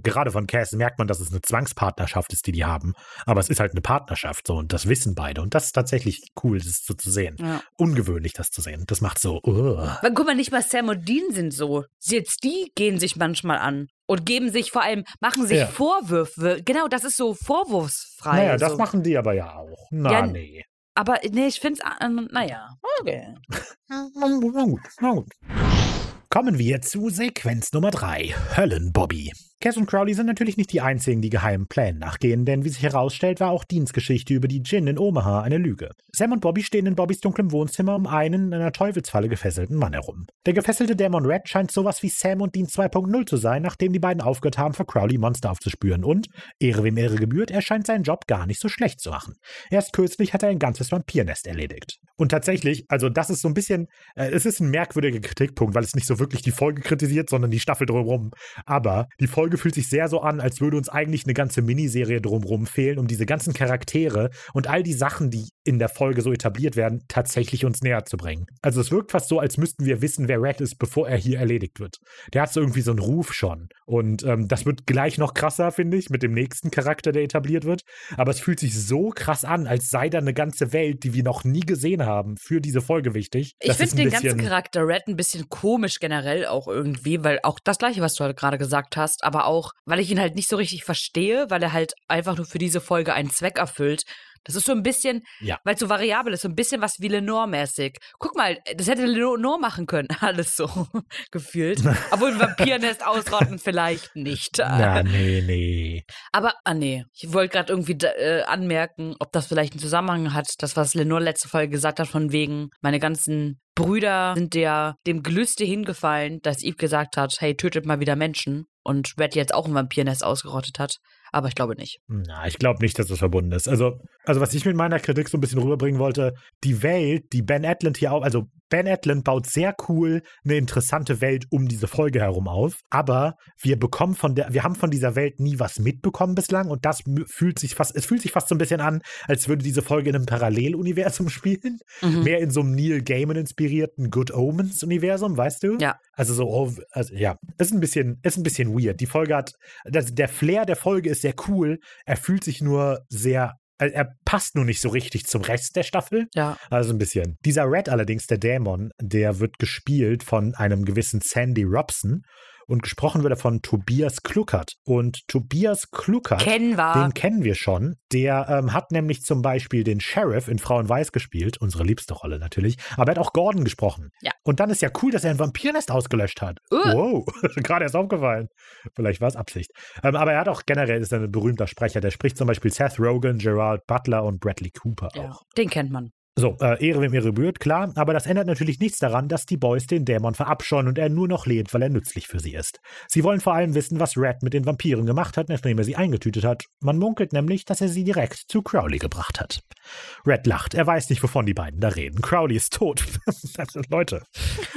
gerade von Cass merkt man, dass es eine Zwangspartnerschaft ist, die haben. Aber es ist halt eine Partnerschaft so und das wissen beide. Und das ist tatsächlich cool, das so zu sehen. Ja. Ungewöhnlich, das zu sehen. Das macht so. Man, guck mal, nicht mal Sam und Dean sind so. Jetzt die gehen sich manchmal an. Und geben sich vor allem, machen sich Vorwürfe. Genau, das ist so vorwurfsfrei. Naja, das machen die aber ja auch. Nee. Aber nee, ich finde es, naja. Okay. Na gut. Kommen wir zu Sequenz Nummer 3, Höllenbobby. Cass und Crowley sind natürlich nicht die einzigen, die geheimen Plänen nachgehen, denn wie sich herausstellt, war auch Deans Geschichte über die Djinn in Omaha eine Lüge. Sam und Bobby stehen in Bobbys dunklem Wohnzimmer um einen in einer Teufelsfalle gefesselten Mann herum. Der gefesselte Dämon Red scheint sowas wie Sam und Dean 2.0 zu sein, nachdem die beiden aufgehört haben, für Crowley Monster aufzuspüren und, Ehre wem Ehre gebührt, er scheint seinen Job gar nicht so schlecht zu machen. Erst kürzlich hat er ein ganzes Vampirnest erledigt. Und tatsächlich, also das ist so ein bisschen, es ist ein merkwürdiger Kritikpunkt, weil es nicht so wirklich die Folge kritisiert, sondern die Staffel drumherum. Aber die Folge fühlt sich sehr so an, als würde uns eigentlich eine ganze Miniserie drumherum fehlen, um diese ganzen Charaktere und all die Sachen, die in der Folge so etabliert werden, tatsächlich uns näher zu bringen. Also es wirkt fast so, als müssten wir wissen, wer Red ist, bevor er hier erledigt wird. Der hat so irgendwie so einen Ruf schon. Und das wird gleich noch krasser, finde ich, mit dem nächsten Charakter, der etabliert wird. Aber es fühlt sich so krass an, als sei da eine ganze Welt, die wir noch nie gesehen haben, für diese Folge wichtig. Ich finde den ganzen Charakter Red ein bisschen komisch generell auch irgendwie, weil auch das Gleiche, was du halt gerade gesagt hast, aber auch, weil ich ihn halt nicht so richtig verstehe, weil er halt einfach nur für diese Folge einen Zweck erfüllt. Das ist so ein bisschen, weil es so variabel ist, so ein bisschen was wie Lenore-mäßig. Guck mal, das hätte Lenore machen können, alles so gefühlt. Obwohl ein Vampirnest ausrotten vielleicht nicht. Nee. Aber, ich wollte gerade irgendwie anmerken, ob das vielleicht einen Zusammenhang hat, das, was Lenore letzte Folge gesagt hat, von wegen, meine ganzen Brüder sind dem Gelüste hingefallen, dass Eve gesagt hat, hey, tötet mal wieder Menschen. Und Red jetzt auch ein Vampirnest ausgerottet hat. aber ich glaube nicht. Na, ich glaube nicht, dass das verbunden ist. Also was ich mit meiner Kritik so ein bisschen rüberbringen wollte, die Welt, die Ben Edlund hier auch, also Ben Edlund baut sehr cool eine interessante Welt um diese Folge herum auf, aber wir haben von dieser Welt nie was mitbekommen bislang und das fühlt sich fast so ein bisschen an, als würde diese Folge in einem Paralleluniversum spielen, mehr in so einem Neil Gaiman inspirierten Good Omens Universum, weißt du? Ja. Ist ein bisschen weird. Die Folge hat, also der Flair der Folge ist sehr cool, er fühlt sich nur sehr, er passt nur nicht so richtig zum Rest der Staffel. Ja. Also ein bisschen. Dieser Red allerdings, der Dämon, der wird gespielt von einem gewissen Sandy Robson und gesprochen wird er von Tobias Kluckert. Und Tobias Kluckert, den kennen wir schon, der hat nämlich zum Beispiel den Sheriff in Frau in Weiß gespielt, unsere liebste Rolle natürlich, aber er hat auch Gordon gesprochen. Ja. Und dann ist ja cool, dass er ein Vampirnest ausgelöscht hat. Wow, gerade erst aufgefallen. Vielleicht war es Absicht. Aber er hat auch generell, ist ein berühmter Sprecher, der spricht zum Beispiel Seth Rogen, Gerald Butler und Bradley Cooper auch. Den kennt man. So, Ehre wem Ehre gebührt, klar, aber das ändert natürlich nichts daran, dass die Boys den Dämon verabscheuen und er nur noch lebt, weil er nützlich für sie ist. Sie wollen vor allem wissen, was Red mit den Vampiren gemacht hat, nachdem er sie eingetütet hat. Man munkelt nämlich, dass er sie direkt zu Crowley gebracht hat. Red lacht, er weiß nicht, wovon die beiden da reden. Crowley ist tot. Leute.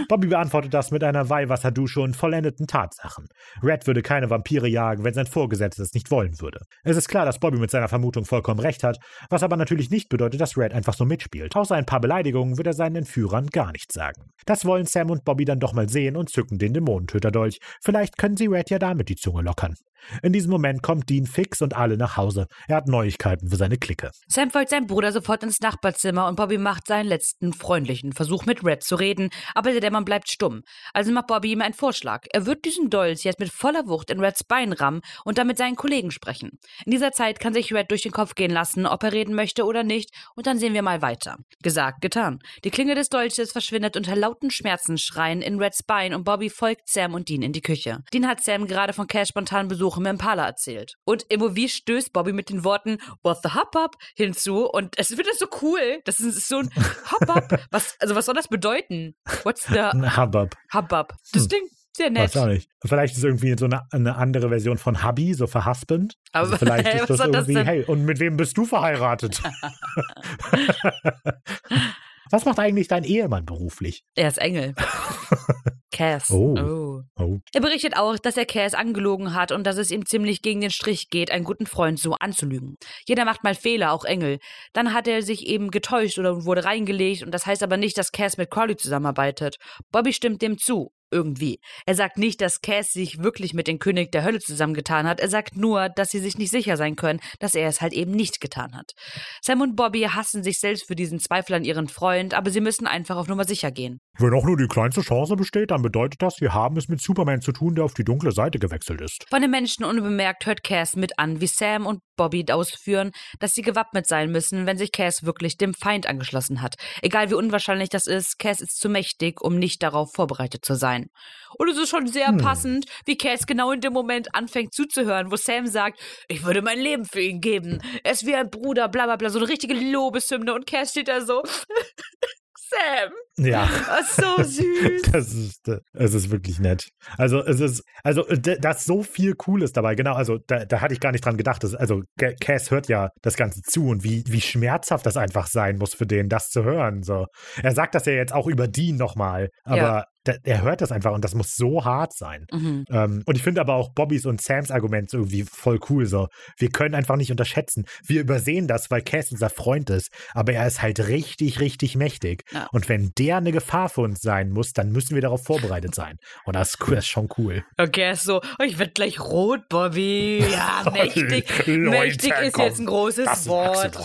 Bobby beantwortet das mit einer Weihwasserdusche und vollendeten Tatsachen. Red würde keine Vampire jagen, wenn sein Vorgesetzter es nicht wollen würde. Es ist klar, dass Bobby mit seiner Vermutung vollkommen recht hat, was aber natürlich nicht bedeutet, dass Red einfach so mitspielt. Außer ein paar Beleidigungen wird er seinen Entführern gar nichts sagen. Das wollen Sam und Bobby dann doch mal sehen und zücken den Dämonentöterdolch. Vielleicht können sie Red ja damit die Zunge lockern. In diesem Moment kommt Dean fix und alle nach Hause. Er hat Neuigkeiten für seine Clique. Sam folgt seinem Bruder sofort ins Nachbarzimmer und Bobby macht seinen letzten freundlichen Versuch, mit Red zu reden, aber der Dämon bleibt stumm. Also macht Bobby ihm einen Vorschlag. Er wird diesen Dolch jetzt mit voller Wucht in Reds Bein rammen und dann mit seinen Kollegen sprechen. In dieser Zeit kann sich Red durch den Kopf gehen lassen, ob er reden möchte oder nicht, und dann sehen wir mal weiter. Gesagt, getan. Die Klinge des Dolches verschwindet unter lauten Schmerzensschreien in Reds Bein und Bobby folgt Sam und Dean in die Küche. Dean hat Sam gerade von Cash' spontanen Besuch im Impala erzählt. Und Immobil stößt Bobby mit den Worten "What the Hop-Up" hinzu und es wird so cool. Das ist so ein Hop-Up. Was soll das bedeuten? What's the Hop-Up? Hop-Up. Das Ding. Sehr nett. Weiß auch nicht. Vielleicht ist es irgendwie so eine andere Version von Hubby, so verhaspend. Aber also vielleicht ist das irgendwie, das hey, und mit wem bist du verheiratet? Was macht eigentlich dein Ehemann beruflich? Er ist Engel. Cass. Oh. Er berichtet auch, dass er Cass angelogen hat und dass es ihm ziemlich gegen den Strich geht, einen guten Freund so anzulügen. Jeder macht mal Fehler, auch Engel. Dann hat er sich eben getäuscht oder wurde reingelegt und das heißt aber nicht, dass Cass mit Crowley zusammenarbeitet. Bobby stimmt dem zu. Irgendwie. Er sagt nicht, dass Cass sich wirklich mit dem König der Hölle zusammengetan hat. Er sagt nur, dass sie sich nicht sicher sein können, dass er es halt eben nicht getan hat. Sam und Bobby hassen sich selbst für diesen Zweifel an ihren Freund, aber sie müssen einfach auf Nummer sicher gehen. Wenn auch nur die kleinste Chance besteht, dann bedeutet das, wir haben es mit Superman zu tun, der auf die dunkle Seite gewechselt ist. Von den Menschen unbemerkt hört Cass mit an, wie Sam und Bobby ausführen, dass sie gewappnet sein müssen, wenn sich Cass wirklich dem Feind angeschlossen hat. Egal wie unwahrscheinlich das ist, Cass ist zu mächtig, um nicht darauf vorbereitet zu sein. Und es ist schon sehr passend, wie Cass genau in dem Moment anfängt zuzuhören, wo Sam sagt, ich würde mein Leben für ihn geben. Er ist wie ein Bruder, bla bla bla, so eine richtige Lobeshymne. Und Cass steht da so, Sam. Ja. Das ist so süß. Es ist wirklich nett. Dass so viel Cooles dabei. Genau, also da hatte ich gar nicht dran gedacht. Cass hört ja das Ganze zu und wie schmerzhaft das einfach sein muss für den, das zu hören. So. Er sagt das ja jetzt auch über Dean nochmal, aber er hört das einfach und das muss so hart sein. Mhm. Und ich finde aber auch Bobbys und Sams Argument irgendwie voll cool. So. Wir können einfach nicht unterschätzen. Wir übersehen das, weil Cass unser Freund ist, aber er ist halt richtig, richtig mächtig. Ja. Und wenn der eine Gefahr für uns sein muss, dann müssen wir darauf vorbereitet sein. Und das ist schon cool. Okay, so, ich werde gleich rot, Bobby. Ja, mächtig. Leute, mächtig ist komm, jetzt ein großes Wort.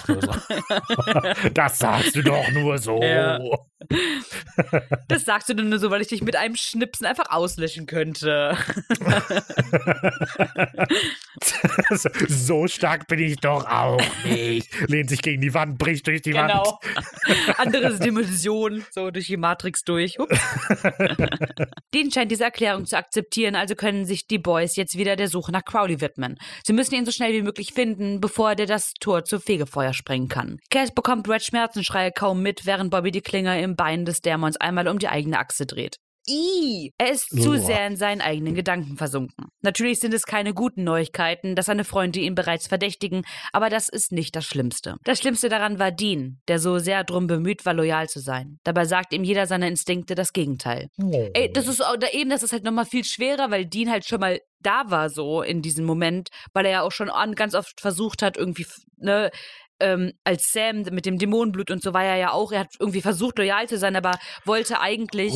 Das sagst du doch nur so. Ja. Das sagst du nur so, weil ich dich mit einem Schnipsen einfach auslöschen könnte. So stark bin ich doch auch nicht. Lehnt sich gegen die Wand, bricht durch die Wand. Andere Dimension, so durch die Matrix durch. Dean scheint diese Erklärung zu akzeptieren, also können sich die Boys jetzt wieder der Suche nach Crowley widmen. Sie müssen ihn so schnell wie möglich finden, bevor der das Tor zur Fegefeuer sprengen kann. Cass bekommt Red Schmerzensschreie kaum mit, während Bobby die Klinge im Bein des Dämons einmal um die eigene Achse dreht. Er ist zu sehr in seinen eigenen Gedanken versunken. Natürlich sind es keine guten Neuigkeiten, dass seine Freunde ihn bereits verdächtigen, aber das ist nicht das Schlimmste. Das Schlimmste daran war Dean, der so sehr drum bemüht war, loyal zu sein. Dabei sagt ihm jeder seiner Instinkte das Gegenteil. Das ist halt nochmal viel schwerer, weil Dean halt schon mal da war so in diesem Moment, weil er ja auch schon ganz oft versucht hat, irgendwie, als Sam mit dem Dämonenblut und so war er ja auch, er hat irgendwie versucht, loyal zu sein, aber wollte eigentlich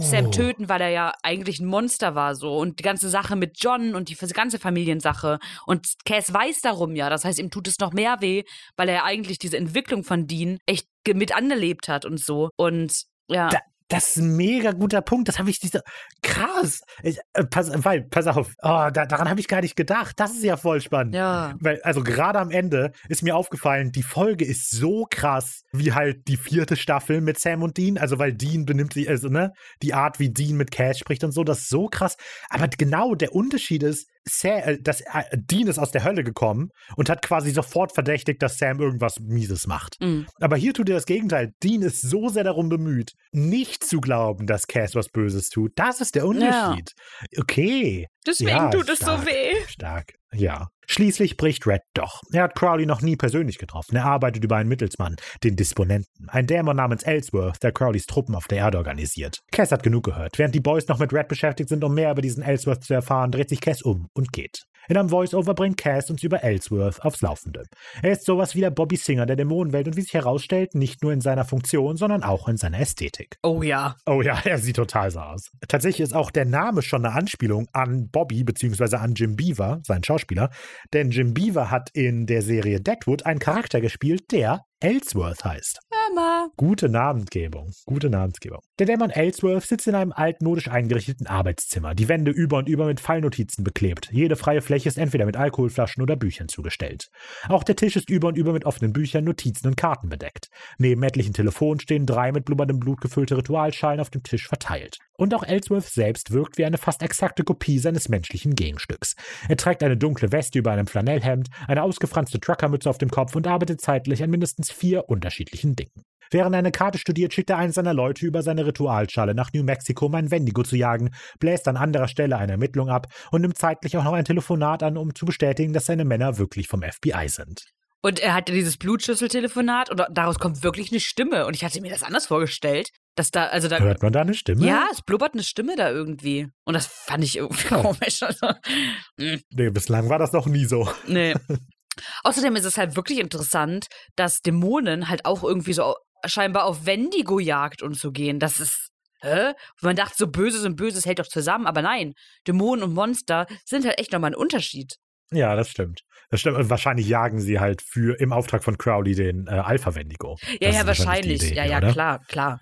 Sam töten, weil er ja eigentlich ein Monster war so. Und die ganze Sache mit John und die ganze Familiensache. Und Cass weiß darum ja, das heißt, ihm tut es noch mehr weh, weil er ja eigentlich diese Entwicklung von Dean echt mit anerlebt hat und so. Und ja. Das ist ein mega guter Punkt. Das habe ich nicht so. Krass. Pass auf. Oh, daran habe ich gar nicht gedacht. Das ist ja voll spannend. Ja. Weil, also gerade am Ende ist mir aufgefallen, die Folge ist so krass, wie halt die 4. Staffel mit Sam und Dean. Also, weil Dean benimmt sich, also, ne, die Art, wie Dean mit Cass spricht und so, das ist so krass. Aber genau der Unterschied ist, Dean ist aus der Hölle gekommen und hat quasi sofort verdächtigt, dass Sam irgendwas Mieses macht. Mhm. Aber hier tut er das Gegenteil. Dean ist so sehr darum bemüht, nicht zu glauben, dass Cass was Böses tut. Das ist der Unterschied. Ja. Okay. Deswegen tut es so weh. Stark. Ja. Schließlich bricht Red doch. Er hat Crowley noch nie persönlich getroffen. Er arbeitet über einen Mittelsmann, den Disponenten. Ein Dämon namens Ellsworth, der Crowleys Truppen auf der Erde organisiert. Cass hat genug gehört. Während die Boys noch mit Red beschäftigt sind, um mehr über diesen Ellsworth zu erfahren, dreht sich Cass um und geht. In einem Voice-Over bringt Cass uns über Ellsworth aufs Laufende. Er ist sowas wie der Bobby Singer der Dämonenwelt und wie sich herausstellt, nicht nur in seiner Funktion, sondern auch in seiner Ästhetik. Oh ja. Oh ja, er sieht total so aus. Tatsächlich ist auch der Name schon eine Anspielung an Bobby bzw. an Jim Beaver, seinen Schauspieler, denn Jim Beaver hat in der Serie Deadwood einen Charakter gespielt, der Ellsworth heißt. Mama. Gute Namensgebung. Der Dämon Ellsworth sitzt in einem altmodisch eingerichteten Arbeitszimmer, die Wände über und über mit Fallnotizen beklebt. Jede freie Fläche ist entweder mit Alkoholflaschen oder Büchern zugestellt. Auch der Tisch ist über und über mit offenen Büchern, Notizen und Karten bedeckt. Neben etlichen Telefonen stehen 3 mit blubberndem Blut gefüllte Ritualschalen auf dem Tisch verteilt. Und auch Ellsworth selbst wirkt wie eine fast exakte Kopie seines menschlichen Gegenstücks. Er trägt eine dunkle Weste über einem Flanellhemd, eine ausgefranste Truckermütze auf dem Kopf und arbeitet zeitlich an mindestens 4 unterschiedlichen Dingen. Während er eine Karte studiert, schickt er einen seiner Leute über seine Ritualschale nach New Mexico, um einen Wendigo zu jagen, bläst an anderer Stelle eine Ermittlung ab und nimmt zeitlich auch noch ein Telefonat an, um zu bestätigen, dass seine Männer wirklich vom FBI sind. Und er hatte dieses Blutschlüssel-Telefonat und daraus kommt wirklich eine Stimme. Und ich hatte mir das anders vorgestellt. Dass da, also da, hört man da eine Stimme? Ja, es blubbert eine Stimme da irgendwie. Und das fand ich irgendwie komisch. Nee, bislang war das noch nie so. Nee. Außerdem ist es halt wirklich interessant, dass Dämonen halt auch irgendwie so scheinbar auf Wendigo-Jagd und so gehen. Das ist, man dachte, so Böses und Böses hält doch zusammen. Aber nein, Dämonen und Monster sind halt echt nochmal ein Unterschied. Ja, das stimmt. Das stimmt. Und wahrscheinlich jagen sie halt im Auftrag von Crowley den Alpha-Wendigo. Ja, das ja, wahrscheinlich. Idee, ja, oder? Klar.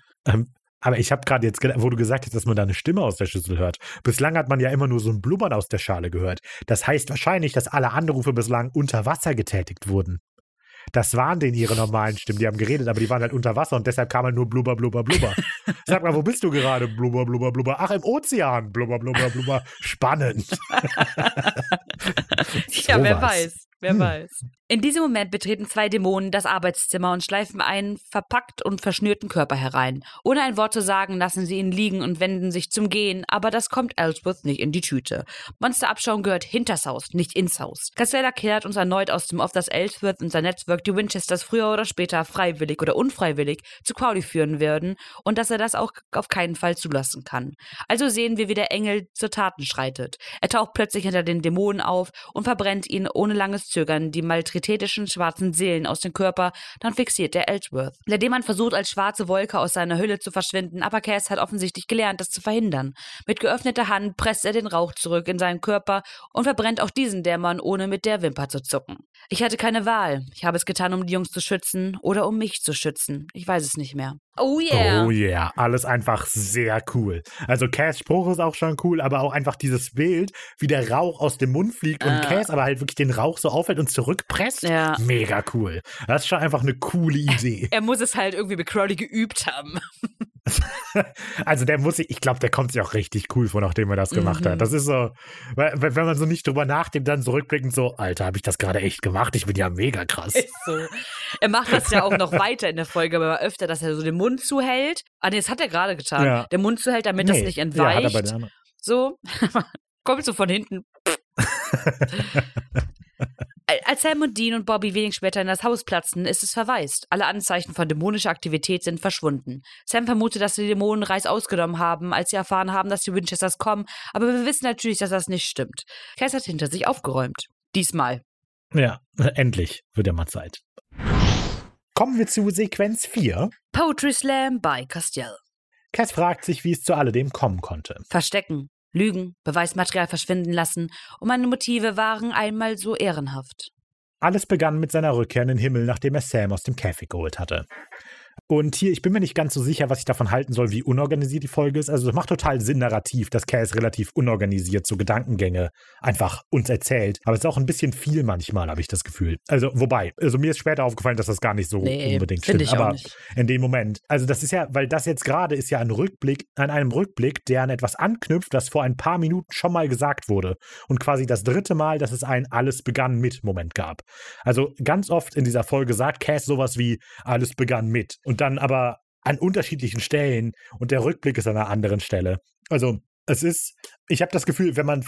Aber ich habe gerade jetzt, wo du gesagt hast, dass man da eine Stimme aus der Schüssel hört. Bislang hat man ja immer nur so ein Blubbern aus der Schale gehört. Das heißt wahrscheinlich, dass alle Anrufe bislang unter Wasser getätigt wurden. Das waren denn ihre normalen Stimmen, die haben geredet, aber die waren halt unter Wasser und deshalb kam halt nur blubber, blubber, blubber. Sag mal, wo bist du gerade? Blubber, blubber, blubber. Ach, im Ozean. Blubber, blubber, blubber. Spannend. Ja, so wer weiß. In diesem Moment betreten 2 Dämonen das Arbeitszimmer und schleifen einen verpackt und verschnürten Körper herein. Ohne ein Wort zu sagen, lassen sie ihn liegen und wenden sich zum Gehen, aber das kommt Ellsworth nicht in die Tüte. Monsterabschaum gehört hinters Haus, nicht ins Haus. Cassella kehrt uns erneut aus dem Off, dass Ellsworth und sein Netzwerk die Winchesters früher oder später freiwillig oder unfreiwillig zu Crowley führen werden und dass er das auch auf keinen Fall zulassen kann. Also sehen wir, wie der Engel zur Taten schreitet. Er taucht plötzlich hinter den Dämonen auf und verbrennt ihn ohne langes Zögern die maltrithetischen schwarzen Seelen aus dem Körper, dann fixiert er Ellsworth. Der Dämon versucht, als schwarze Wolke aus seiner Hülle zu verschwinden, aber Cass hat offensichtlich gelernt, das zu verhindern. Mit geöffneter Hand presst er den Rauch zurück in seinen Körper und verbrennt auch diesen Dämon, ohne mit der Wimper zu zucken. Ich hatte keine Wahl. Ich habe es getan, um die Jungs zu schützen oder um mich zu schützen. Ich weiß es nicht mehr. Oh yeah. Oh yeah. Alles einfach sehr cool. Also Cass' Spruch ist auch schon cool, aber auch einfach dieses Bild, wie der Rauch aus dem Mund fliegt und Cass aber halt wirklich den Rauch so aufhält und zurückpresst. Ja. Mega cool. Das ist schon einfach eine coole Idee. Er muss es halt irgendwie mit Crowley geübt haben. Also der muss sich, ich glaube, der kommt sich auch richtig cool vor, nachdem er das gemacht hat. Das ist so, wenn man so nicht drüber nachdenkt, dann zurückblickend so, Alter, habe ich das gerade echt gemacht? Ich bin ja mega krass. Ist so. Er macht das ja auch noch weiter in der Folge, aber öfter, dass er so den Mund zuhält. Ah, nee, das hat er gerade getan. Ja. Den Mund zuhält, damit das nicht entweicht. Ja, hat er bei der anderen. So, kommt so von hinten. Als Sam und Dean und Bobby wenig später in das Haus platzen, ist es verwaist. Alle Anzeichen von dämonischer Aktivität sind verschwunden. Sam vermutet, dass die Dämonen Reis ausgenommen haben, als sie erfahren haben, dass die Winchesters kommen. Aber wir wissen natürlich, dass das nicht stimmt. Cass hat hinter sich aufgeräumt. Diesmal. Ja, endlich wird ja mal Zeit. Kommen wir zu Sequenz 4. Poetry Slam by Castiel. Cass fragt sich, wie es zu alledem kommen konnte. Verstecken. Lügen, Beweismaterial verschwinden lassen und meine Motive waren einmal so ehrenhaft. Alles begann mit seiner Rückkehr in den Himmel, nachdem er Sam aus dem Käfig geholt hatte. Und hier, ich bin mir nicht ganz so sicher, was ich davon halten soll, wie unorganisiert die Folge ist. Also es macht total Sinn narrativ, dass Cass relativ unorganisiert so Gedankengänge einfach uns erzählt. Aber es ist auch ein bisschen viel manchmal, habe ich das Gefühl. Also wobei, also mir ist später aufgefallen, dass das gar nicht so unbedingt stimmt. Ich aber nicht. In dem Moment. Also das ist ja, weil das jetzt gerade ist ja ein Rückblick, an einem Rückblick, der an etwas anknüpft, das vor ein paar Minuten schon mal gesagt wurde. Und quasi das dritte Mal, dass es einen Alles begann mit Moment gab. Also ganz oft in dieser Folge sagt Cass sowas wie Alles begann mit. Und dann aber an unterschiedlichen Stellen und der Rückblick ist an einer anderen Stelle. Also es ist, ich habe das Gefühl, wenn man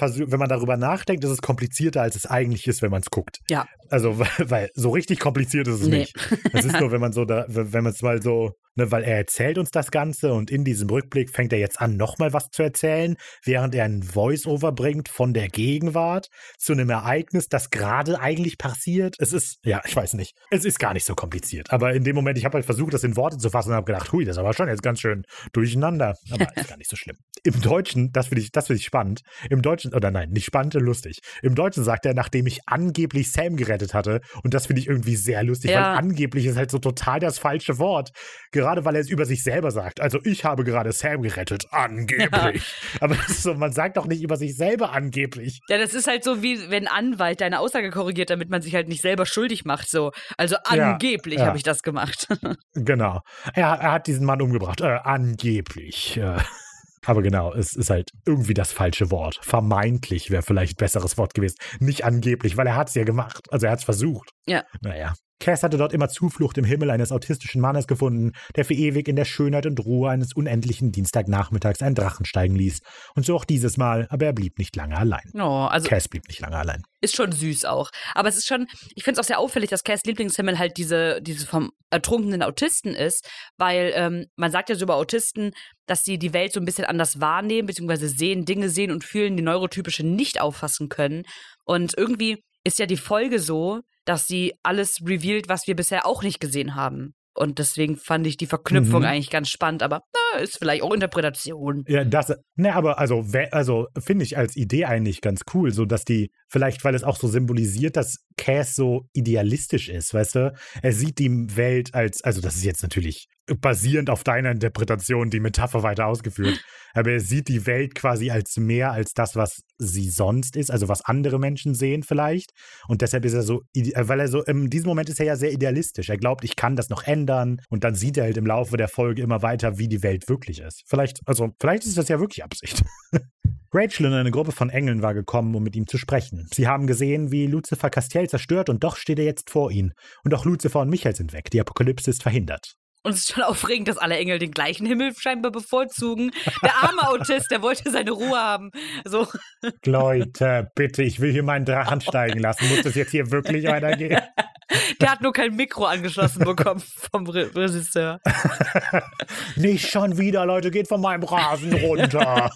darüber nachdenkt, ist es komplizierter, als es eigentlich ist, wenn man es guckt. Ja. Also weil so richtig kompliziert ist es nicht. Es ist nur, wenn man so da, wenn man es mal so, ne, weil er erzählt uns das Ganze und in diesem Rückblick fängt er jetzt an, nochmal was zu erzählen, während er einen Voice-Over bringt von der Gegenwart zu einem Ereignis, das gerade eigentlich passiert. Es ist, ja, ich weiß nicht, es ist gar nicht so kompliziert. Aber in dem Moment, ich habe halt versucht, das in Worte zu fassen und habe gedacht, hui, das ist aber schon jetzt ganz schön durcheinander. Aber ist gar nicht so schlimm. Im Deutschen, das finde ich spannend, im Deutschen, oder nein, nicht spannend, lustig. Im Deutschen sagt er, nachdem ich angeblich Sam gerettet hatte, und das finde ich irgendwie sehr lustig, weil angeblich ist halt so total das falsche Wort. Gerade weil er es über sich selber sagt. Also ich habe gerade Sam gerettet, angeblich. Ja. Aber das ist so, man sagt doch nicht über sich selber angeblich. Ja, das ist halt so, wie wenn ein Anwalt deine Aussage korrigiert, damit man sich halt nicht selber schuldig macht. So. Also angeblich habe ich das gemacht. Genau. Er hat diesen Mann umgebracht. Angeblich. Aber genau, es ist halt irgendwie das falsche Wort. Vermeintlich wäre vielleicht ein besseres Wort gewesen. Nicht angeblich, weil er hat es ja gemacht. Also er hat es versucht. Ja. Naja. Cass hatte dort immer Zuflucht im Himmel eines autistischen Mannes gefunden, der für ewig in der Schönheit und Ruhe eines unendlichen Dienstagnachmittags einen Drachen steigen ließ. Und so auch dieses Mal, aber er blieb nicht lange allein. Oh, also Cass blieb nicht lange allein. Ist schon süß auch. Aber es ist schon, ich finde es auch sehr auffällig, dass Cass Lieblingshimmel halt diese vom ertrunkenen Autisten ist, weil man sagt ja so über Autisten, dass sie die Welt so ein bisschen anders wahrnehmen, beziehungsweise sehen, Dinge sehen und fühlen, die Neurotypische nicht auffassen können. Und irgendwie ist ja die Folge so, dass sie alles revealed, was wir bisher auch nicht gesehen haben. Und deswegen fand ich die Verknüpfung eigentlich ganz spannend, aber ist vielleicht auch Interpretation. Ja, aber finde ich als Idee eigentlich ganz cool, so dass die, vielleicht weil es auch so symbolisiert, dass Cass so idealistisch ist, weißt du? Er sieht die Welt also das ist jetzt natürlich basierend auf deiner Interpretation die Metapher weiter ausgeführt, aber er sieht die Welt quasi als mehr als das, was sie sonst ist, also was andere Menschen sehen vielleicht und deshalb ist er so, weil er so, in diesem Moment ist er ja sehr idealistisch, er glaubt, ich kann das noch ändern und dann sieht er halt im Laufe der Folge immer weiter, wie die Welt wirklich ist. Vielleicht ist das ja wirklich Absicht. Rachel in eine Gruppe von Engeln war gekommen, um mit ihm zu sprechen. Sie haben gesehen, wie Lucifer Castiel zerstört und doch steht er jetzt vor ihnen. Und auch Lucifer und Michael sind weg, die Apokalypse ist verhindert. Und es ist schon aufregend, dass alle Engel den gleichen Himmel scheinbar bevorzugen. Der arme Autist, der wollte seine Ruhe haben. So. Leute, bitte, ich will hier meinen Drachen steigen lassen. Muss das jetzt hier wirklich weitergehen? Der hat nur kein Mikro angeschlossen bekommen vom Regisseur. Nicht schon wieder, Leute, geht von meinem Rasen runter.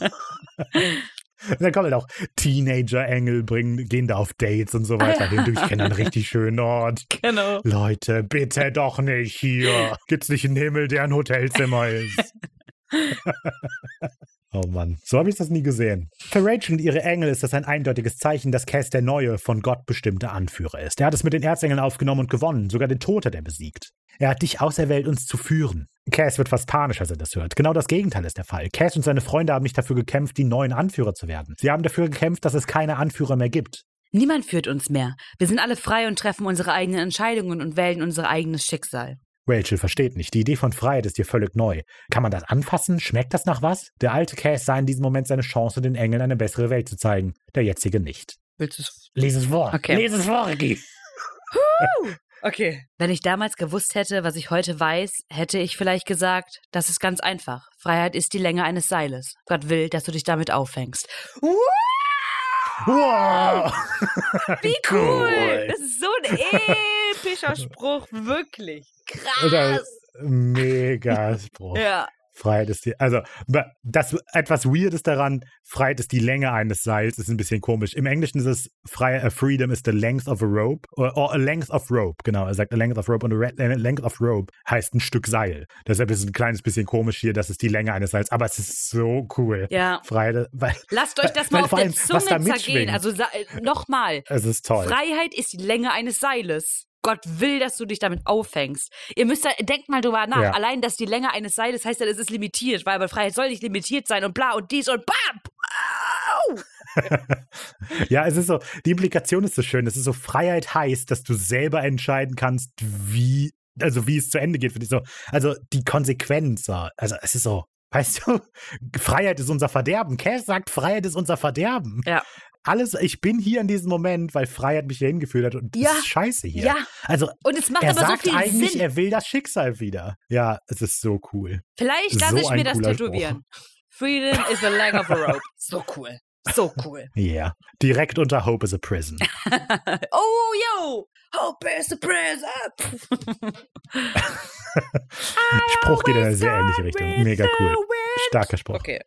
Und dann kommen halt auch Teenager-Engel, gehen da auf Dates und so weiter hin. Ich kenne einen richtig schönen Ort. Genau. Leute, bitte doch nicht hier. Gibt's nicht einen Himmel, der ein Hotelzimmer ist? Oh Mann, so habe ich das nie gesehen. Für Rachel und ihre Engel ist das ein eindeutiges Zeichen, dass Cass der neue, von Gott bestimmte Anführer ist. Er hat es mit den Erzengeln aufgenommen und gewonnen. Sogar den Tod hat er besiegt. Er hat dich auserwählt, uns zu führen. Cass wird fast panisch, als er das hört. Genau das Gegenteil ist der Fall. Cass und seine Freunde haben nicht dafür gekämpft, die neuen Anführer zu werden. Sie haben dafür gekämpft, dass es keine Anführer mehr gibt. Niemand führt uns mehr. Wir sind alle frei und treffen unsere eigenen Entscheidungen und wählen unser eigenes Schicksal. Rachel versteht nicht. Die Idee von Freiheit ist ihr völlig neu. Kann man das anfassen? Schmeckt das nach was? Der alte Cass sah in diesem Moment seine Chance, den Engeln eine bessere Welt zu zeigen. Der jetzige nicht. Willst du's? Lies es vor. Okay. Lies es vor, Ricky. Okay. Wenn ich damals gewusst hätte, was ich heute weiß, hätte ich vielleicht gesagt, das ist ganz einfach. Freiheit ist die Länge eines Seiles. Gott will, dass du dich damit auffängst. Wow! Wie cool! Das ist so ein epischer Spruch, wirklich. Krass! Mega Spruch. Ja. Freiheit ist die, also das etwas Weirdes daran, Freiheit ist die Länge eines Seils, ist ein bisschen komisch. Im Englischen ist es, freedom is the length of a rope, or a length of rope, genau, er sagt a length of rope und a length of rope heißt ein Stück Seil. Deshalb ist es ein kleines bisschen komisch hier, das ist die Länge eines Seils, aber es ist so cool. Ja. Freiheit, weil, lasst euch das mal auf der Zunge zergehen, also nochmal. Es ist toll. Freiheit ist die Länge eines Seiles. Gott will, dass du dich damit auffängst. Ihr müsst da, denkt mal drüber nach. Ja. Allein, dass die Länge eines Seiles heißt, dann ist es limitiert, weil bei Freiheit soll nicht limitiert sein und bla und dies und bam. Au! Ja, es ist so, die Implikation ist so schön. Es ist so, Freiheit heißt, dass du selber entscheiden kannst, wie es zu Ende geht für dich. So, also die Konsequenz, also es ist so, weißt du, Freiheit ist unser Verderben. Cass sagt, Freiheit ist unser Verderben. Ja. Alles, ich bin hier in diesem Moment, weil Freiheit mich hier hingeführt hat und das ist scheiße hier. Ja. Also, und es macht aber so viel eigentlich Sinn. Er will das Schicksal wieder. Ja, es ist so cool. Vielleicht lasse ich mir das tätowieren. Freedom is the length of a rope. So cool. So cool. Ja. Yeah. Direkt unter Hope is a prison. Oh, yo! Hope is a prison! Spruch geht in eine sehr ähnliche Richtung. Mega cool. Starker Spruch. Okay.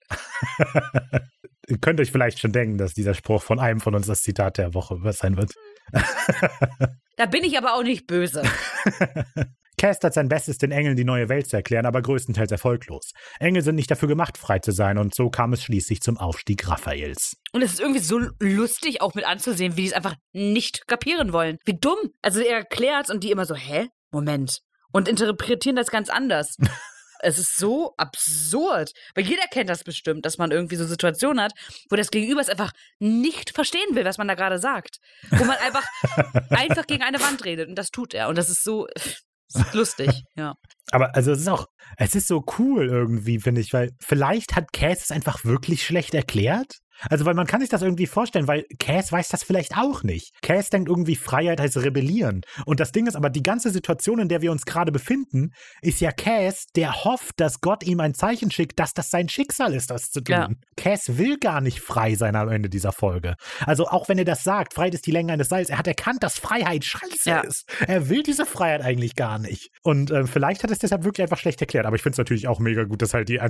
Ihr könnt euch vielleicht schon denken, dass dieser Spruch von einem von uns das Zitat der Woche sein wird. Da bin ich aber auch nicht böse. Cass hat sein Bestes, den Engeln die neue Welt zu erklären, aber größtenteils erfolglos. Engel sind nicht dafür gemacht, frei zu sein, und so kam es schließlich zum Aufstieg Raphaels. Und es ist irgendwie so lustig auch mit anzusehen, wie die es einfach nicht kapieren wollen. Wie dumm. Also er erklärt es und die immer so, hä? Moment. Und interpretieren das ganz anders. Es ist so absurd, weil jeder kennt das bestimmt, dass man irgendwie so Situationen hat, wo das Gegenüber es einfach nicht verstehen will, was man da gerade sagt. Wo man einfach gegen eine Wand redet und das tut er. Und das ist so lustig, ja. Aber also es ist so cool irgendwie, finde ich, weil vielleicht hat Cass es einfach wirklich schlecht erklärt. Also, weil man kann sich das irgendwie vorstellen, weil Cass weiß das vielleicht auch nicht. Cass denkt irgendwie, Freiheit heißt rebellieren. Und das Ding ist aber, die ganze Situation, in der wir uns gerade befinden, ist ja Cass, der hofft, dass Gott ihm ein Zeichen schickt, dass das sein Schicksal ist, das zu tun. Ja. Cass will gar nicht frei sein am Ende dieser Folge. Also, auch wenn er das sagt, Freiheit ist die Länge eines Seils, er hat erkannt, dass Freiheit scheiße ist. Er will diese Freiheit eigentlich gar nicht. Und vielleicht hat es deshalb wirklich einfach schlecht erklärt. Aber ich finde es natürlich auch mega gut, dass halt die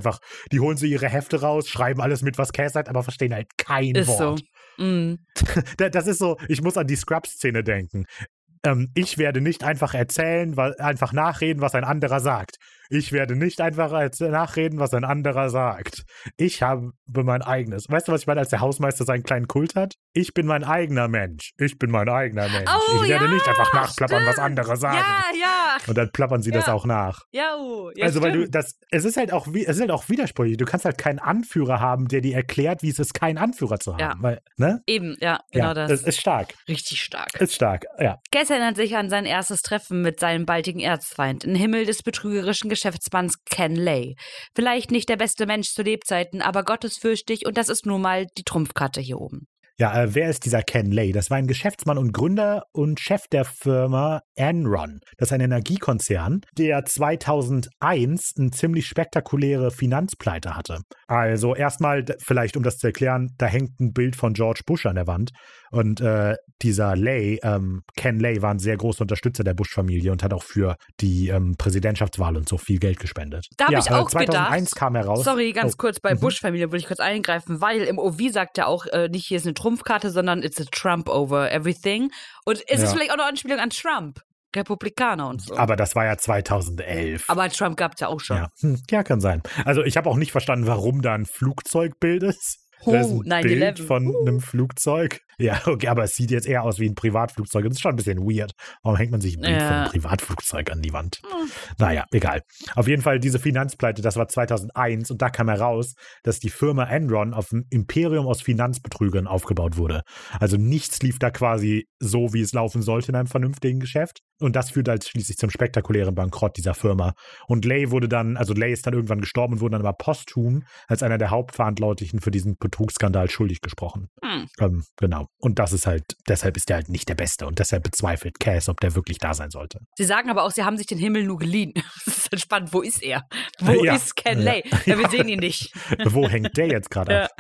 holen so ihre Hefte raus, schreiben alles mit, was Cass sagt, aber verstehen halt kein Wort. So. Mm. Das ist so, ich muss an die Scrubs-Szene denken. Ich werde nicht einfach nachreden, was ein anderer sagt. Ich werde nicht einfach nachreden, was ein anderer sagt. Ich habe mein eigenes. Weißt du, was ich meine, als der Hausmeister seinen kleinen Kult hat? Ich bin mein eigener Mensch. Ich bin mein eigener Mensch. Oh, ich werde nicht einfach nachplappern, was andere sagen. Ja, ja. Und dann plappern sie das auch nach. Ja, ja, also, weil es ist halt auch widersprüchlich. Du kannst halt keinen Anführer haben, der dir erklärt, wie es ist, keinen Anführer zu haben. Ja. Weil, ne? Eben, ja, genau das. Es ist stark. Richtig stark. Ist stark, ja. Gestern erinnert sich an sein erstes Treffen mit seinem baldigen Erzfeind. Im Himmel des betrügerischen Geschäftsmanns Ken Lay. Vielleicht nicht der beste Mensch zu Lebzeiten, aber gottesfürchtig, und das ist nun mal die Trumpfkarte hier oben. Ja, wer ist dieser Ken Lay? Das war ein Geschäftsmann und Gründer und Chef der Firma Enron. Das ist ein Energiekonzern, der 2001 eine ziemlich spektakuläre Finanzpleite hatte. Also erstmal, vielleicht um das zu erklären, da hängt ein Bild von George Bush an der Wand. Und dieser Lay, Ken Lay, war ein sehr großer Unterstützer der Bush-Familie und hat auch für die Präsidentschaftswahl und so viel Geld gespendet. Da habe ich auch 2001 kam heraus. Sorry, ganz kurz, bei Bush-Familie würde ich kurz eingreifen, weil im OV sagt er auch, nicht hier ist eine Trumpfkarte, sondern it's a Trump over everything. Und es ist vielleicht auch noch eine Anspielung an Trump, Republikaner und so. Aber das war ja 2011. Aber Trump gab es ja auch schon. Ja. Ja, kann sein. Also ich habe auch nicht verstanden, warum da ein Flugzeugbild ist. Da ist ein Bild von einem Flugzeug. Ja, okay, aber es sieht jetzt eher aus wie ein Privatflugzeug. Das ist schon ein bisschen weird. Warum hängt man sich ein Bild von einem Privatflugzeug an die Wand? Naja, egal. Auf jeden Fall diese Finanzpleite, das war 2001 und da kam heraus, dass die Firma Enron auf ein Imperium aus Finanzbetrügern aufgebaut wurde. Also nichts lief da quasi so, wie es laufen sollte in einem vernünftigen Geschäft. Und das führte halt schließlich zum spektakulären Bankrott dieser Firma. Und Lay wurde dann, also Lay ist dann irgendwann gestorben und wurde dann aber posthum als einer der Hauptverantwortlichen für diesen Betrugsskandal schuldig gesprochen. Genau. Und das ist halt, deshalb ist der halt nicht der Beste und deshalb bezweifelt Cass, ob der wirklich da sein sollte. Sie sagen aber auch, sie haben sich den Himmel nur geliehen. Das ist halt spannend. Wo ist er? Wo ist Ken Lay? Ja, wir sehen ihn nicht. Wo hängt der jetzt gerade ab?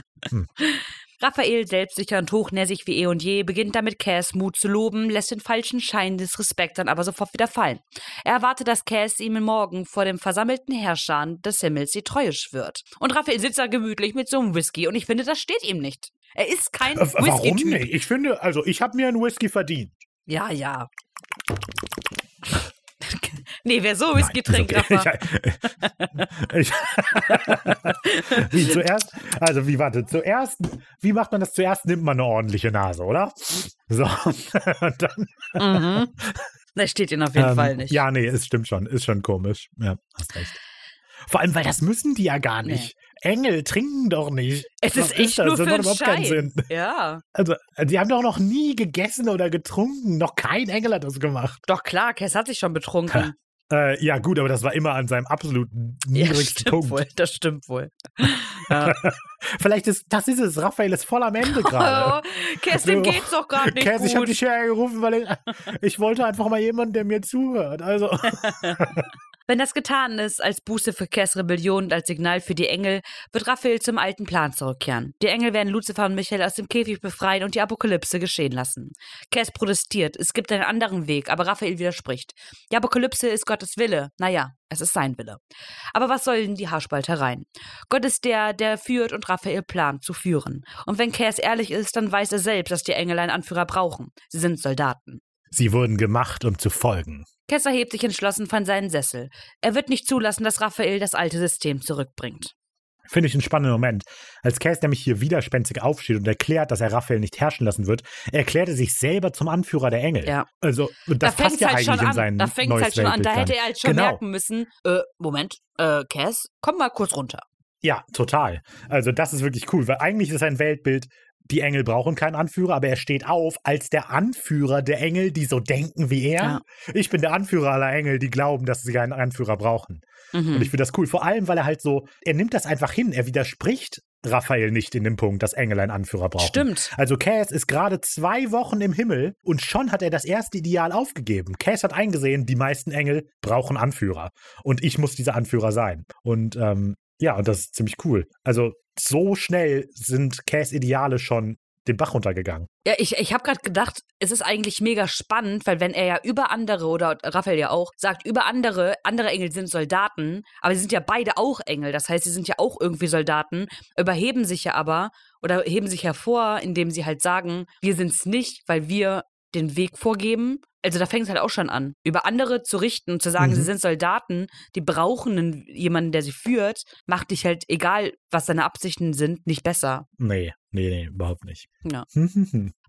Raphael, selbstsicher und hochnäsig wie eh und je, beginnt damit, Cass Mut zu loben, lässt den falschen Schein des Respekts dann aber sofort wieder fallen. Er erwartet, dass Cass ihm morgen vor dem versammelten Herrscher des Himmels die Treue schwört. Und Raphael sitzt da gemütlich mit so einem Whisky und ich finde, das steht ihm nicht. Er ist kein Whisky-Typ. Warum nicht? Ich finde, also ich habe mir einen Whisky verdient. Ja, ja. Nee, wer so Whisky trinkt, Wie zuerst? Also, wie macht man das? Zuerst nimmt man eine ordentliche Nase, oder? So. Und dann. Das steht Ihnen auf jeden Fall nicht. Ja, nee, es stimmt schon. Ist schon komisch. Ja, hast recht. Vor allem, weil das müssen die ja gar nicht. Nee. Engel trinken doch nicht. Es ist echt nur für den Schein. Ja. Also, die haben doch noch nie gegessen oder getrunken. Noch kein Engel hat das gemacht. Doch klar, Cass hat sich schon betrunken. Ja. Ja gut, aber das war immer an seinem absoluten niedrigsten Punkt. Wohl, das stimmt wohl. Ja. Vielleicht ist es, Raphael ist voll am Ende gerade. Cass, dem geht's doch gar nicht Cass, gut. Ich habe dich hergerufen, weil ich wollte einfach mal jemanden, der mir zuhört. Also. Wenn das getan ist, als Buße für Cass' Rebellion und als Signal für die Engel, wird Raphael zum alten Plan zurückkehren. Die Engel werden Lucifer und Michael aus dem Käfig befreien und die Apokalypse geschehen lassen. Cass protestiert, es gibt einen anderen Weg, aber Raphael widerspricht. Die Apokalypse ist Gottes Wille. Naja, es ist sein Wille. Aber was sollen die Haarspaltereien? Gott ist der, der führt und Raphael plant zu führen. Und wenn Cass ehrlich ist, dann weiß er selbst, dass die Engel einen Anführer brauchen. Sie sind Soldaten. Sie wurden gemacht, um zu folgen. Cass erhebt sich entschlossen von seinem Sessel. Er wird nicht zulassen, dass Raphael das alte System zurückbringt. Finde ich einen spannenden Moment. Als Cass nämlich hier widerspenstig aufsteht und erklärt, dass er Raphael nicht herrschen lassen wird, erklärt er sich selber zum Anführer der Engel. Ja. Also, das da passt ja halt eigentlich in seinen neues Weltbild. Da fängt es halt schon an. Da hätte er halt schon merken müssen, Moment, Cass, komm mal kurz runter. Ja, total. Also das ist wirklich cool, weil eigentlich ist ein Weltbild, die Engel brauchen keinen Anführer, aber er steht auf als der Anführer der Engel, die so denken wie er. Ja. Ich bin der Anführer aller Engel, die glauben, dass sie einen Anführer brauchen. Mhm. Und ich finde das cool, vor allem, weil er halt so, er nimmt das einfach hin, er widerspricht Raphael nicht in dem Punkt, dass Engel einen Anführer brauchen. Stimmt. Also Cass ist gerade 2 Wochen im Himmel und schon hat er das erste Ideal aufgegeben. Cass hat eingesehen, die meisten Engel brauchen Anführer und ich muss dieser Anführer sein. Und ja, und das ist ziemlich cool. Also so schnell sind Cass' Ideale schon den Bach runtergegangen. Ja, ich habe gerade gedacht, es ist eigentlich mega spannend, weil wenn er ja über andere, oder Raphael ja auch, sagt, über andere Engel sind Soldaten, aber sie sind ja beide auch Engel, das heißt, sie sind ja auch irgendwie Soldaten, überheben sich ja aber, oder heben sich hervor, indem sie halt sagen, wir sind's nicht, weil wir den Weg vorgeben. Also da fängt es halt auch schon an, über andere zu richten und zu sagen, sie sind Soldaten, die brauchen jemanden, der sie führt, macht dich halt, egal was seine Absichten sind, nicht besser. Nee, überhaupt nicht. Ja.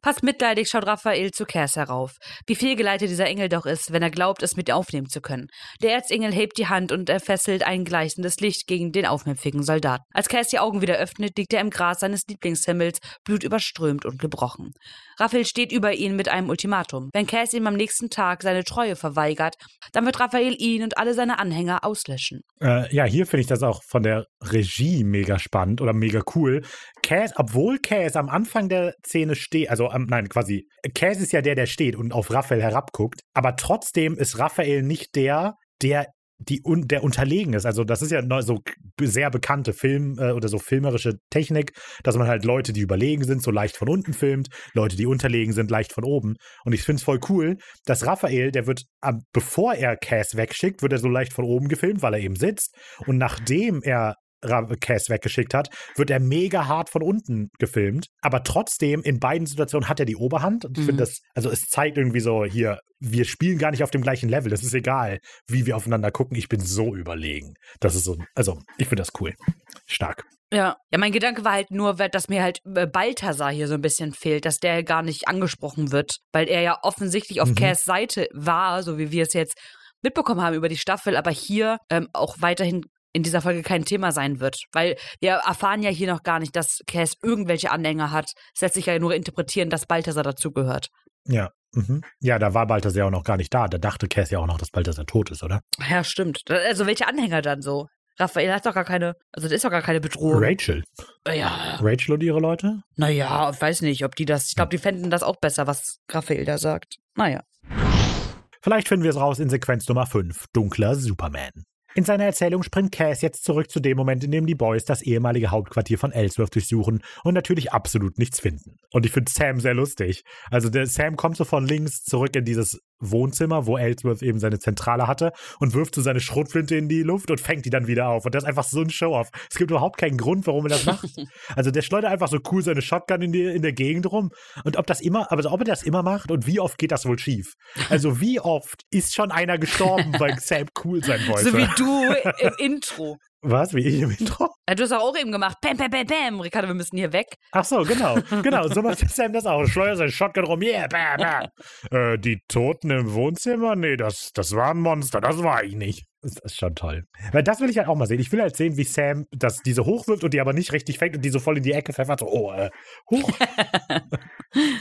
Fast mitleidig schaut Raphael zu Cass herauf. Wie fehlgeleitet dieser Engel doch ist, wenn er glaubt, es mit aufnehmen zu können. Der Erzengel hebt die Hand und er fesselt ein gleißendes Licht gegen den aufmüpfigen Soldaten. Als Cass die Augen wieder öffnet, liegt er im Gras seines Lieblingshimmels, blutüberströmt und gebrochen. Raphael steht über ihn mit einem Ultimatum. Wenn Cass ihm am nächsten Tag seine Treue verweigert, dann wird Raphael ihn und alle seine Anhänger auslöschen. Ja, hier finde ich das auch von der Regie mega spannend oder mega cool. Cass, obwohl Cass am Anfang der Szene steht, Cass ist ja der steht und auf Raphael herabguckt, aber trotzdem ist Raphael nicht der unterlegen ist. Also das ist ja so sehr bekannte Film oder so filmerische Technik, dass man halt Leute, die überlegen sind, so leicht von unten filmt, Leute, die unterlegen sind, leicht von oben. Und ich finde es voll cool, dass Raphael, der wird, bevor er Cass wegschickt, wird er so leicht von oben gefilmt, weil er eben sitzt. Und nachdem er Cass weggeschickt hat, wird er mega hart von unten gefilmt. Aber trotzdem, in beiden Situationen hat er die Oberhand. Und ich finde das, also es zeigt irgendwie so, hier, wir spielen gar nicht auf dem gleichen Level. Das ist egal, wie wir aufeinander gucken. Ich bin so überlegen. Das ist so, also ich finde das cool. Stark. Ja. Ja, mein Gedanke war halt nur, dass mir halt Balthasar hier so ein bisschen fehlt, dass der gar nicht angesprochen wird, weil er ja offensichtlich auf Cass Seite war, so wie wir es jetzt mitbekommen haben über die Staffel, aber hier auch weiterhin in dieser Folge kein Thema sein wird. Weil wir erfahren ja hier noch gar nicht, dass Cass irgendwelche Anhänger hat. Es lässt sich ja nur interpretieren, dass Balthasar dazugehört. Ja. Mhm. Ja, da war Balthasar auch noch gar nicht da. Da dachte Cass ja auch noch, dass Balthasar tot ist, oder? Ja, stimmt. Also welche Anhänger dann so? Raphael hat doch gar keine, also das ist doch gar keine Bedrohung. Rachel. Ja. Rachel und ihre Leute? Naja, ich weiß nicht, ob die das, ich glaube, die fänden das auch besser, was Raphael da sagt. Naja. Vielleicht finden wir es raus in Sequenz Nummer 5, Dunkler Superman. In seiner Erzählung springt Cass jetzt zurück zu dem Moment, in dem die Boys das ehemalige Hauptquartier von Ellsworth durchsuchen und natürlich absolut nichts finden. Und ich finde Sam sehr lustig. Also der Sam kommt so von links zurück in dieses Wohnzimmer, wo Ellsworth eben seine Zentrale hatte und wirft so seine Schrotflinte in die Luft und fängt die dann wieder auf. Und das ist einfach so ein Show-Off. Es gibt überhaupt keinen Grund, warum er das macht. Also der schleudert einfach so cool seine Shotgun in der Gegend rum. Und ob er das immer macht und wie oft geht das wohl schief? Also wie oft ist schon einer gestorben, weil Sam cool sein wollte? So wie du im Intro. Was? Wie ich im Intro? Ja, du hast auch eben gemacht. Bam, bam, bam, bam. Ricarda, wir müssen hier weg. Ach so, genau. Genau, so macht Sam das auch. Schleuert sein Shotgun rum. Yeah, bam, bam. Die Toten im Wohnzimmer? Nee, das war ein Monster. Das war ich nicht. Das ist schon toll. Weil das will ich halt auch mal sehen. Ich will halt sehen, wie Sam das diese hochwirft und die aber nicht richtig fängt und die so voll in die Ecke pfeffert. So, hoch.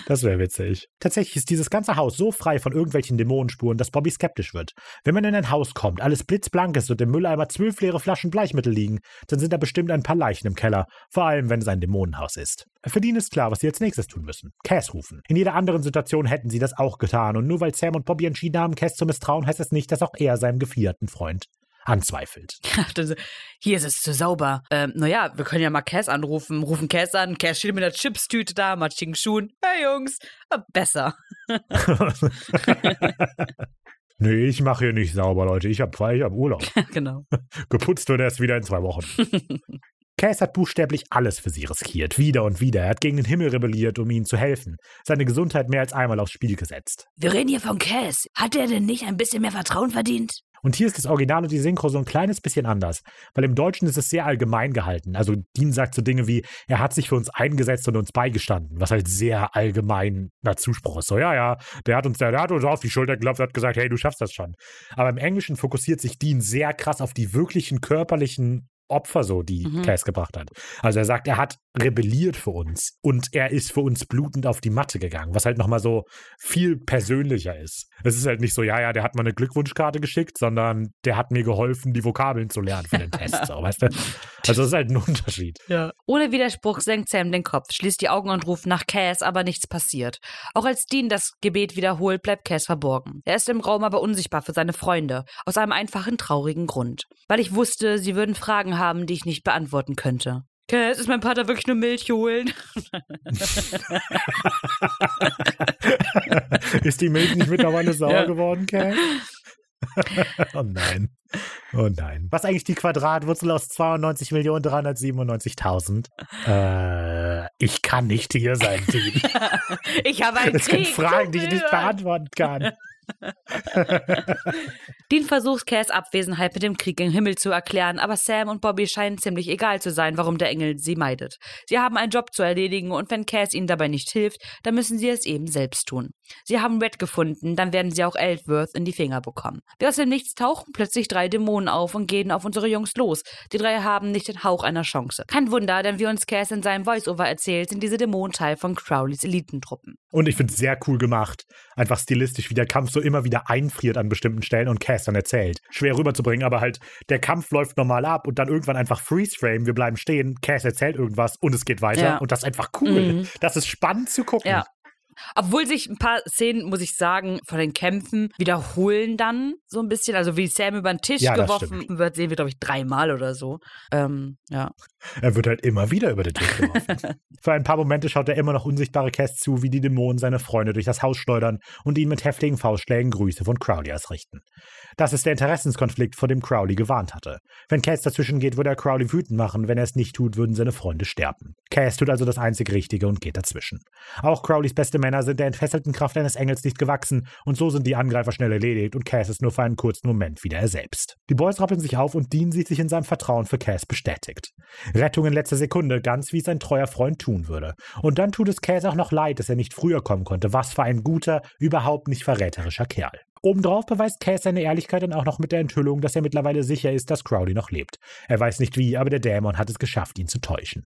Das wäre witzig. Tatsächlich ist dieses ganze Haus so frei von irgendwelchen Dämonenspuren, dass Bobby skeptisch wird. Wenn man in ein Haus kommt, alles blitzblank ist und im Mülleimer 12 leere Flaschen Bleichmittel liegen, dann sind da bestimmt ein paar Leichen im Keller. Vor allem, wenn es ein Dämonenhaus ist. Für ihn ist klar, was sie als nächstes tun müssen. Cass rufen. In jeder anderen Situation hätten sie das auch getan. Und nur weil Sam und Bobby entschieden haben, Cass zu misstrauen, heißt das nicht, dass auch er seinem gefeierten Freund anzweifelt. Hier ist es zu sauber. Naja, wir können ja mal Cass anrufen. Rufen Cass an. Cass steht mit einer Chipstüte da, matschigen Schuhen. Hey Jungs, besser. Nee, ich mache hier nicht sauber, Leute. Ich hab Urlaub. Genau. Geputzt wird erst wieder in 2 Wochen. Cass hat buchstäblich alles für sie riskiert, wieder und wieder. Er hat gegen den Himmel rebelliert, um ihnen zu helfen. Seine Gesundheit mehr als einmal aufs Spiel gesetzt. Wir reden hier von Cass. Hat er denn nicht ein bisschen mehr Vertrauen verdient? Und hier ist das Original und die Synchro so ein kleines bisschen anders, weil im Deutschen ist es sehr allgemein gehalten. Also Dean sagt so Dinge wie, er hat sich für uns eingesetzt und uns beigestanden, was halt sehr allgemein der Zuspruch ist. So, ja, der hat uns auf die Schulter geklopft und hat gesagt, hey, du schaffst das schon. Aber im Englischen fokussiert sich Dean sehr krass auf die wirklichen körperlichen Opfer, so die Cass gebracht hat. Also er sagt, er hat rebelliert für uns und er ist für uns blutend auf die Matte gegangen, was halt nochmal so viel persönlicher ist. Es ist halt nicht so, der hat mal eine Glückwunschkarte geschickt, sondern der hat mir geholfen, die Vokabeln zu lernen für den Test, so, weißt du? Also das ist halt ein Unterschied. Ja. Ohne Widerspruch senkt Sam den Kopf, schließt die Augen und ruft nach Cass, aber nichts passiert. Auch als Dean das Gebet wiederholt, bleibt Cass verborgen. Er ist im Raum aber unsichtbar für seine Freunde, aus einem einfachen, traurigen Grund. Weil ich wusste, sie würden Fragen haben, die ich nicht beantworten könnte. Cass, ist mein Vater wirklich nur Milch holen? Ist die Milch nicht mittlerweile sauer geworden, Cass? Oh nein. Oh nein. Was eigentlich die Quadratwurzel aus 92.397.000? Ich kann nicht hier sein, Team. Ich habe einen Krieg. Es gibt Fragen, die ich nicht beantworten kann. Dean versucht, Cass' Abwesenheit mit dem Krieg im Himmel zu erklären, aber Sam und Bobby scheinen ziemlich egal zu sein, warum der Engel sie meidet. Sie haben einen Job zu erledigen und wenn Cass ihnen dabei nicht hilft, dann müssen sie es eben selbst tun. Sie haben Red gefunden, dann werden sie auch Ellsworth in die Finger bekommen. Wir aus dem Nichts tauchen plötzlich 3 Dämonen auf und gehen auf unsere Jungs los. Die 3 haben nicht den Hauch einer Chance. Kein Wunder, denn wie uns Cass in seinem Voice-Over erzählt, sind diese Dämonen Teil von Crowleys Elitentruppen. Und ich finde es sehr cool gemacht. Einfach stilistisch, wie der Kampf so immer wieder einfriert an bestimmten Stellen und Cass dann erzählt. Schwer rüberzubringen, aber halt der Kampf läuft normal ab und dann irgendwann einfach Freeze-Frame, wir bleiben stehen, Cass erzählt irgendwas und es geht weiter und das ist einfach cool. Mhm. Das ist spannend zu gucken. Ja. Obwohl sich ein paar Szenen, muss ich sagen, von den Kämpfen wiederholen dann, so ein bisschen, also wie Sam über den Tisch geworfen wird, sehen wir, glaube ich, 3-mal oder so. Ja. Er wird halt immer wieder über den Tisch geworfen. Für ein paar Momente schaut er immer noch unsichtbare Cass zu, wie die Dämonen seine Freunde durch das Haus schleudern und ihnen mit heftigen Faustschlägen Grüße von Crowley ausrichten. Das ist der Interessenskonflikt, vor dem Crowley gewarnt hatte. Wenn Cass dazwischen geht, würde er Crowley wütend machen. Wenn er es nicht tut, würden seine Freunde sterben. Cass tut also das einzig Richtige und geht dazwischen. Auch Crowleys beste Männer sind der entfesselten Kraft eines Engels nicht gewachsen und so sind die Angreifer schnell erledigt und Cass ist nur für einen kurzen Moment wieder er selbst. Die Boys rappeln sich auf und Dean sieht sich in seinem Vertrauen für Cass bestätigt. Rettung in letzter Sekunde, ganz wie es ein treuer Freund tun würde. Und dann tut es Cass auch noch leid, dass er nicht früher kommen konnte. Was für ein guter, überhaupt nicht verräterischer Kerl. Obendrauf beweist Cass seine Ehrlichkeit dann auch noch mit der Enthüllung, dass er mittlerweile sicher ist, dass Crowley noch lebt. Er weiß nicht wie, aber der Dämon hat es geschafft, ihn zu täuschen.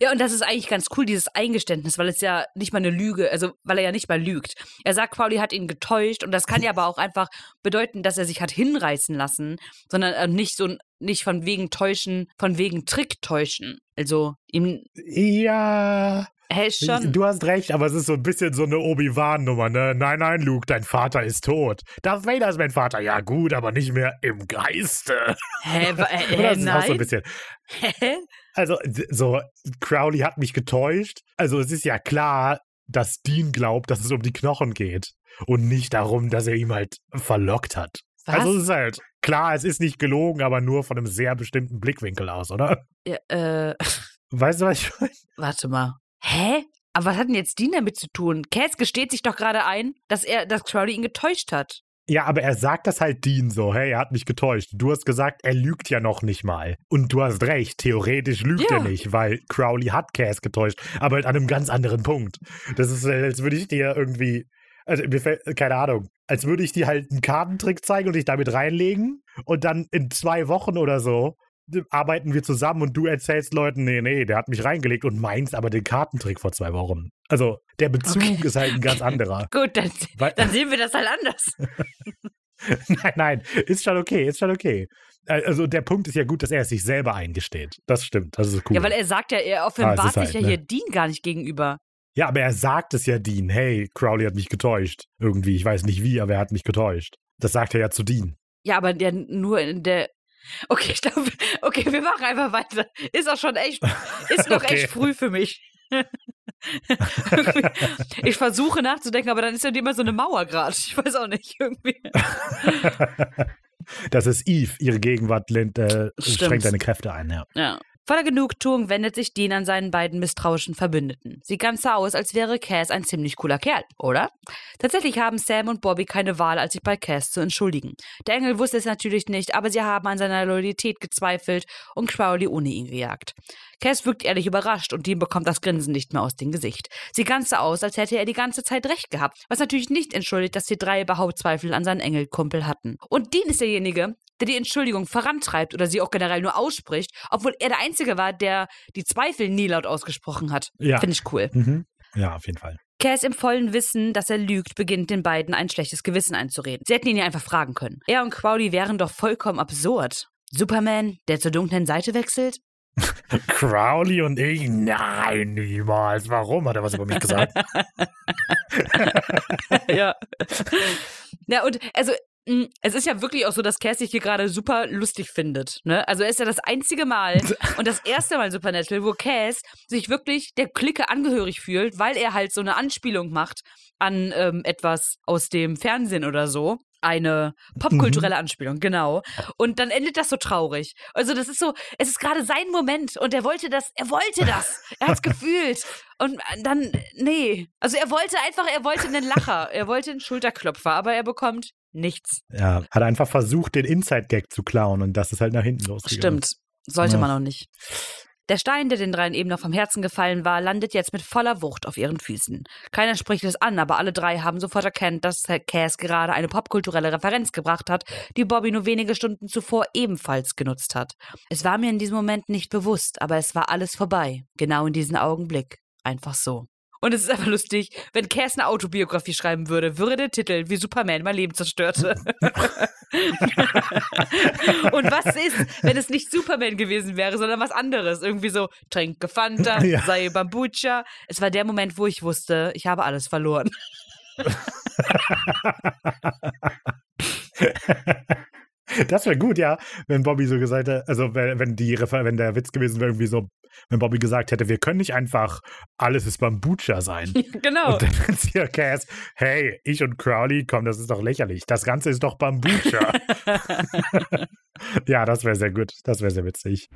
Ja, und das ist eigentlich ganz cool, dieses Eingeständnis, weil es ja nicht mal eine Lüge, also weil er ja nicht mal lügt. Er sagt, Crowley hat ihn getäuscht und das kann ja aber auch einfach bedeuten, dass er sich hat hinreißen lassen, sondern nicht so ein nicht von wegen täuschen, von wegen Trick täuschen. Also ihm... Ja... Hey, schon. Du hast recht, aber es ist so ein bisschen so eine Obi-Wan-Nummer, ne? Nein, nein, Luke, dein Vater ist tot. Darth Vader ist mein Vater. Ja gut, aber nicht mehr im Geiste. Hä? Das ist auch so ein bisschen... Hä? Also, so, Crowley hat mich getäuscht. Also, es ist ja klar, dass Dean glaubt, dass es um die Knochen geht. Und nicht darum, dass er ihm halt verlockt hat. Was? Also, es ist halt... Klar, es ist nicht gelogen, aber nur von einem sehr bestimmten Blickwinkel aus, oder? Ja, Weißt du, was ich meine? Warte mal. Hä? Aber was hat denn jetzt Dean damit zu tun? Cass gesteht sich doch gerade ein, dass Crowley ihn getäuscht hat. Ja, aber er sagt das halt Dean so, hey, er hat mich getäuscht. Du hast gesagt, er lügt ja noch nicht mal. Und du hast recht, theoretisch lügt er nicht, weil Crowley hat Cass getäuscht, aber halt an einem ganz anderen Punkt. Das ist, als würde ich dir irgendwie... Also, mir fällt, keine Ahnung, als würde ich dir halt einen Kartentrick zeigen und dich damit reinlegen und dann in 2 Wochen oder so arbeiten wir zusammen und du erzählst Leuten, nee, der hat mich reingelegt und meinst aber den Kartentrick vor 2 Wochen. Also, der Bezug ist halt ein ganz anderer. Gut, dann sehen wir das halt anders. Nein, ist schon okay. Also der Punkt ist ja gut, dass er es sich selber eingesteht. Das stimmt, das ist cool. Ja, weil er sagt ja, er offenbart sich ja hier Dean gar nicht gegenüber. Ja, aber er sagt es ja Dean. Hey, Crowley hat mich getäuscht. Irgendwie, ich weiß nicht wie, aber er hat mich getäuscht. Das sagt er ja zu Dean. Ja, aber der nur in der... Okay, ich glaube, wir machen einfach weiter. Ist auch schon echt... Ist noch echt früh für mich. Ich versuche nachzudenken, aber dann ist ja immer so eine Mauer gerade. Ich weiß auch nicht, irgendwie. Das ist Eve. Ihre Gegenwart schränkt seine Kräfte ein, ja. Voller Genugtuung wendet sich Dean an seinen beiden misstrauischen Verbündeten. Sieht ganz so aus, als wäre Cass ein ziemlich cooler Kerl, oder? Tatsächlich haben Sam und Bobby keine Wahl, als sich bei Cass zu entschuldigen. Der Engel wusste es natürlich nicht, aber sie haben an seiner Loyalität gezweifelt und Crowley ohne ihn gejagt. Cass wirkt ehrlich überrascht und Dean bekommt das Grinsen nicht mehr aus dem Gesicht. Sieht ganz so aus, als hätte er die ganze Zeit recht gehabt, was natürlich nicht entschuldigt, dass die drei überhaupt Zweifel an seinen Engelkumpel hatten. Und Dean ist derjenige, der die Entschuldigung vorantreibt oder sie auch generell nur ausspricht, obwohl er der Einzige war, der die Zweifel nie laut ausgesprochen hat. Ja. Finde ich cool. Mhm. Ja, auf jeden Fall. Cass im vollen Wissen, dass er lügt, beginnt den beiden ein schlechtes Gewissen einzureden. Sie hätten ihn ja einfach fragen können. Er und Crowley wären doch vollkommen absurd. Superman, der zur dunklen Seite wechselt? Crowley und ich? Nein, niemals. Warum? Hat er was über mich gesagt? Ja. Ja, und also... Es ist ja wirklich auch so, dass Cass sich hier gerade super lustig findet. Ne? Also es ist ja das einzige Mal und das erste Mal Supernatural, wo Cass sich wirklich der Clique angehörig fühlt, weil er halt so eine Anspielung macht an etwas aus dem Fernsehen oder so. Eine popkulturelle Anspielung, genau. Und dann endet das so traurig. Also das ist so, es ist gerade sein Moment und er wollte das. Er hat's gefühlt. Und dann, nee. Also er wollte einen Lacher, er wollte einen Schulterklopfer, aber er bekommt nichts. Ja, hat einfach versucht, den Inside-Gag zu klauen und das ist halt nach hinten losgegangen. Stimmt, sollte man auch nicht. Der Stein, der den dreien eben noch vom Herzen gefallen war, landet jetzt mit voller Wucht auf ihren Füßen. Keiner spricht es an, aber alle drei haben sofort erkannt, dass Herr Cass gerade eine popkulturelle Referenz gebracht hat, die Bobby nur wenige Stunden zuvor ebenfalls genutzt hat. Es war mir in diesem Moment nicht bewusst, aber es war alles vorbei. Genau in diesem Augenblick. Einfach so. Und es ist einfach lustig, wenn Cass eine Autobiografie schreiben würde, würde der Titel wie Superman mein Leben zerstörte. Und was ist, wenn es nicht Superman gewesen wäre, sondern was anderes? Irgendwie so, trink Fanta, sei Bambucha. Es war der Moment, wo ich wusste, ich habe alles verloren. Das wäre gut, ja, wenn Bobby so gesagt hätte, also wenn der Witz gewesen wäre, irgendwie so, wenn Bobby gesagt hätte, wir können nicht einfach alles ist beim Butcher sein. Genau. Und dann hier Cass, hey, ich und Crowley, komm, das ist doch lächerlich. Das Ganze ist doch beim Butcher. Ja, das wäre sehr gut. Das wäre sehr witzig.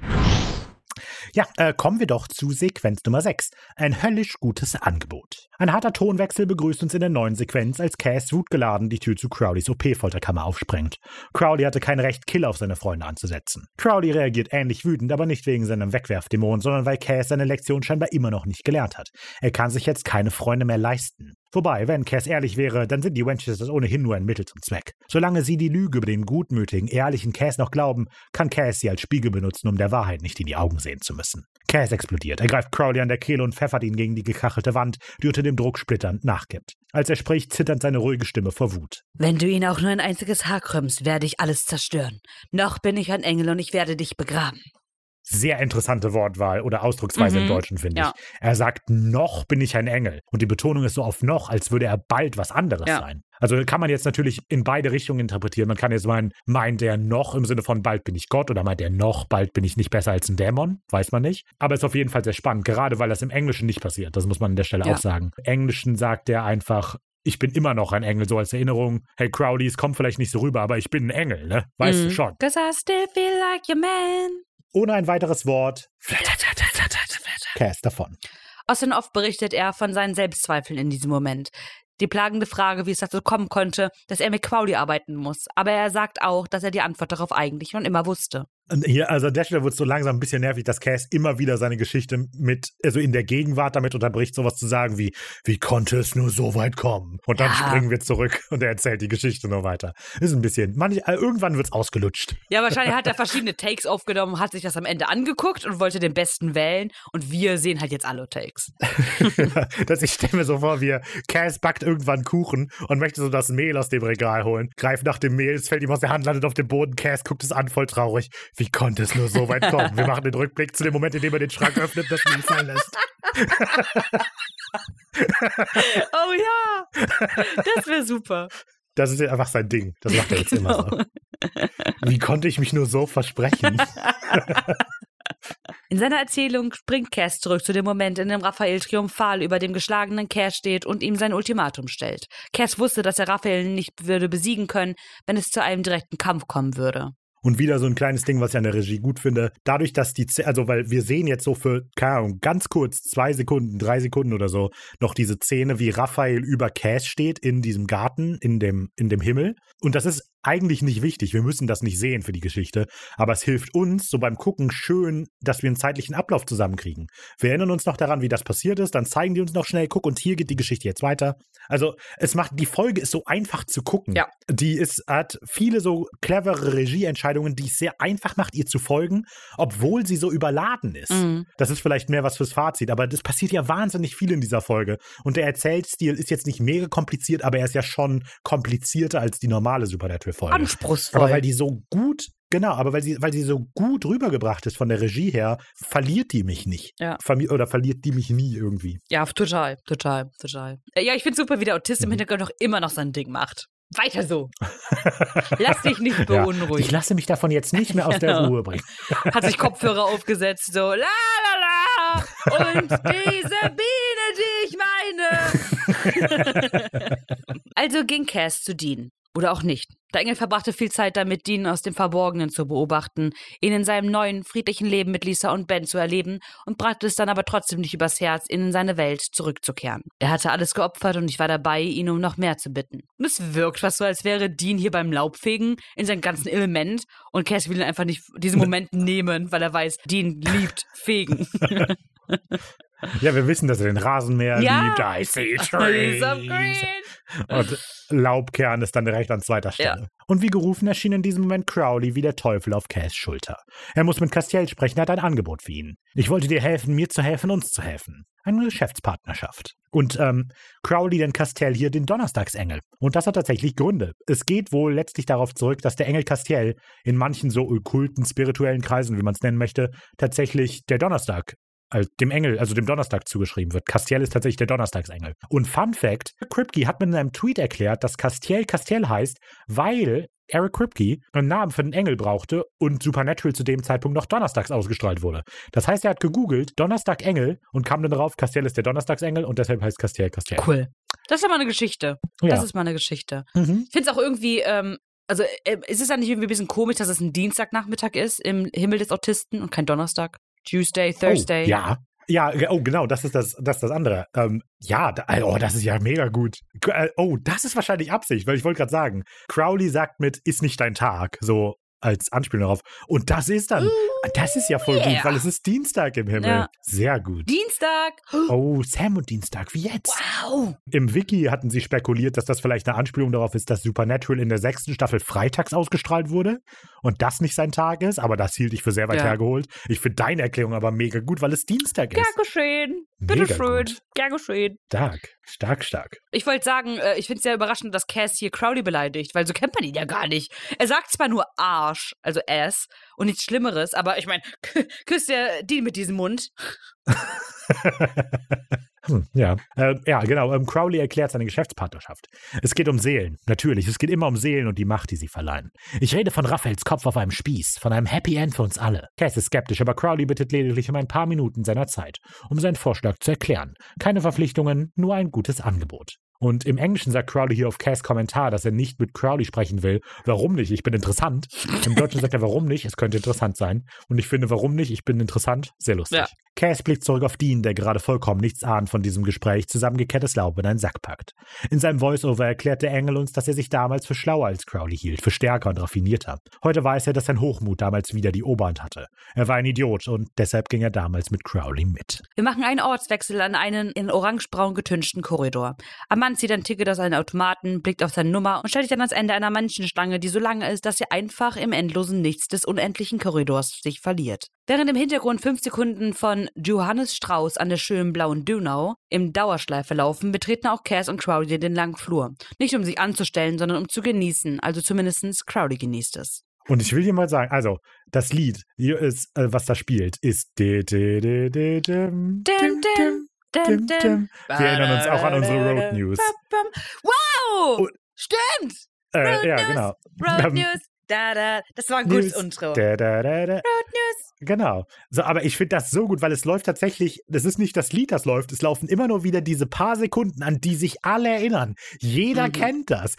Ja, kommen wir doch zu Sequenz Nummer 6. Ein höllisch gutes Angebot. Ein harter Tonwechsel begrüßt uns in der neuen Sequenz, als Cass wutgeladen die Tür zu Crowleys OP-Folterkammer aufsprengt. Crowley hatte kein Recht, Kill auf seine Freunde anzusetzen. Crowley reagiert ähnlich wütend, aber nicht wegen seinem Wegwerfdämon, sondern weil Cass seine Lektion scheinbar immer noch nicht gelernt hat. Er kann sich jetzt keine Freunde mehr leisten. Wobei, wenn Cass ehrlich wäre, dann sind die Winchesters ohnehin nur ein Mittel zum Zweck. Solange sie die Lüge über den gutmütigen, ehrlichen Cass noch glauben, kann Cass sie als Spiegel benutzen, um der Wahrheit nicht in die Augen sehen zu müssen. Cass explodiert, er greift Crowley an der Kehle und pfeffert ihn gegen die gekachelte Wand, die unter dem Druck splitternd nachgibt. Als er spricht, zittert seine ruhige Stimme vor Wut. Wenn du ihn auch nur ein einziges Haar krümmst, werde ich alles zerstören. Noch bin ich ein Engel und ich werde dich begraben. Sehr interessante Wortwahl oder Ausdrucksweise im Deutschen, finde ich. Er sagt, noch bin ich ein Engel. Und die Betonung ist so auf noch, als würde er bald was anderes sein. Also kann man jetzt natürlich in beide Richtungen interpretieren. Man kann jetzt meinen, meint er noch im Sinne von bald bin ich Gott oder meint er noch, bald bin ich nicht besser als ein Dämon? Weiß man nicht. Aber es ist auf jeden Fall sehr spannend, gerade weil das im Englischen nicht passiert. Das muss man an der Stelle auch sagen. Im Englischen sagt er einfach, ich bin immer noch ein Engel, so als Erinnerung. Hey Crowley, es kommt vielleicht nicht so rüber, aber ich bin ein Engel, ne? Weißt du schon. 'Cause I still feel like your man. Ohne ein weiteres Wort flattert Cass davon. Off berichtet er von seinen Selbstzweifeln in diesem Moment. Die plagende Frage, wie es dazu kommen konnte, dass er mit Crowley arbeiten muss. Aber er sagt auch, dass er die Antwort darauf eigentlich schon immer wusste. Und hier, also an der Stelle wird es so langsam ein bisschen nervig, dass Cass immer wieder seine Geschichte mit, also in der Gegenwart damit unterbricht, sowas zu sagen wie, wie konnte es nur so weit kommen? Und dann springen wir zurück und er erzählt die Geschichte noch weiter. Ist ein bisschen, irgendwann wird es ausgelutscht. Ja, wahrscheinlich hat er verschiedene Takes aufgenommen, hat sich das am Ende angeguckt und wollte den besten wählen und wir sehen halt jetzt alle Takes. Ich stelle mir so vor, wie Cass backt irgendwann Kuchen und möchte so das Mehl aus dem Regal holen, greift nach dem Mehl, es fällt ihm aus der Hand, landet auf dem Boden, Cass guckt es an, voll traurig. Wie konnte es nur so weit kommen? Wir machen den Rückblick zu dem Moment, in dem er den Schrank öffnet, das ihn fallen lässt. Oh ja, das wäre super. Das ist einfach sein Ding. Das macht er jetzt immer so. Wie konnte ich mich nur so versprechen? In seiner Erzählung springt Cass zurück zu dem Moment, in dem Raphael triumphal über dem geschlagenen Cass steht und ihm sein Ultimatum stellt. Cass wusste, dass er Raphael nicht würde besiegen können, wenn es zu einem direkten Kampf kommen würde. Und wieder so ein kleines Ding, was ich an der Regie gut finde. Dadurch, dass weil wir sehen jetzt so für, keine Ahnung, ganz kurz, 2 Sekunden, 3 Sekunden oder so, noch diese Szene, wie Raphael über Cass steht in diesem Garten, in dem Himmel. Und das ist eigentlich nicht wichtig. Wir müssen das nicht sehen für die Geschichte. Aber es hilft uns, so beim Gucken, schön, dass wir einen zeitlichen Ablauf zusammenkriegen. Wir erinnern uns noch daran, wie das passiert ist. Dann zeigen die uns noch schnell, guck, und hier geht die Geschichte jetzt weiter. Also, die Folge ist so einfach zu gucken. Ja. Hat viele so clevere Regieentscheidungen, die es sehr einfach macht, ihr zu folgen, obwohl sie so überladen ist. Mhm. Das ist vielleicht mehr was fürs Fazit, aber das passiert ja wahnsinnig viel in dieser Folge. Und der Erzählstil ist jetzt nicht mega kompliziert, aber er ist ja schon komplizierter als die normale Supernatural-Folge. Anspruchsvoll. Aber weil sie so gut rübergebracht ist von der Regie her, verliert die mich nicht. Ja. Verliert die mich nie irgendwie. Ja, total. Ja, ich finde super, wie der Autist im Hintergrund auch immer noch sein Ding macht. Weiter so. Lass dich nicht beunruhigen. Ich lasse mich davon jetzt nicht mehr aus der Ruhe bringen. Hat sich Kopfhörer aufgesetzt, so la la la und diese Biene, die ich meine. Also ging Cass zu Dean. Oder auch nicht. Der Engel verbrachte viel Zeit damit, Dean aus dem Verborgenen zu beobachten, ihn in seinem neuen, friedlichen Leben mit Lisa und Ben zu erleben und brachte es dann aber trotzdem nicht übers Herz, in seine Welt zurückzukehren. Er hatte alles geopfert und ich war dabei, ihn um noch mehr zu bitten. Und es wirkt fast so, als wäre Dean hier beim Laubfegen in seinem ganzen Element und Cass will ihn einfach nicht diesen Moment nehmen, weil er weiß, Dean liebt Fegen. Ja, wir wissen, dass er den Rasenmäher liebt. I see trees. Und Laubkern ist dann direkt an zweiter Stelle. Ja. Und wie gerufen erschien in diesem Moment Crowley wie der Teufel auf Cass' Schulter. Er muss mit Castiel sprechen, er hat ein Angebot für ihn. Ich wollte dir helfen, mir zu helfen, uns zu helfen. Eine Geschäftspartnerschaft. Und Crowley nennt Castiel hier den Donnerstagsengel. Und das hat tatsächlich Gründe. Es geht wohl letztlich darauf zurück, dass der Engel Castiel in manchen so okkulten, spirituellen Kreisen, wie man es nennen möchte, tatsächlich der Donnerstag dem Engel, also dem Donnerstag zugeschrieben wird. Castiel ist tatsächlich der Donnerstagsengel. Und Fun Fact, Kripke hat mir in einem Tweet erklärt, dass Castiel Castiel heißt, weil Eric Kripke einen Namen für einen Engel brauchte und Supernatural zu dem Zeitpunkt noch donnerstags ausgestrahlt wurde. Das heißt, er hat gegoogelt Donnerstag Engel und kam dann drauf, Castiel ist der Donnerstagsengel und deshalb heißt Castiel Castiel. Cool. Das ist aber eine Geschichte. Ja. Das ist mal eine Geschichte. Mhm. Ich finde es auch irgendwie, es ist ja nicht irgendwie ein bisschen komisch, dass es ein Dienstagnachmittag ist im Himmel des Autisten und kein Donnerstag. Tuesday, Thursday. Oh, ja. Ja, oh genau, das ist das andere. Das ist ja mega gut. Das ist wahrscheinlich Absicht, weil ich wollte gerade sagen, Crowley sagt mit, ist nicht dein Tag, so als Anspielung darauf. Und das ist dann, das ist ja voll gut, weil es ist Dienstag im Himmel. Ja. Sehr gut. Dienstag! Oh, Sam und Dienstag, wie jetzt? Wow! Im Wiki hatten sie spekuliert, dass das vielleicht eine Anspielung darauf ist, dass Supernatural in der 6. Staffel freitags ausgestrahlt wurde und das nicht sein Tag ist, aber das hielt ich für sehr weit hergeholt. Ich finde deine Erklärung aber mega gut, weil es Dienstag ist. Gern geschehen. Bitteschön. Gern geschehen. Stark. Ich wollte sagen, ich finde es sehr überraschend, dass Cass hier Crowley beleidigt, weil so kennt man ihn ja gar nicht. Er sagt zwar nur Arsch, also Ass und nichts Schlimmeres, aber ich meine, küsst ja die mit diesem Mund. Crowley erklärt seine Geschäftspartnerschaft. Es geht um Seelen, natürlich. Es geht immer um Seelen und die Macht, die sie verleihen. Ich rede von Raphaels Kopf auf einem Spieß, von einem Happy End für uns alle. Cass ist skeptisch, aber Crowley bittet lediglich um ein paar Minuten seiner Zeit, um seinen Vorschlag zu erklären. Keine Verpflichtungen, nur ein gutes Angebot. Und im Englischen sagt Crowley hier auf Cass' Kommentar, dass er nicht mit Crowley sprechen will. Warum nicht? Ich bin interessant. Im Deutschen sagt er, warum nicht? Es könnte interessant sein. Und ich finde, warum nicht? Ich bin interessant. Sehr lustig. Ja. Cass blickt zurück auf Dean, der gerade vollkommen nichts ahnt von diesem Gespräch, zusammengekehrtes Laub in einen Sack packt. In seinem Voice-Over erklärt der Engel uns, dass er sich damals für schlauer als Crowley hielt, für stärker und raffinierter. Heute weiß er, dass sein Hochmut damals wieder die Oberhand hatte. Er war ein Idiot und deshalb ging er damals mit Crowley mit. Wir machen einen Ortswechsel an einen in orangebraun getünchten Korridor. Am Mann zieht ein Ticket aus einem Automaten, blickt auf seine Nummer und stellt sich dann ans Ende einer Menschenschlange, die so lange ist, dass sie einfach im endlosen Nichts des unendlichen Korridors sich verliert. Während im Hintergrund 5 Sekunden von Johannes Strauss an der schönen blauen Donau im Dauerschleife laufen, betreten auch Cass und Crowley den langen Flur. Nicht um sich anzustellen, sondern um zu genießen, also zumindest Crowley genießt es. Und ich will dir mal sagen, also das Lied, was da spielt, ist... Wir erinnern uns auch an unsere Road News. Wow! Und, stimmt! Road News, genau. Road News, das war ein gutes Intro. Road News. Genau. So, aber ich finde das so gut, weil es läuft tatsächlich, das ist nicht das Lied, das läuft, es laufen immer nur wieder diese paar Sekunden, an die sich alle erinnern. Jeder kennt das.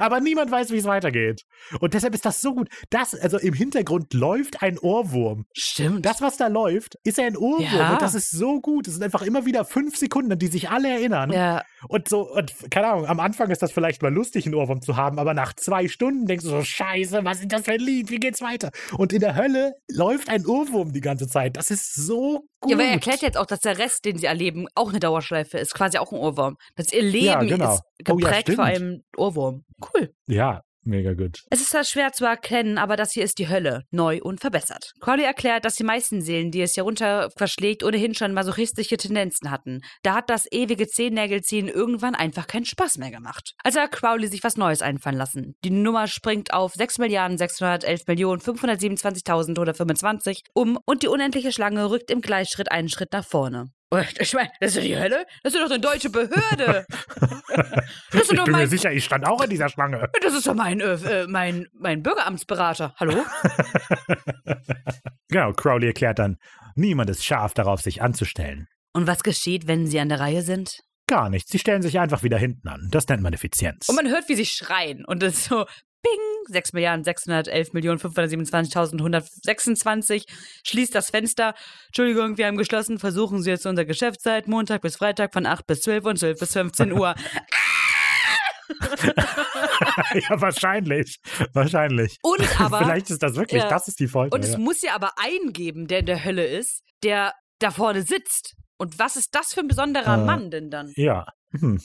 Aber niemand weiß, wie es weitergeht. Und deshalb ist das so gut. Das, also im Hintergrund läuft ein Ohrwurm. Stimmt. Das, was da läuft, ist ja ein Ohrwurm. Ja. Und das ist so gut. Es sind einfach immer wieder 5 Sekunden, an die sich alle erinnern. Ja. Und so, und keine Ahnung, am Anfang ist das vielleicht mal lustig, einen Ohrwurm zu haben, aber nach 2 Stunden denkst du so, scheiße, was ist das für ein Lied? Wie geht's weiter? Und in der Hölle läuft ein Ohrwurm die ganze Zeit. Das ist so gut. Ja, aber er erklärt jetzt auch, dass der Rest, den sie erleben, auch eine Dauerschleife ist. Quasi auch ein Ohrwurm. Dass ihr Leben ist geprägt vor einem Ohrwurm. Cool. Ja, mega gut. Es ist zwar schwer zu erkennen, aber das hier ist die Hölle. Neu und verbessert. Crowley erklärt, dass die meisten Seelen, die es hier runter verschlägt, ohnehin schon masochistische Tendenzen hatten. Da hat das ewige Zehennägelziehen irgendwann einfach keinen Spaß mehr gemacht. Also hat Crowley sich was Neues einfallen lassen. Die Nummer springt auf 6.611.527.025 um und die unendliche Schlange rückt im Gleichschritt einen Schritt nach vorne. Ich meine, das ist doch die Hölle? Das ist doch eine deutsche Behörde. Das ist doch ich bin mir sicher, ich stand auch in dieser Schlange. Das ist doch mein Bürgeramtsberater. Hallo? Genau, Crowley erklärt dann, niemand ist scharf darauf, sich anzustellen. Und was geschieht, wenn sie an der Reihe sind? Gar nichts, sie stellen sich einfach wieder hinten an. Das nennt man Effizienz. Und man hört, wie sie schreien und es ist so... Bing! 6.611.527.126 schließt das Fenster. Entschuldigung, wir haben geschlossen. Versuchen Sie jetzt unsere Geschäftszeit Montag bis Freitag von 8 bis 12 und 12 bis 15 Uhr. Ja, wahrscheinlich. Und aber... Vielleicht ist das wirklich, das ist die Folge. Und es muss ja aber einen geben, der in der Hölle ist, der da vorne sitzt. Und was ist das für ein besonderer Mann denn dann? Ja,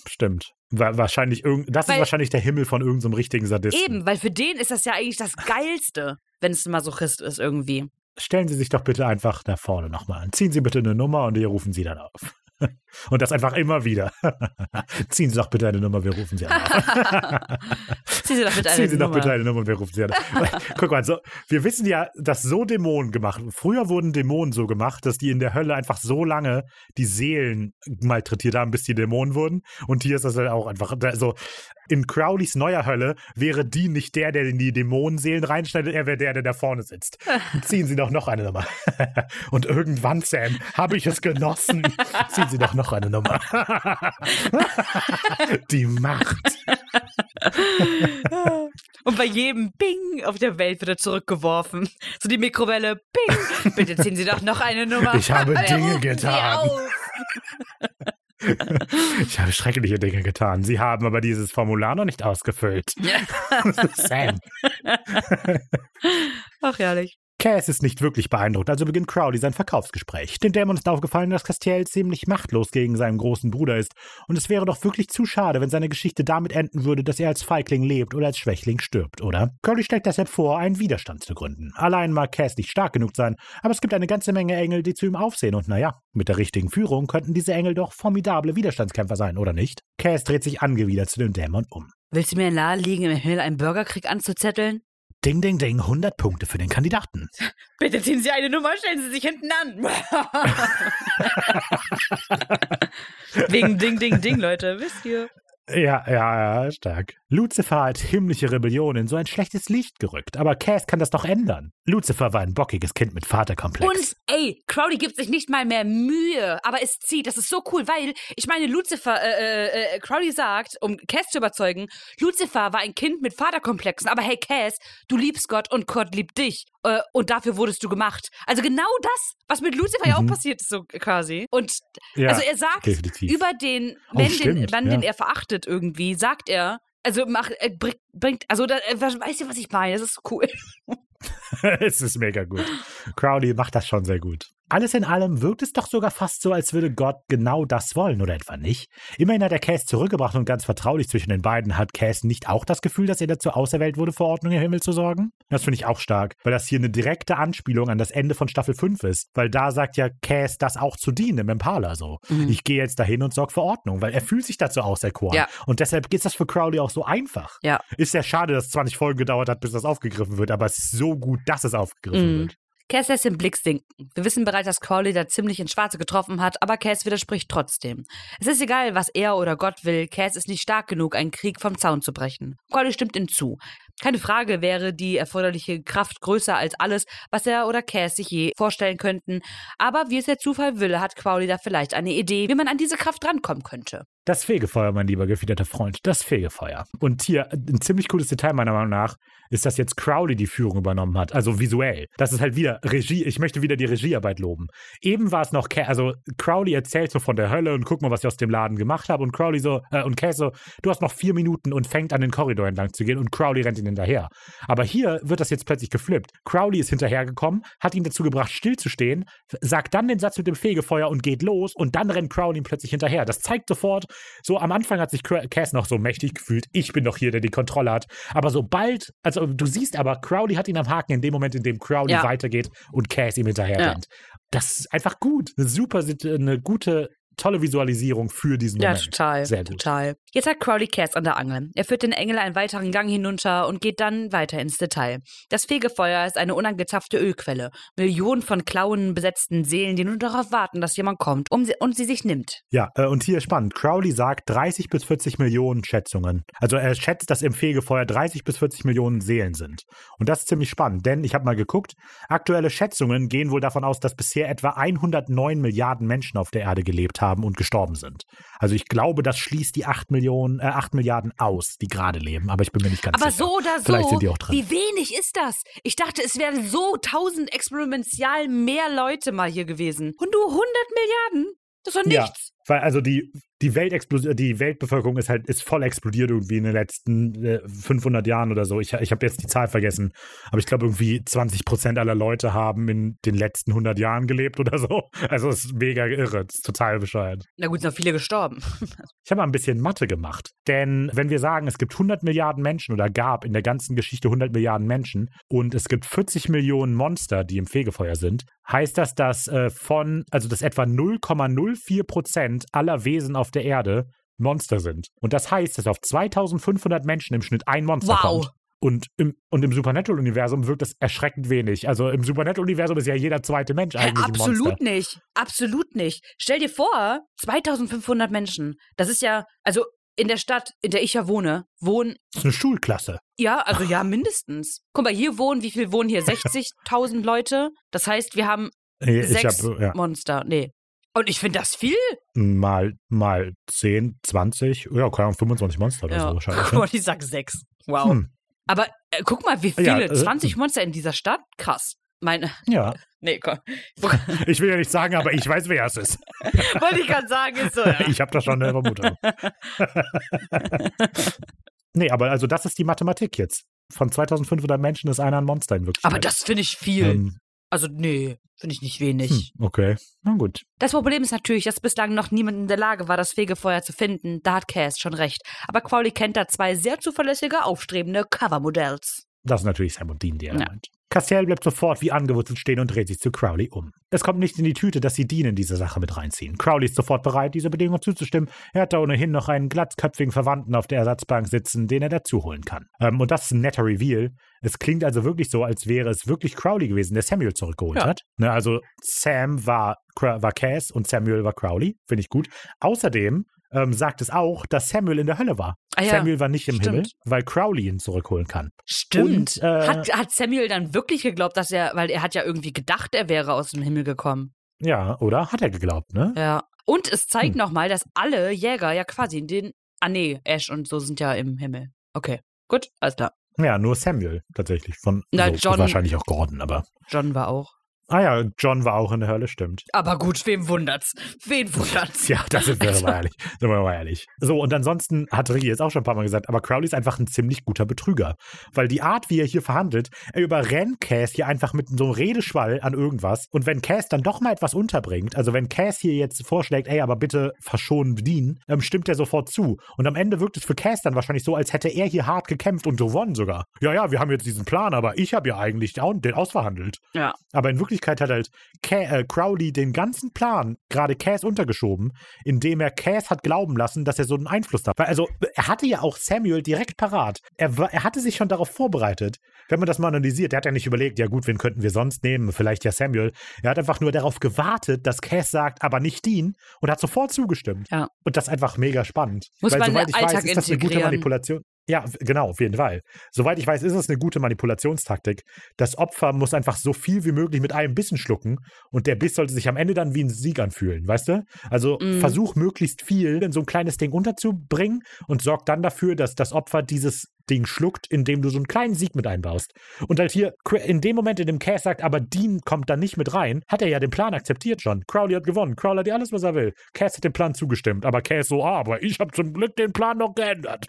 stimmt. Das ist wahrscheinlich der Himmel von irgendeinem richtigen Sadisten. Eben, weil für den ist das ja eigentlich das Geilste, wenn es ein Masochist ist irgendwie. Stellen Sie sich doch bitte einfach da vorne nochmal an. Ziehen Sie bitte eine Nummer und wir rufen Sie dann auf. Und das einfach immer wieder. Ziehen Sie doch bitte eine Nummer, wir rufen Sie an. Ziehen Sie doch bitte eine Nummer, wir rufen Sie an. Guck mal, so, wir wissen ja, dass so Dämonen gemacht wurden. Früher wurden Dämonen so gemacht, dass die in der Hölle einfach so lange die Seelen malträtiert haben, bis die Dämonen wurden. Und hier ist das halt auch einfach, also in Crowleys neuer Hölle wäre die nicht der, der in die Dämonenseelen reinschneidet, er wäre der, der da vorne sitzt. Ziehen Sie doch noch eine Nummer. Und irgendwann, Sam, habe ich es genossen. Ziehen Sie doch noch eine Nummer. Die Macht. Und bei jedem Bing auf der Welt wird er zurückgeworfen. So die Mikrowelle, Bing. Bitte ziehen Sie doch noch eine Nummer. Ich habe Dinge getan. Ich habe schreckliche Dinge getan. Sie haben aber dieses Formular noch nicht ausgefüllt. Sam. Ach, herrlich. Cass ist nicht wirklich beeindruckt, also beginnt Crowley sein Verkaufsgespräch. Den Dämon ist aufgefallen, dass Castiel ziemlich machtlos gegen seinen großen Bruder ist und es wäre doch wirklich zu schade, wenn seine Geschichte damit enden würde, dass er als Feigling lebt oder als Schwächling stirbt, oder? Crowley schlägt deshalb vor, einen Widerstand zu gründen. Allein mag Cass nicht stark genug sein, aber es gibt eine ganze Menge Engel, die zu ihm aufsehen und naja, mit der richtigen Führung könnten diese Engel doch formidable Widerstandskämpfer sein, oder nicht? Cass dreht sich angewidert zu dem Dämon um. Willst du mir naheliegen, im Himmel einen Bürgerkrieg anzuzetteln? Ding, ding, ding, 100 Punkte für den Kandidaten. Bitte ziehen Sie eine Nummer, stellen Sie sich hinten an. Wegen Ding, ding, ding, Leute, wisst ihr. Ja, stark. Lucifer hat himmlische Rebellion in so ein schlechtes Licht gerückt, aber Cass kann das doch ändern. Lucifer war ein bockiges Kind mit Vaterkomplex. Und ey, Crowley gibt sich nicht mal mehr Mühe, aber es zieht, das ist so cool, weil, ich meine, Lucifer, Crowley sagt, um Cass zu überzeugen, Lucifer war ein Kind mit Vaterkomplexen, aber hey Cass, du liebst Gott und Gott liebt dich und dafür wurdest du gemacht. Also genau das, was mit Lucifer ja auch passiert ist, so quasi. Und ja, also er sagt definitiv über den Mann, den er verachtet, irgendwie, sagt er, also weißt du, was ich meine? Das ist cool. Es ist mega gut. Crowley macht das schon sehr gut. Alles in allem wirkt es doch sogar fast so, als würde Gott genau das wollen, oder etwa nicht? Immerhin hat er Cass zurückgebracht und ganz vertraulich zwischen den beiden hat Cass nicht auch das Gefühl, dass er dazu auserwählt wurde, für Ordnung im Himmel zu sorgen? Das finde ich auch stark, weil das hier eine direkte Anspielung an das Ende von Staffel 5 ist, weil da sagt ja Cass, das auch zu dienen im Impala so. Mhm. Ich gehe jetzt dahin und sorge für Ordnung, weil er fühlt sich dazu auserkoren. Ja. Und deshalb ist das für Crowley auch so einfach. Ja. Ist ja schade, dass es 20 Folgen gedauert hat, bis das aufgegriffen wird, aber es ist so gut, dass es aufgegriffen wird. Cass lässt den Blick sinken. Wir wissen bereits, dass Crowley da ziemlich ins Schwarze getroffen hat, aber Cass widerspricht trotzdem. Es ist egal, was er oder Gott will, Cass ist nicht stark genug, einen Krieg vom Zaun zu brechen. Crowley stimmt ihm zu. Keine Frage wäre die erforderliche Kraft größer als alles, was er oder Cass sich je vorstellen könnten, aber wie es der Zufall will, hat Crowley da vielleicht eine Idee, wie man an diese Kraft rankommen könnte. Das Fegefeuer, mein lieber gefiederter Freund, das Fegefeuer. Und hier ein ziemlich cooles Detail meiner Meinung nach ist, dass jetzt Crowley die Führung übernommen hat, also visuell. Das ist halt wieder Regie, ich möchte wieder die Regiearbeit loben. Eben war es noch, Crowley erzählt so von der Hölle und guck mal, was ich aus dem Laden gemacht habe und Crowley so, und Cass so, du hast noch 4 Minuten und fängt an den Korridor entlang zu gehen und Crowley rennt ihn hinterher. Aber hier wird das jetzt plötzlich geflippt. Crowley ist hinterhergekommen, hat ihn dazu gebracht, stillzustehen, sagt dann den Satz mit dem Fegefeuer und geht los und dann rennt Crowley ihm plötzlich hinterher. Das zeigt sofort, so am Anfang hat sich Cass noch so mächtig gefühlt, ich bin doch hier, der die Kontrolle hat. Aber sobald, also du siehst aber, Crowley hat ihn am Haken in dem Moment, in dem Crowley weitergeht und Cass ihm hinterher rennt. Das ist einfach gut. Eine gute, tolle Visualisierung für diesen Moment. Ja, total. Sehr gut. Total. Jetzt hat Crowley Cass an der Angel. Er führt den Engel einen weiteren Gang hinunter und geht dann weiter ins Detail. Das Fegefeuer ist eine unangezapfte Ölquelle. Millionen von Klauen besetzten Seelen, die nur darauf warten, dass jemand kommt und sie sich nimmt. Ja, und hier spannend. Crowley sagt 30 bis 40 Millionen Schätzungen. Also er schätzt, dass im Fegefeuer 30 bis 40 Millionen Seelen sind. Und das ist ziemlich spannend, denn ich habe mal geguckt, aktuelle Schätzungen gehen wohl davon aus, dass bisher etwa 109 Milliarden Menschen auf der Erde gelebt haben und gestorben sind. Also ich glaube, das schließt die 8 Milliarden aus, die gerade leben, aber ich bin mir nicht ganz sicher. Aber so oder so, vielleicht sind die auch dran. Wie wenig ist das? Ich dachte, es wären so 1000 exponentiell mehr Leute mal hier gewesen. Und du 100 Milliarden? Das ist doch nichts. Ja, weil also die die Weltbevölkerung ist halt voll explodiert irgendwie in den letzten 500 Jahren oder so. Ich habe jetzt die Zahl vergessen, aber ich glaube irgendwie 20% aller Leute haben in den letzten 100 Jahren gelebt oder so. Also das ist mega irre, das ist total bescheuert. Na gut, sind auch viele gestorben. Ich habe mal ein bisschen Mathe gemacht, denn wenn wir sagen, es gibt 100 Milliarden Menschen oder gab in der ganzen Geschichte 100 Milliarden Menschen und es gibt 40 Millionen Monster, die im Fegefeuer sind, heißt das, dass dass etwa 0,04% aller Wesen auf der Erde Monster sind. Und das heißt, dass auf 2500 Menschen im Schnitt ein Monster kommt. Und im Supernatural-Universum wirkt das erschreckend wenig. Also im Supernatural-Universum ist ja jeder zweite Mensch eigentlich ein Monster. Absolut nicht. Absolut nicht. Stell dir vor, 2500 Menschen. Das ist ja, also in der Stadt, in der ich ja wohne, Das ist eine Schulklasse. Ja, also ja, mindestens. Guck mal, hier wohnen, wie viel wohnen hier? 60.000 Leute? Das heißt, wir haben 6 Monster. Nee. Und ich finde das viel. Mal 10, 20, ja, keine Ahnung, 25 Monster oder so wahrscheinlich. Guck mal, ich sag 6. Wow. Aber guck mal, wie viele, 20 Monster in dieser Stadt? Krass. Nee, komm. Ich will ja nicht sagen, aber ich weiß, wer es ist. Wollte ich gerade sagen, ist so. Ja. Ich habe da schon eine Vermutung. Nee, aber also das ist die Mathematik jetzt. Von 2500 Menschen ist einer ein Monster in Wirklichkeit. Aber das finde ich viel. Also nee, finde ich nicht wenig. Okay, na gut. Das Problem ist natürlich, dass bislang noch niemand in der Lage war, das Fegefeuer zu finden. Da hat Cass schon recht. Aber Crowley kennt da zwei sehr zuverlässige, aufstrebende Covermodells. Das ist natürlich Sam und Dean, die er meint. Castiel bleibt sofort wie angewurzelt stehen und dreht sich zu Crowley um. Es kommt nicht in die Tüte, dass sie Dean in diese Sache mit reinziehen. Crowley ist sofort bereit, dieser Bedingung zuzustimmen. Er hat da ohnehin noch einen glatzköpfigen Verwandten auf der Ersatzbank sitzen, den er dazuholen kann. Und das ist ein netter Reveal. Es klingt also wirklich so, als wäre es wirklich Crowley gewesen, der Samuel zurückgeholt hat. Ne, also Sam war Cass und Samuel war Crowley. Finde ich gut. Außerdem sagt es auch, dass Samuel in der Hölle war. Samuel war nicht im Himmel, weil Crowley ihn zurückholen kann. Stimmt. Und, hat Samuel dann wirklich geglaubt, dass weil er hat ja irgendwie gedacht, er wäre aus dem Himmel gekommen. Ja, oder? Hat er geglaubt, ne? Ja. Und es zeigt nochmal, dass alle Jäger ja quasi in den, Ash und so sind ja im Himmel. Okay, gut, alles klar. Ja, nur Samuel tatsächlich. John, wahrscheinlich auch Gordon, aber. John war auch. Ah ja, John war auch in der Hölle, stimmt. Aber gut, wem wundert's? Ja, das sind wir mal ehrlich. So, und ansonsten hat Ricky jetzt auch schon ein paar Mal gesagt, aber Crowley ist einfach ein ziemlich guter Betrüger. Weil die Art, wie er hier verhandelt, er überrennt Cass hier einfach mit so einem Redeschwall an irgendwas. Und wenn Cass dann doch mal etwas unterbringt, also wenn Cass hier jetzt vorschlägt, aber bitte verschonen Dean, stimmt er sofort zu. Und am Ende wirkt es für Cass dann wahrscheinlich so, als hätte er hier hart gekämpft und gewonnen sogar. Ja, wir haben jetzt diesen Plan, aber ich habe ja eigentlich den ausverhandelt. Ja. Aber in Wirklichkeit hat halt Crowley den ganzen Plan gerade Cass untergeschoben, indem er Cass hat glauben lassen, dass er so einen Einfluss hat. Weil also er hatte ja auch Samuel direkt parat. Er hatte sich schon darauf vorbereitet. Wenn man das mal analysiert, er hat ja nicht überlegt, ja gut, wen könnten wir sonst nehmen? Vielleicht ja Samuel. Er hat einfach nur darauf gewartet, dass Cass sagt, aber nicht Dean, und hat sofort zugestimmt. Ja. Und das ist einfach mega spannend. Weil soweit ich weiß, ist das eine gute Manipulation. Ja, genau, auf jeden Fall. Soweit ich weiß, ist es eine gute Manipulationstaktik. Das Opfer muss einfach so viel wie möglich mit einem Bissen schlucken und der Biss sollte sich am Ende dann wie ein Sieg anfühlen, weißt du? Also versuch möglichst viel in so ein kleines Ding unterzubringen und sorg dann dafür, dass das Opfer dieses Ding schluckt, indem du so einen kleinen Sieg mit einbaust. Und halt hier, in dem Moment, in dem Cass sagt, aber Dean kommt da nicht mit rein, hat er ja den Plan akzeptiert schon. Crowley hat gewonnen. Crowley hat ja alles, was er will. Cass hat dem Plan zugestimmt. Aber Cass so, aber ich habe zum Glück den Plan noch geändert.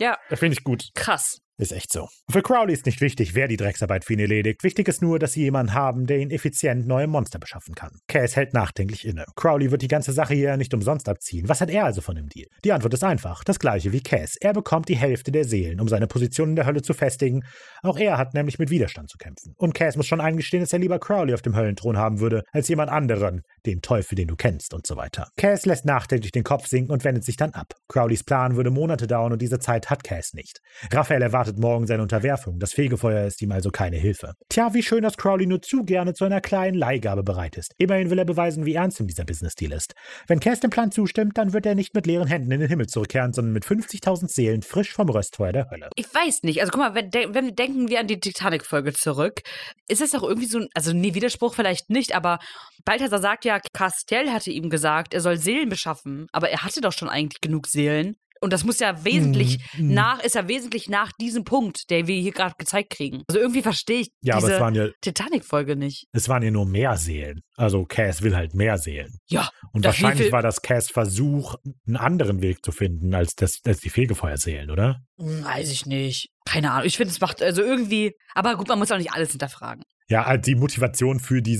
Ja. Das finde ich gut. Krass. Ist echt so. Für Crowley ist nicht wichtig, wer die Drecksarbeit für ihn erledigt. Wichtig ist nur, dass sie jemanden haben, der ihn effizient neue Monster beschaffen kann. Cass hält nachdenklich inne. Crowley wird die ganze Sache hier nicht umsonst abziehen. Was hat er also von dem Deal? Die Antwort ist einfach. Das gleiche wie Cass. Er bekommt die Hälfte der Seelen, um seine Position in der Hölle zu festigen. Auch er hat nämlich mit Widerstand zu kämpfen. Und Cass muss schon eingestehen, dass er lieber Crowley auf dem Höllenthron haben würde, als jemand anderen. Den Teufel, den du kennst und so weiter. Cass lässt nachdenklich den Kopf sinken und wendet sich dann ab. Crowleys Plan würde Monate dauern und diese Zeit hat Cass nicht. Raphael erwartet morgen seine Unterwerfung. Das Fegefeuer ist ihm also keine Hilfe. Tja, wie schön, dass Crowley nur zu gerne zu einer kleinen Leihgabe bereit ist. Immerhin will er beweisen, wie ernst ihm dieser Business-Deal ist. Wenn Cass dem Plan zustimmt, dann wird er nicht mit leeren Händen in den Himmel zurückkehren, sondern mit 50.000 Seelen frisch vom Röstfeuer der Hölle. Ich weiß nicht. Also guck mal, denken wir an die Titanic-Folge zurück, ist es doch irgendwie so ein, also nee, Widerspruch vielleicht nicht, aber Balthasar sagt ja, Castiel hatte ihm gesagt, er soll Seelen beschaffen. Aber er hatte doch schon eigentlich genug Seelen. Und das muss ja wesentlich nach diesem Punkt, den wir hier gerade gezeigt kriegen. Also irgendwie verstehe ich diese Titanic-Folge nicht. Es waren ja nur mehr Seelen. Also Cass will halt mehr Seelen. Ja. Und wahrscheinlich war das Cass' Versuch, einen anderen Weg zu finden, als die Fegefeuerseelen, oder? Weiß ich nicht. Keine Ahnung. Ich finde, es macht also irgendwie. Aber gut, man muss auch nicht alles hinterfragen. Ja, die Motivation für die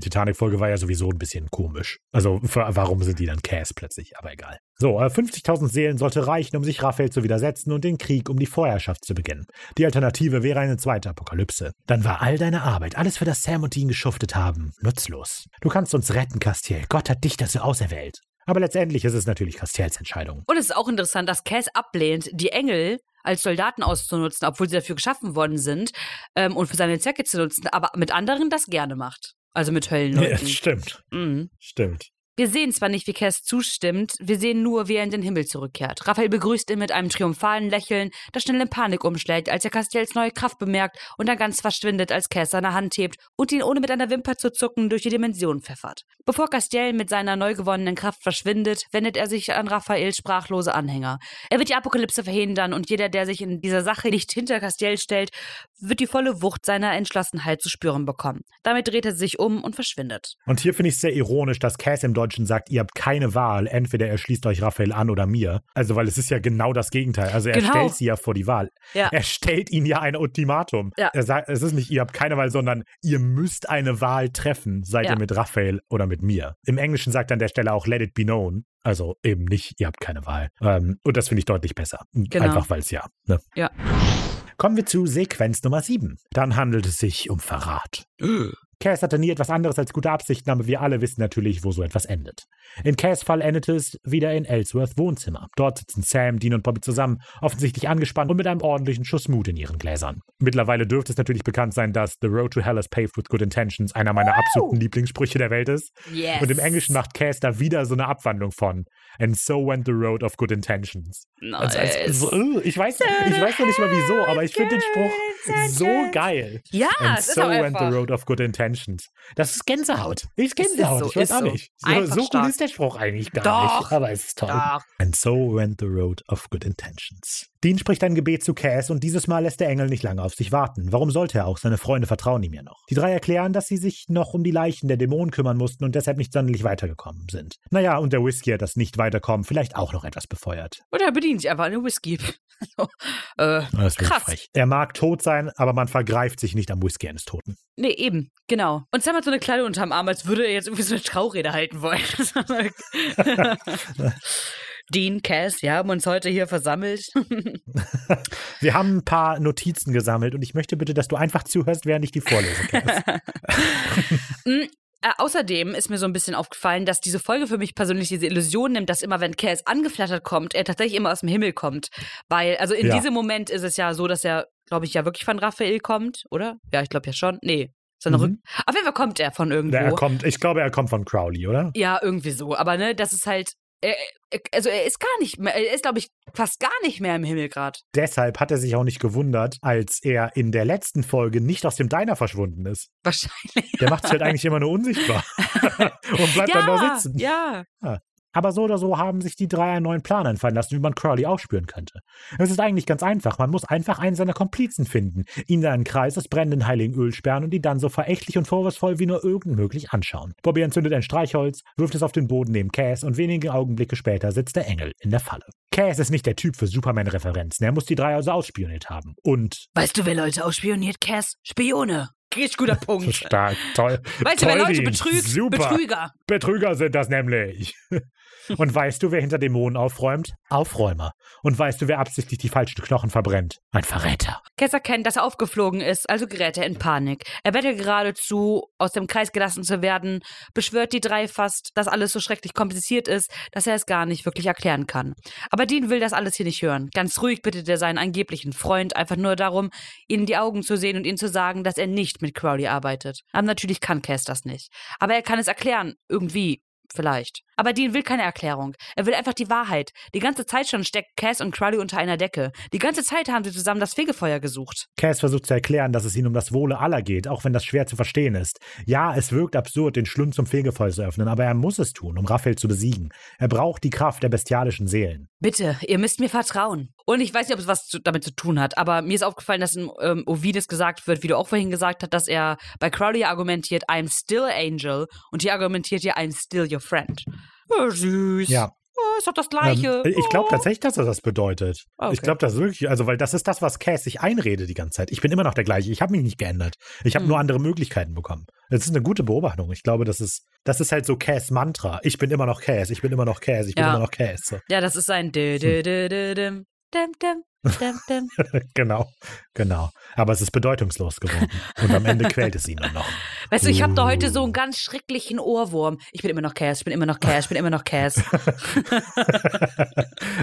Titanic-Folge war ja sowieso ein bisschen komisch. Also, warum sind die dann Cass plötzlich? Aber egal. So, 50.000 Seelen sollte reichen, um sich Raphael zu widersetzen und den Krieg um die Vorherrschaft zu beginnen. Die Alternative wäre eine zweite Apokalypse. Dann war all deine Arbeit, alles, für das Sam und Dean geschuftet haben, nutzlos. Du kannst uns retten, Castiel. Gott hat dich dazu auserwählt. Aber letztendlich ist es natürlich Castiels Entscheidung. Und es ist auch interessant, dass Cass ablehnt, die Engel als Soldaten auszunutzen, obwohl sie dafür geschaffen worden sind, und für seine Zwecke zu nutzen, aber mit anderen das gerne macht. Also mit Höllenleuten. Ja, stimmt. Mhm. Stimmt. Wir sehen zwar nicht, wie Cass zustimmt, wir sehen nur, wie er in den Himmel zurückkehrt. Raphael begrüßt ihn mit einem triumphalen Lächeln, das schnell in Panik umschlägt, als er Castiels neue Kraft bemerkt und dann ganz verschwindet, als Cass seine Hand hebt und ihn ohne mit einer Wimper zu zucken durch die Dimension pfeffert. Bevor Castiel mit seiner neu gewonnenen Kraft verschwindet, wendet er sich an Raphaels sprachlose Anhänger. Er wird die Apokalypse verhindern und jeder, der sich in dieser Sache nicht hinter Castiel stellt, wird die volle Wucht seiner Entschlossenheit zu spüren bekommen. Damit dreht er sich um und verschwindet. Und hier finde ich es sehr ironisch, dass Cass im Deutschen sagt, ihr habt keine Wahl, entweder er schließt euch Raphael an oder mir. Also, weil es ist ja genau das Gegenteil. Also, er stellt sie ja vor die Wahl. Ja. Er stellt ihnen ja ein Ultimatum. Ja. Er sagt, es ist nicht, ihr habt keine Wahl, sondern ihr müsst eine Wahl treffen. Seid ihr mit Raphael oder mit mir? Im Englischen sagt an der Stelle auch, let it be known. Also, eben nicht, ihr habt keine Wahl. Und das finde ich deutlich besser. Genau. Einfach, weil es ja. Kommen wir zu Sequenz Nummer 7. Dann handelt es sich um Verrat. Cass hatte nie etwas anderes als gute Absichten, aber wir alle wissen natürlich, wo so etwas endet. In Cass' Fall endete es wieder in Ellsworths Wohnzimmer. Dort sitzen Sam, Dean und Bobby zusammen, offensichtlich angespannt und mit einem ordentlichen Schuss Mut in ihren Gläsern. Mittlerweile dürfte es natürlich bekannt sein, dass The Road to Hell is paved with good intentions einer meiner absoluten Lieblingssprüche der Welt ist. Yes. Und im Englischen macht Cass da wieder so eine Abwandlung von And so went the road of good intentions. Nice. Also, ich weiß noch nicht mal wieso, aber ich finde den Spruch so geil. Ja, And so went the road of good intentions. Das ist Gänsehaut. Ich weiß auch nicht. So gut ist der Spruch eigentlich gar nicht. Aber es ist toll. Doch. And so went the road of good intentions. Dean spricht ein Gebet zu Cass und dieses Mal lässt der Engel nicht lange auf sich warten. Warum sollte er auch? Seine Freunde vertrauen ihm ja noch. Die drei erklären, dass sie sich noch um die Leichen der Dämonen kümmern mussten und deshalb nicht sonderlich weitergekommen sind. Naja, und der Whisky hat das Nicht-Weiterkommen vielleicht auch noch etwas befeuert. Oder bedient sich einfach an den Whisky. Das ist krass. Frech. Er mag tot sein, aber man vergreift sich nicht am Whisky eines Toten. Nee, eben. Genau. Und Sam hat so eine Kleidung unterm Arm, als würde er jetzt irgendwie so eine Traurede halten wollen. Dean, Cass, wir haben uns heute hier versammelt. Wir haben ein paar Notizen gesammelt und ich möchte bitte, dass du einfach zuhörst, während ich die vorlese, Cass. Außerdem ist mir so ein bisschen aufgefallen, dass diese Folge für mich persönlich diese Illusion nimmt, dass immer, wenn Cass angeflattert kommt, er tatsächlich immer aus dem Himmel kommt. Weil, also in diesem Moment ist es ja so, dass er, glaube ich, ja wirklich von Raphael kommt, oder? Ja, ich glaube ja schon. Nee. Auf jeden Fall kommt er von irgendwo. Ja, ich glaube, er kommt von Crowley, oder? Ja, irgendwie so. Aber ne, das ist halt, er ist gar nicht mehr, er ist, glaube ich, fast gar nicht mehr im Himmel gerade. Deshalb hat er sich auch nicht gewundert, als er in der letzten Folge nicht aus dem Diner verschwunden ist. Wahrscheinlich. Der macht sich halt eigentlich immer nur unsichtbar und bleibt dann da sitzen. Ja. Aber so oder so haben sich die drei einen neuen Plan einfallen lassen, wie man Crowley aufspüren könnte. Es ist eigentlich ganz einfach. Man muss einfach einen seiner Komplizen finden, ihn in einen Kreis des brennenden heiligen Öls sperren und ihn dann so verächtlich und vorwurfsvoll wie nur irgend möglich anschauen. Bobby entzündet ein Streichholz, wirft es auf den Boden neben Cass und wenige Augenblicke später sitzt der Engel in der Falle. Cass ist nicht der Typ für Superman-Referenzen. Er muss die drei also ausspioniert haben. Und weißt du, wer Leute ausspioniert, Cass? Spione. Richtig guter Punkt. So stark, toll. Weißt du, wer Leute betrügt? Super. Betrüger. Betrüger sind das nämlich. Und weißt du, wer hinter Dämonen aufräumt? Aufräumer. Und weißt du, wer absichtlich die falschen Knochen verbrennt? Ein Verräter. Cass erkennt, dass er aufgeflogen ist, also gerät er in Panik. Er wette geradezu, aus dem Kreis gelassen zu werden, beschwört die drei fast, dass alles so schrecklich kompliziert ist, dass er es gar nicht wirklich erklären kann. Aber Dean will das alles hier nicht hören. Ganz ruhig bittet er seinen angeblichen Freund einfach nur darum, ihn in die Augen zu sehen und ihm zu sagen, dass er nicht mit Crowley arbeitet. Aber natürlich kann Cass das nicht. Aber er kann es erklären, irgendwie. Vielleicht. Aber Dean will keine Erklärung. Er will einfach die Wahrheit. Die ganze Zeit schon steckt Cass und Crowley unter einer Decke. Die ganze Zeit haben sie zusammen das Fegefeuer gesucht. Cass versucht zu erklären, dass es ihnen um das Wohle aller geht, auch wenn das schwer zu verstehen ist. Ja, es wirkt absurd, den Schlund zum Fegefeuer zu öffnen, aber er muss es tun, um Raphael zu besiegen. Er braucht die Kraft der bestialischen Seelen. Bitte, ihr müsst mir vertrauen. Und ich weiß nicht, ob es was damit zu tun hat, aber mir ist aufgefallen, dass in Ovides gesagt wird, wie du auch vorhin gesagt hast, dass er bei Crowley argumentiert, I'm still Angel, und hier argumentiert er, I'm still your friend. Oh, süß. Ja. Oh, ist doch das Gleiche. Ich glaube tatsächlich, dass das bedeutet. Okay. Ich glaube, das wirklich, also, weil das ist das, was Cass sich einredet die ganze Zeit. Ich bin immer noch der gleiche. Ich habe mich nicht geändert. Ich habe nur andere Möglichkeiten bekommen. Das ist eine gute Beobachtung. Ich glaube, das ist halt so Cass Mantra. Ich bin immer noch Cass. Ich bin immer noch Cass. Ich bin immer noch Cass. So. Ja, das ist ein Genau. Aber es ist bedeutungslos geworden. Und am Ende quält es ihn nur noch. Weißt du, ich habe da heute so einen ganz schrecklichen Ohrwurm. Ich bin immer noch Cass, ich bin immer noch Cass, ich bin immer noch Cass.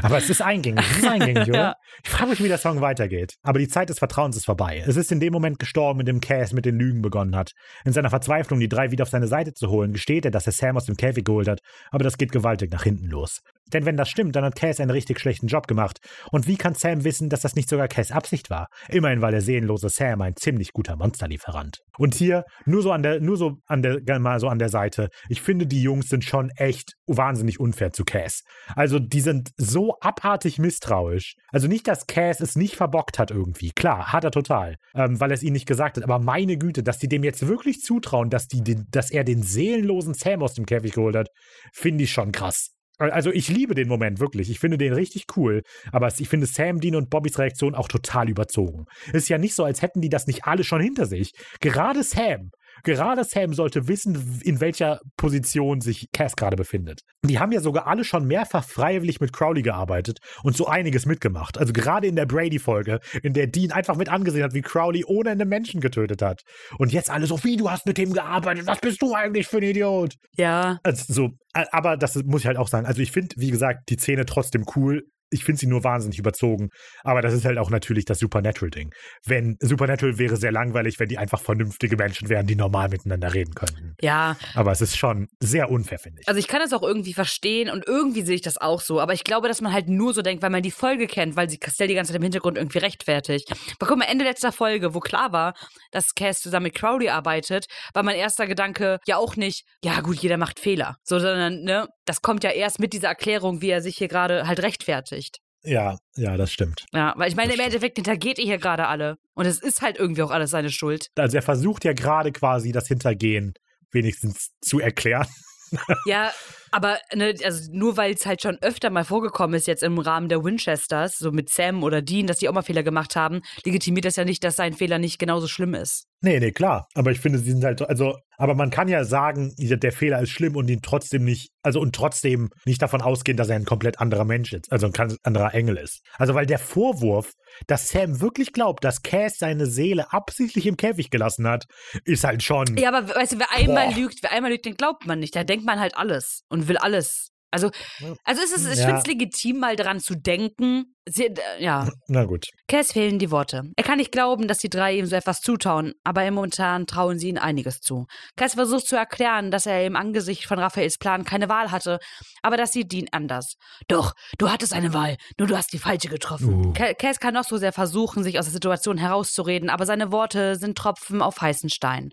Aber es ist eingängig, oder? Ja. Ich frage mich, wie der Song weitergeht. Aber die Zeit des Vertrauens ist vorbei. Es ist in dem Moment gestorben, in dem Cass mit den Lügen begonnen hat. In seiner Verzweiflung, die drei wieder auf seine Seite zu holen, gesteht er, dass er Sam aus dem Käfig geholt hat. Aber das geht gewaltig nach hinten los. Denn wenn das stimmt, dann hat Cass einen richtig schlechten Job gemacht. Und wie kann Sam wissen, dass das nicht sogar Cass' Absicht war? Immerhin war der seelenlose Sam ein ziemlich guter Monsterlieferant. Und hier, nur so an der Seite, ich finde, die Jungs sind schon echt wahnsinnig unfair zu Cass. Also die sind so abartig misstrauisch. Also nicht, dass Cass es nicht verbockt hat irgendwie. Klar, hat er total, weil er es ihnen nicht gesagt hat. Aber meine Güte, dass die dem jetzt wirklich zutrauen, dass er den seelenlosen Sam aus dem Käfig geholt hat, finde ich schon krass. Also ich liebe den Moment, wirklich. Ich finde den richtig cool. Aber ich finde Sam, Dean und Bobbys Reaktion auch total überzogen. Es ist ja nicht so, als hätten die das nicht alle schon hinter sich. Gerade Sam sollte wissen, in welcher Position sich Cass gerade befindet. Die haben ja sogar alle schon mehrfach freiwillig mit Crowley gearbeitet und so einiges mitgemacht. Also gerade in der Brady-Folge, in der Dean einfach mit angesehen hat, wie Crowley ohne Ende Menschen getötet hat. Und jetzt alle so, wie, du hast mit dem gearbeitet, was bist du eigentlich für ein Idiot? Ja. Also so, aber das muss ich halt auch sagen. Also ich finde, wie gesagt, die Szene trotzdem cool. Ich finde sie nur wahnsinnig überzogen, aber das ist halt auch natürlich das Supernatural-Ding. Wenn Supernatural wäre sehr langweilig, wenn die einfach vernünftige Menschen wären, die normal miteinander reden könnten. Ja. Aber es ist schon sehr unfair, finde ich. Also ich kann das auch irgendwie verstehen und irgendwie sehe ich das auch so, aber ich glaube, dass man halt nur so denkt, weil man die Folge kennt, weil sie Castell die ganze Zeit im Hintergrund irgendwie rechtfertigt. Aber guck mal, Ende letzter Folge, wo klar war, dass Cass zusammen mit Crowley arbeitet, war mein erster Gedanke ja auch nicht, ja gut, jeder macht Fehler, sondern, ne, das kommt ja erst mit dieser Erklärung, wie er sich hier gerade halt rechtfertigt. Ja, das stimmt. Ja, weil ich meine, im Endeffekt hintergeht er hier gerade alle. Und es ist halt irgendwie auch alles seine Schuld. Also er versucht ja gerade quasi das Hintergehen wenigstens zu erklären. Ja, aber ne, also nur weil es halt schon öfter mal vorgekommen ist, jetzt im Rahmen der Winchesters, so mit Sam oder Dean, dass die auch mal Fehler gemacht haben, legitimiert das ja nicht, dass sein Fehler nicht genauso schlimm ist. Nee, klar. Aber ich finde, sie sind halt, also, aber man kann ja sagen, der Fehler ist schlimm und ihn trotzdem nicht, also und trotzdem nicht davon ausgehen, dass er ein komplett anderer Mensch ist, also ein ganz anderer Engel ist. Also, weil der Vorwurf, dass Sam wirklich glaubt, dass Cass seine Seele absichtlich im Käfig gelassen hat, ist halt schon. Ja, aber weißt du, wer einmal lügt, den glaubt man nicht. Da denkt man halt alles und will alles. Also ich finde es legitim, mal dran zu denken. Ja. Na gut. Cass fehlen die Worte. Er kann nicht glauben, dass die drei ihm so etwas zutrauen, aber momentan trauen sie ihm einiges zu. Cass versucht zu erklären, dass er im Angesicht von Raphaels Plan keine Wahl hatte, aber das sieht Dean anders. Doch, du hattest eine Wahl, nur du hast die falsche getroffen. Cass kann noch so sehr versuchen, sich aus der Situation herauszureden, aber seine Worte sind Tropfen auf heißen Stein.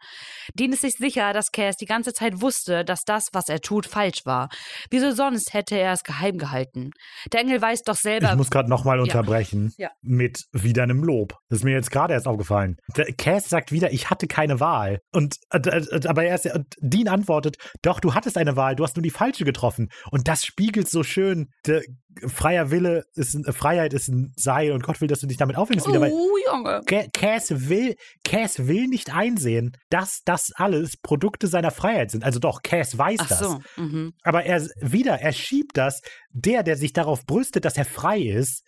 Dean ist sich sicher, dass Cass die ganze Zeit wusste, dass das, was er tut, falsch war. Wieso sonst hätte er es geheim gehalten? Der Engel weiß doch selber... Ich muss gerade noch mal unterbrechen mit wieder einem Lob. Das ist mir jetzt gerade erst aufgefallen. Der Cass sagt wieder, ich hatte keine Wahl. Und Dean antwortet, doch, du hattest eine Wahl, du hast nur die falsche getroffen. Und das spiegelt so schön, Freiheit ist ein Seil und Gott will, dass du dich damit aufhängst. Junge. Cass will nicht einsehen, dass das alles Produkte seiner Freiheit sind. Also doch, Cass weiß das. Ach so. Mhm. Aber er schiebt das, der sich darauf brüstet, dass er frei ist,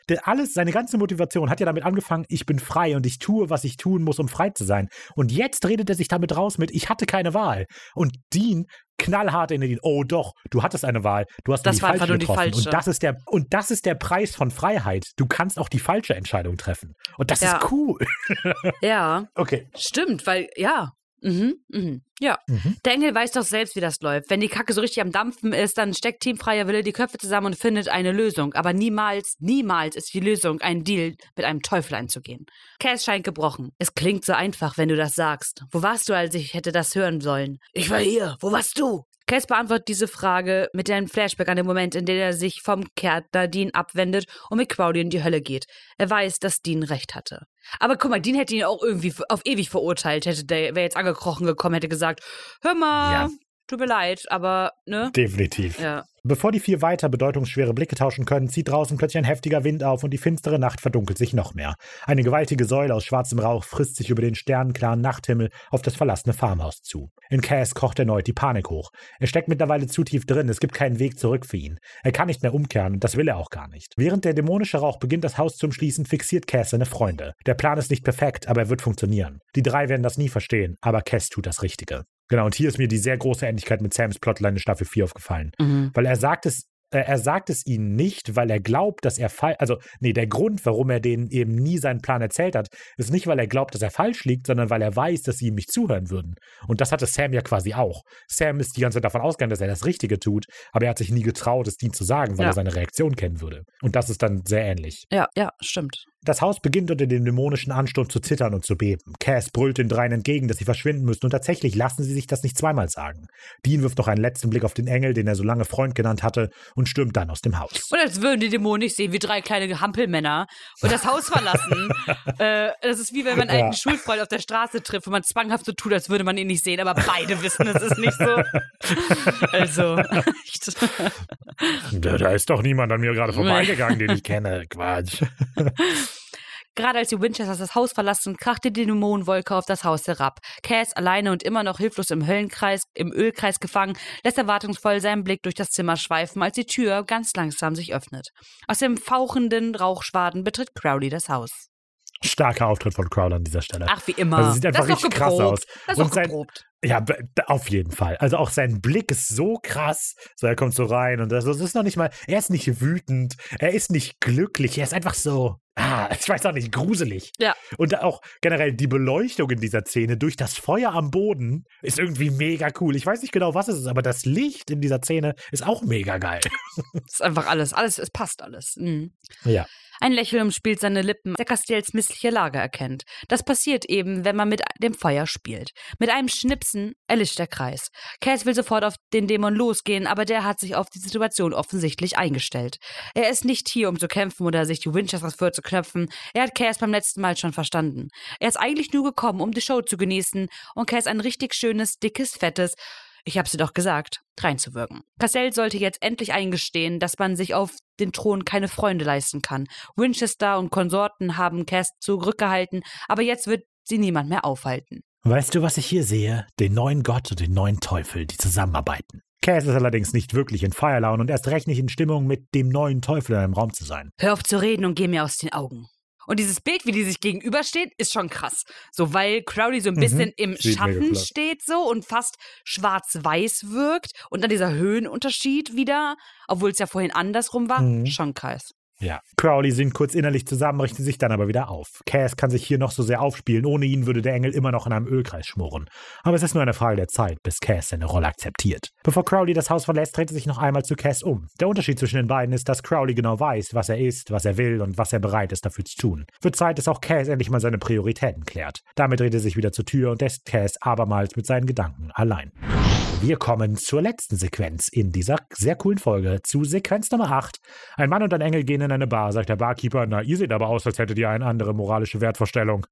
seine ganze Motivation hat ja damit angefangen, ich bin frei und ich tue, was ich tun muss, um frei zu sein. Und jetzt redet er sich damit raus mit, ich hatte keine Wahl. Und Dean knallhart in den, oh doch, du hattest eine Wahl, du hast die falsche getroffen. Und das ist der Preis von Freiheit. Du kannst auch die falsche Entscheidung treffen. Und das ist cool. Ja. Okay. Stimmt, weil, ja. Ja, der Engel weiß doch selbst, wie das läuft. Wenn die Kacke so richtig am Dampfen ist, dann steckt teamfreier Wille die Köpfe zusammen und findet eine Lösung. Aber niemals, niemals ist die Lösung, einen Deal mit einem Teufel einzugehen. Cass scheint gebrochen. Es klingt so einfach, wenn du das sagst. Wo warst du, als ich hätte das hören sollen? Ich war hier. Wo warst du? Cass beantwortet diese Frage mit einem Flashback an den Moment, in dem er sich vom Kärtner Dean abwendet und mit Crowley in die Hölle geht. Er weiß, dass Dean recht hatte. Aber guck mal, Dean hätte ihn auch irgendwie auf ewig verurteilt, wäre jetzt angekrochen gekommen, hätte gesagt, hör mal, tut mir leid, aber, ne? Definitiv. Ja. Bevor die vier weiter bedeutungsschwere Blicke tauschen können, zieht draußen plötzlich ein heftiger Wind auf und die finstere Nacht verdunkelt sich noch mehr. Eine gewaltige Säule aus schwarzem Rauch frisst sich über den sternenklaren Nachthimmel auf das verlassene Farmhaus zu. In Cass kocht erneut die Panik hoch. Er steckt mittlerweile zu tief drin, es gibt keinen Weg zurück für ihn. Er kann nicht mehr umkehren und das will er auch gar nicht. Während der dämonische Rauch beginnt, das Haus zu umschließen, fixiert Cass seine Freunde. Der Plan ist nicht perfekt, aber er wird funktionieren. Die drei werden das nie verstehen, aber Cass tut das Richtige. Genau, und hier ist mir die sehr große Ähnlichkeit mit Sams Plotline in Staffel 4 aufgefallen. Weil er sagt es ihnen nicht, weil er glaubt, dass er falsch, also nee, der Grund, warum er denen eben nie seinen Plan erzählt hat, ist nicht, weil er glaubt, dass er falsch liegt, sondern weil er weiß, dass sie ihm nicht zuhören würden. Und das hatte Sam ja quasi auch. Sam ist die ganze Zeit davon ausgegangen, dass er das Richtige tut, aber er hat sich nie getraut, es Dean zu sagen, weil er seine Reaktion kennen würde. Und das ist dann sehr ähnlich. Ja, stimmt. Das Haus beginnt unter dem dämonischen Ansturm zu zittern und zu beben. Cass brüllt den dreien entgegen, dass sie verschwinden müssen, und tatsächlich lassen sie sich das nicht zweimal sagen. Dean wirft noch einen letzten Blick auf den Engel, den er so lange Freund genannt hatte, und stürmt dann aus dem Haus. Und als würden die Dämonen nicht sehen, wie drei kleine Hampelmänner und das Haus verlassen. Das ist wie wenn man einen Schulfreund auf der Straße trifft, wenn man zwanghaft so tut, als würde man ihn nicht sehen, aber beide wissen, es ist nicht so. Also, echt. Da ist doch niemand an mir gerade vorbeigegangen, den ich kenne. Quatsch. Gerade als die Winchesters das Haus verlassen, krachte die Dämonenwolke auf das Haus herab. Cass, alleine und immer noch hilflos im Ölkreis gefangen, lässt erwartungsvoll seinen Blick durch das Zimmer schweifen, als die Tür ganz langsam sich öffnet. Aus dem fauchenden Rauchschwaden betritt Crowley das Haus. Starker Auftritt von Crowley an dieser Stelle. Ach, wie immer. Also sieht einfach richtig krass aus. Das ist doch geprobt. Ja, auf jeden Fall. Also auch sein Blick ist so krass. So, er kommt so rein und das ist noch nicht mal, er ist nicht wütend, er ist nicht glücklich, er ist einfach so, ich weiß auch nicht, gruselig. Ja. Und auch generell die Beleuchtung in dieser Szene durch das Feuer am Boden ist irgendwie mega cool. Ich weiß nicht genau, was es ist, aber das Licht in dieser Szene ist auch mega geil. Es ist einfach alles, es passt alles. Mhm. Ja. Ein Lächeln umspielt seine Lippen, der Castells missliche Lage erkennt. Das passiert eben, wenn man mit dem Feuer spielt. Mit einem Schnipsen erlischt der Kreis. Cass will sofort auf den Dämon losgehen, aber der hat sich auf die Situation offensichtlich eingestellt. Er ist nicht hier, um zu kämpfen oder sich die Winchesters vorzuknöpfen. Er hat Cass beim letzten Mal schon verstanden. Er ist eigentlich nur gekommen, um die Show zu genießen und Cass ein richtig schönes, dickes, fettes „Ich hab's dir doch gesagt" reinzuwirken. Castell sollte jetzt endlich eingestehen, dass man sich auf den Thron keine Freunde leisten kann. Winchester und Konsorten haben Cass zurückgehalten, aber jetzt wird sie niemand mehr aufhalten. Weißt du, was ich hier sehe? Den neuen Gott und den neuen Teufel, die zusammenarbeiten. Cass ist allerdings nicht wirklich in Feierlaune und erst recht nicht in Stimmung, mit dem neuen Teufel in einem Raum zu sein. Hör auf zu reden und geh mir aus den Augen. Und dieses Bild, wie die sich gegenübersteht, ist schon krass. So, weil Crowley so ein bisschen im Schatten steht so und fast schwarz-weiß wirkt. Und dann dieser Höhenunterschied wieder, obwohl es ja vorhin andersrum war, schon krass. Ja. Crowley sinkt kurz innerlich zusammen, richtet sich dann aber wieder auf. Cass kann sich hier noch so sehr aufspielen. Ohne ihn würde der Engel immer noch in einem Ölkreis schmoren. Aber es ist nur eine Frage der Zeit, bis Cass seine Rolle akzeptiert. Bevor Crowley das Haus verlässt, dreht er sich noch einmal zu Cass um. Der Unterschied zwischen den beiden ist, dass Crowley genau weiß, was er ist, was er will und was er bereit ist, dafür zu tun. Wird Zeit, dass auch Cass endlich mal seine Prioritäten klärt. Damit dreht er sich wieder zur Tür und lässt Cass abermals mit seinen Gedanken allein. Wir kommen zur letzten Sequenz in dieser sehr coolen Folge, zu Sequenz Nummer 8. Ein Mann und ein Engel gehen in eine Bar, sagt der Barkeeper, na, ihr seht aber aus, als hättet ihr eine andere moralische Wertvorstellung.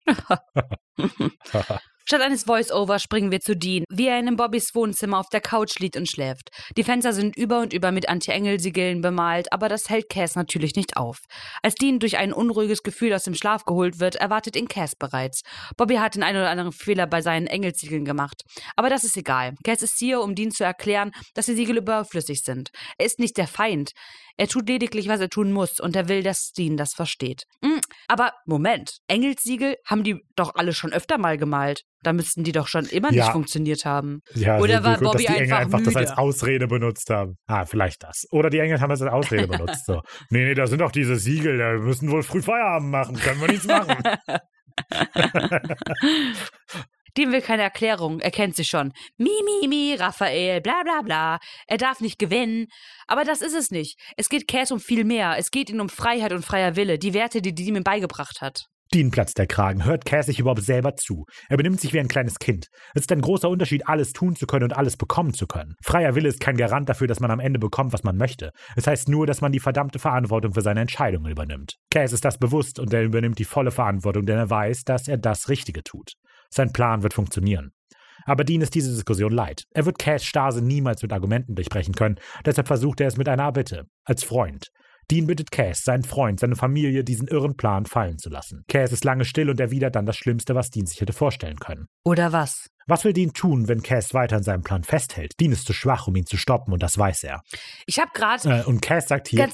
Statt eines Voice-Over springen wir zu Dean, wie er in Bobbys Wohnzimmer auf der Couch liegt und schläft. Die Fenster sind über und über mit Anti-Engel-Siegeln bemalt, aber das hält Cass natürlich nicht auf. Als Dean durch ein unruhiges Gefühl aus dem Schlaf geholt wird, erwartet ihn Cass bereits. Bobby hat den einen oder anderen Fehler bei seinen Engelsiegeln gemacht. Aber das ist egal. Cass ist hier, um Dean zu erklären, dass die Siegel überflüssig sind. Er ist nicht der Feind. Er tut lediglich, was er tun muss, und er will, dass Dean das versteht. Aber Moment, Engelsiegel haben die doch alle schon öfter mal gemalt. Da müssten die doch schon immer nicht funktioniert haben. Ja, oder war Bobby einfach müde? Dass die Engel einfach das als Ausrede benutzt haben. Vielleicht das. Oder die Engel haben das als Ausrede benutzt. So. Nee, da sind doch diese Siegel, da müssen wohl früh Feierabend machen, können wir nichts machen. Dem will keine Erklärung, er kennt sie schon. Mi, Raphael, bla bla bla, er darf nicht gewinnen. Aber das ist es nicht. Es geht Cass um viel mehr. Es geht ihm um Freiheit und freier Wille, die Werte, die Dean ihm beigebracht hat. Dean platzt der Kragen. Hört Cass sich überhaupt selber zu? Er benimmt sich wie ein kleines Kind. Es ist ein großer Unterschied, alles tun zu können und alles bekommen zu können. Freier Wille ist kein Garant dafür, dass man am Ende bekommt, was man möchte. Es heißt nur, dass man die verdammte Verantwortung für seine Entscheidungen übernimmt. Cass ist das bewusst und er übernimmt die volle Verantwortung, denn er weiß, dass er das Richtige tut. Sein Plan wird funktionieren. Aber Dean ist diese Diskussion leid. Er wird Cass' Stase niemals mit Argumenten durchbrechen können, deshalb versucht er es mit einer Bitte. Als Freund. Dean bittet Cass, seinen Freund, seine Familie, diesen irren Plan fallen zu lassen. Cass ist lange still und erwidert dann das Schlimmste, was Dean sich hätte vorstellen können. Oder was? Was will Dean tun, wenn Cass weiter an seinem Plan festhält? Dean ist zu schwach, um ihn zu stoppen, und das weiß er. Ich habe gerade... und Cass sagt hier...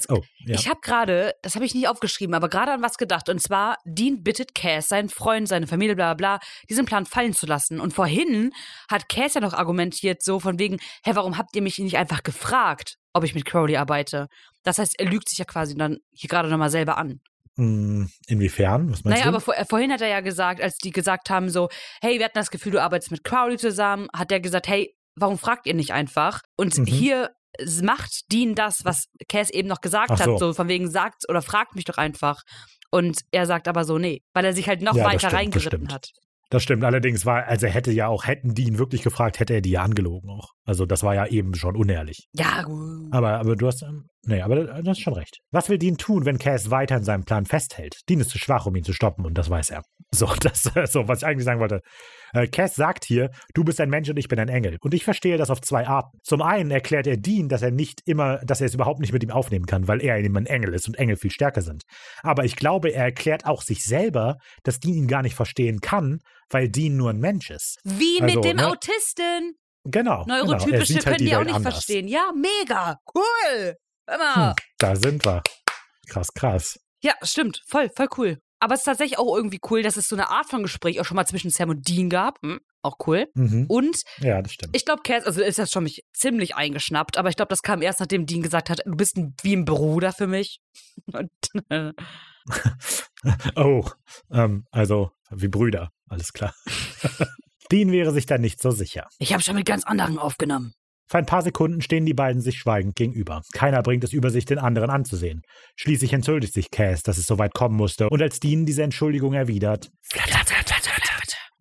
Ich habe gerade, das habe ich nicht aufgeschrieben, aber gerade an was gedacht. Und zwar, Dean bittet Cass, seinen Freund, seine Familie, bla bla, diesen Plan fallen zu lassen. Und vorhin hat Cass ja noch argumentiert, so von wegen, hä, warum habt ihr mich nicht einfach gefragt, ob ich mit Crowley arbeite? Das heißt, er lügt sich ja quasi dann hier gerade nochmal selber an. Inwiefern? Was meinst du? Naja, aber vorhin hat er ja gesagt, als die gesagt haben so, hey, wir hatten das Gefühl, du arbeitest mit Crowley zusammen, hat er gesagt, hey, warum fragt ihr nicht einfach? Und hier macht Dean das, was Cass eben noch gesagt hat, so von wegen sagt oder fragt mich doch einfach. Und er sagt aber so, nee, weil er sich halt noch weiter reingeritten hat. Das stimmt, allerdings hätten die ihn wirklich gefragt, hätte er die ja angelogen auch. Also das war ja eben schon unehrlich. Ja, gut. Aber du hast, aber du hast schon recht. Was will Dean tun, wenn Cass weiter an seinem Plan festhält? Dean ist zu schwach, um ihn zu stoppen, und das weiß er. So, was ich eigentlich sagen wollte. Cass sagt hier, du bist ein Mensch und ich bin ein Engel. Und ich verstehe das auf zwei Arten. Zum einen erklärt er Dean, dass er es überhaupt nicht mit ihm aufnehmen kann, weil er eben ein Engel ist und Engel viel stärker sind. Aber ich glaube, er erklärt auch sich selber, dass Dean ihn gar nicht verstehen kann, weil Dean nur ein Mensch ist. Wie also, mit dem Autisten. Genau. Neurotypische können die auch nicht anders verstehen. Ja, mega. Cool. Immer. Da sind wir. Krass. Ja, stimmt. Voll cool. Aber es ist tatsächlich auch irgendwie cool, dass es so eine Art von Gespräch auch schon mal zwischen Sam und Dean gab. Auch cool. Und ja, das stimmt. Ich glaube, Cass, also ist das schon mich ziemlich eingeschnappt, aber ich glaube, das kam erst, nachdem Dean gesagt hat, du bist wie ein Bruder für mich. Und, also wie Brüder, alles klar. Dean wäre sich da nicht so sicher. Ich habe schon mit ganz anderen aufgenommen. Für ein paar Sekunden stehen die beiden sich schweigend gegenüber. Keiner bringt es über sich, den anderen anzusehen. Schließlich entschuldigt sich Cass, dass es so weit kommen musste. Und als Dean diese Entschuldigung erwidert, flattert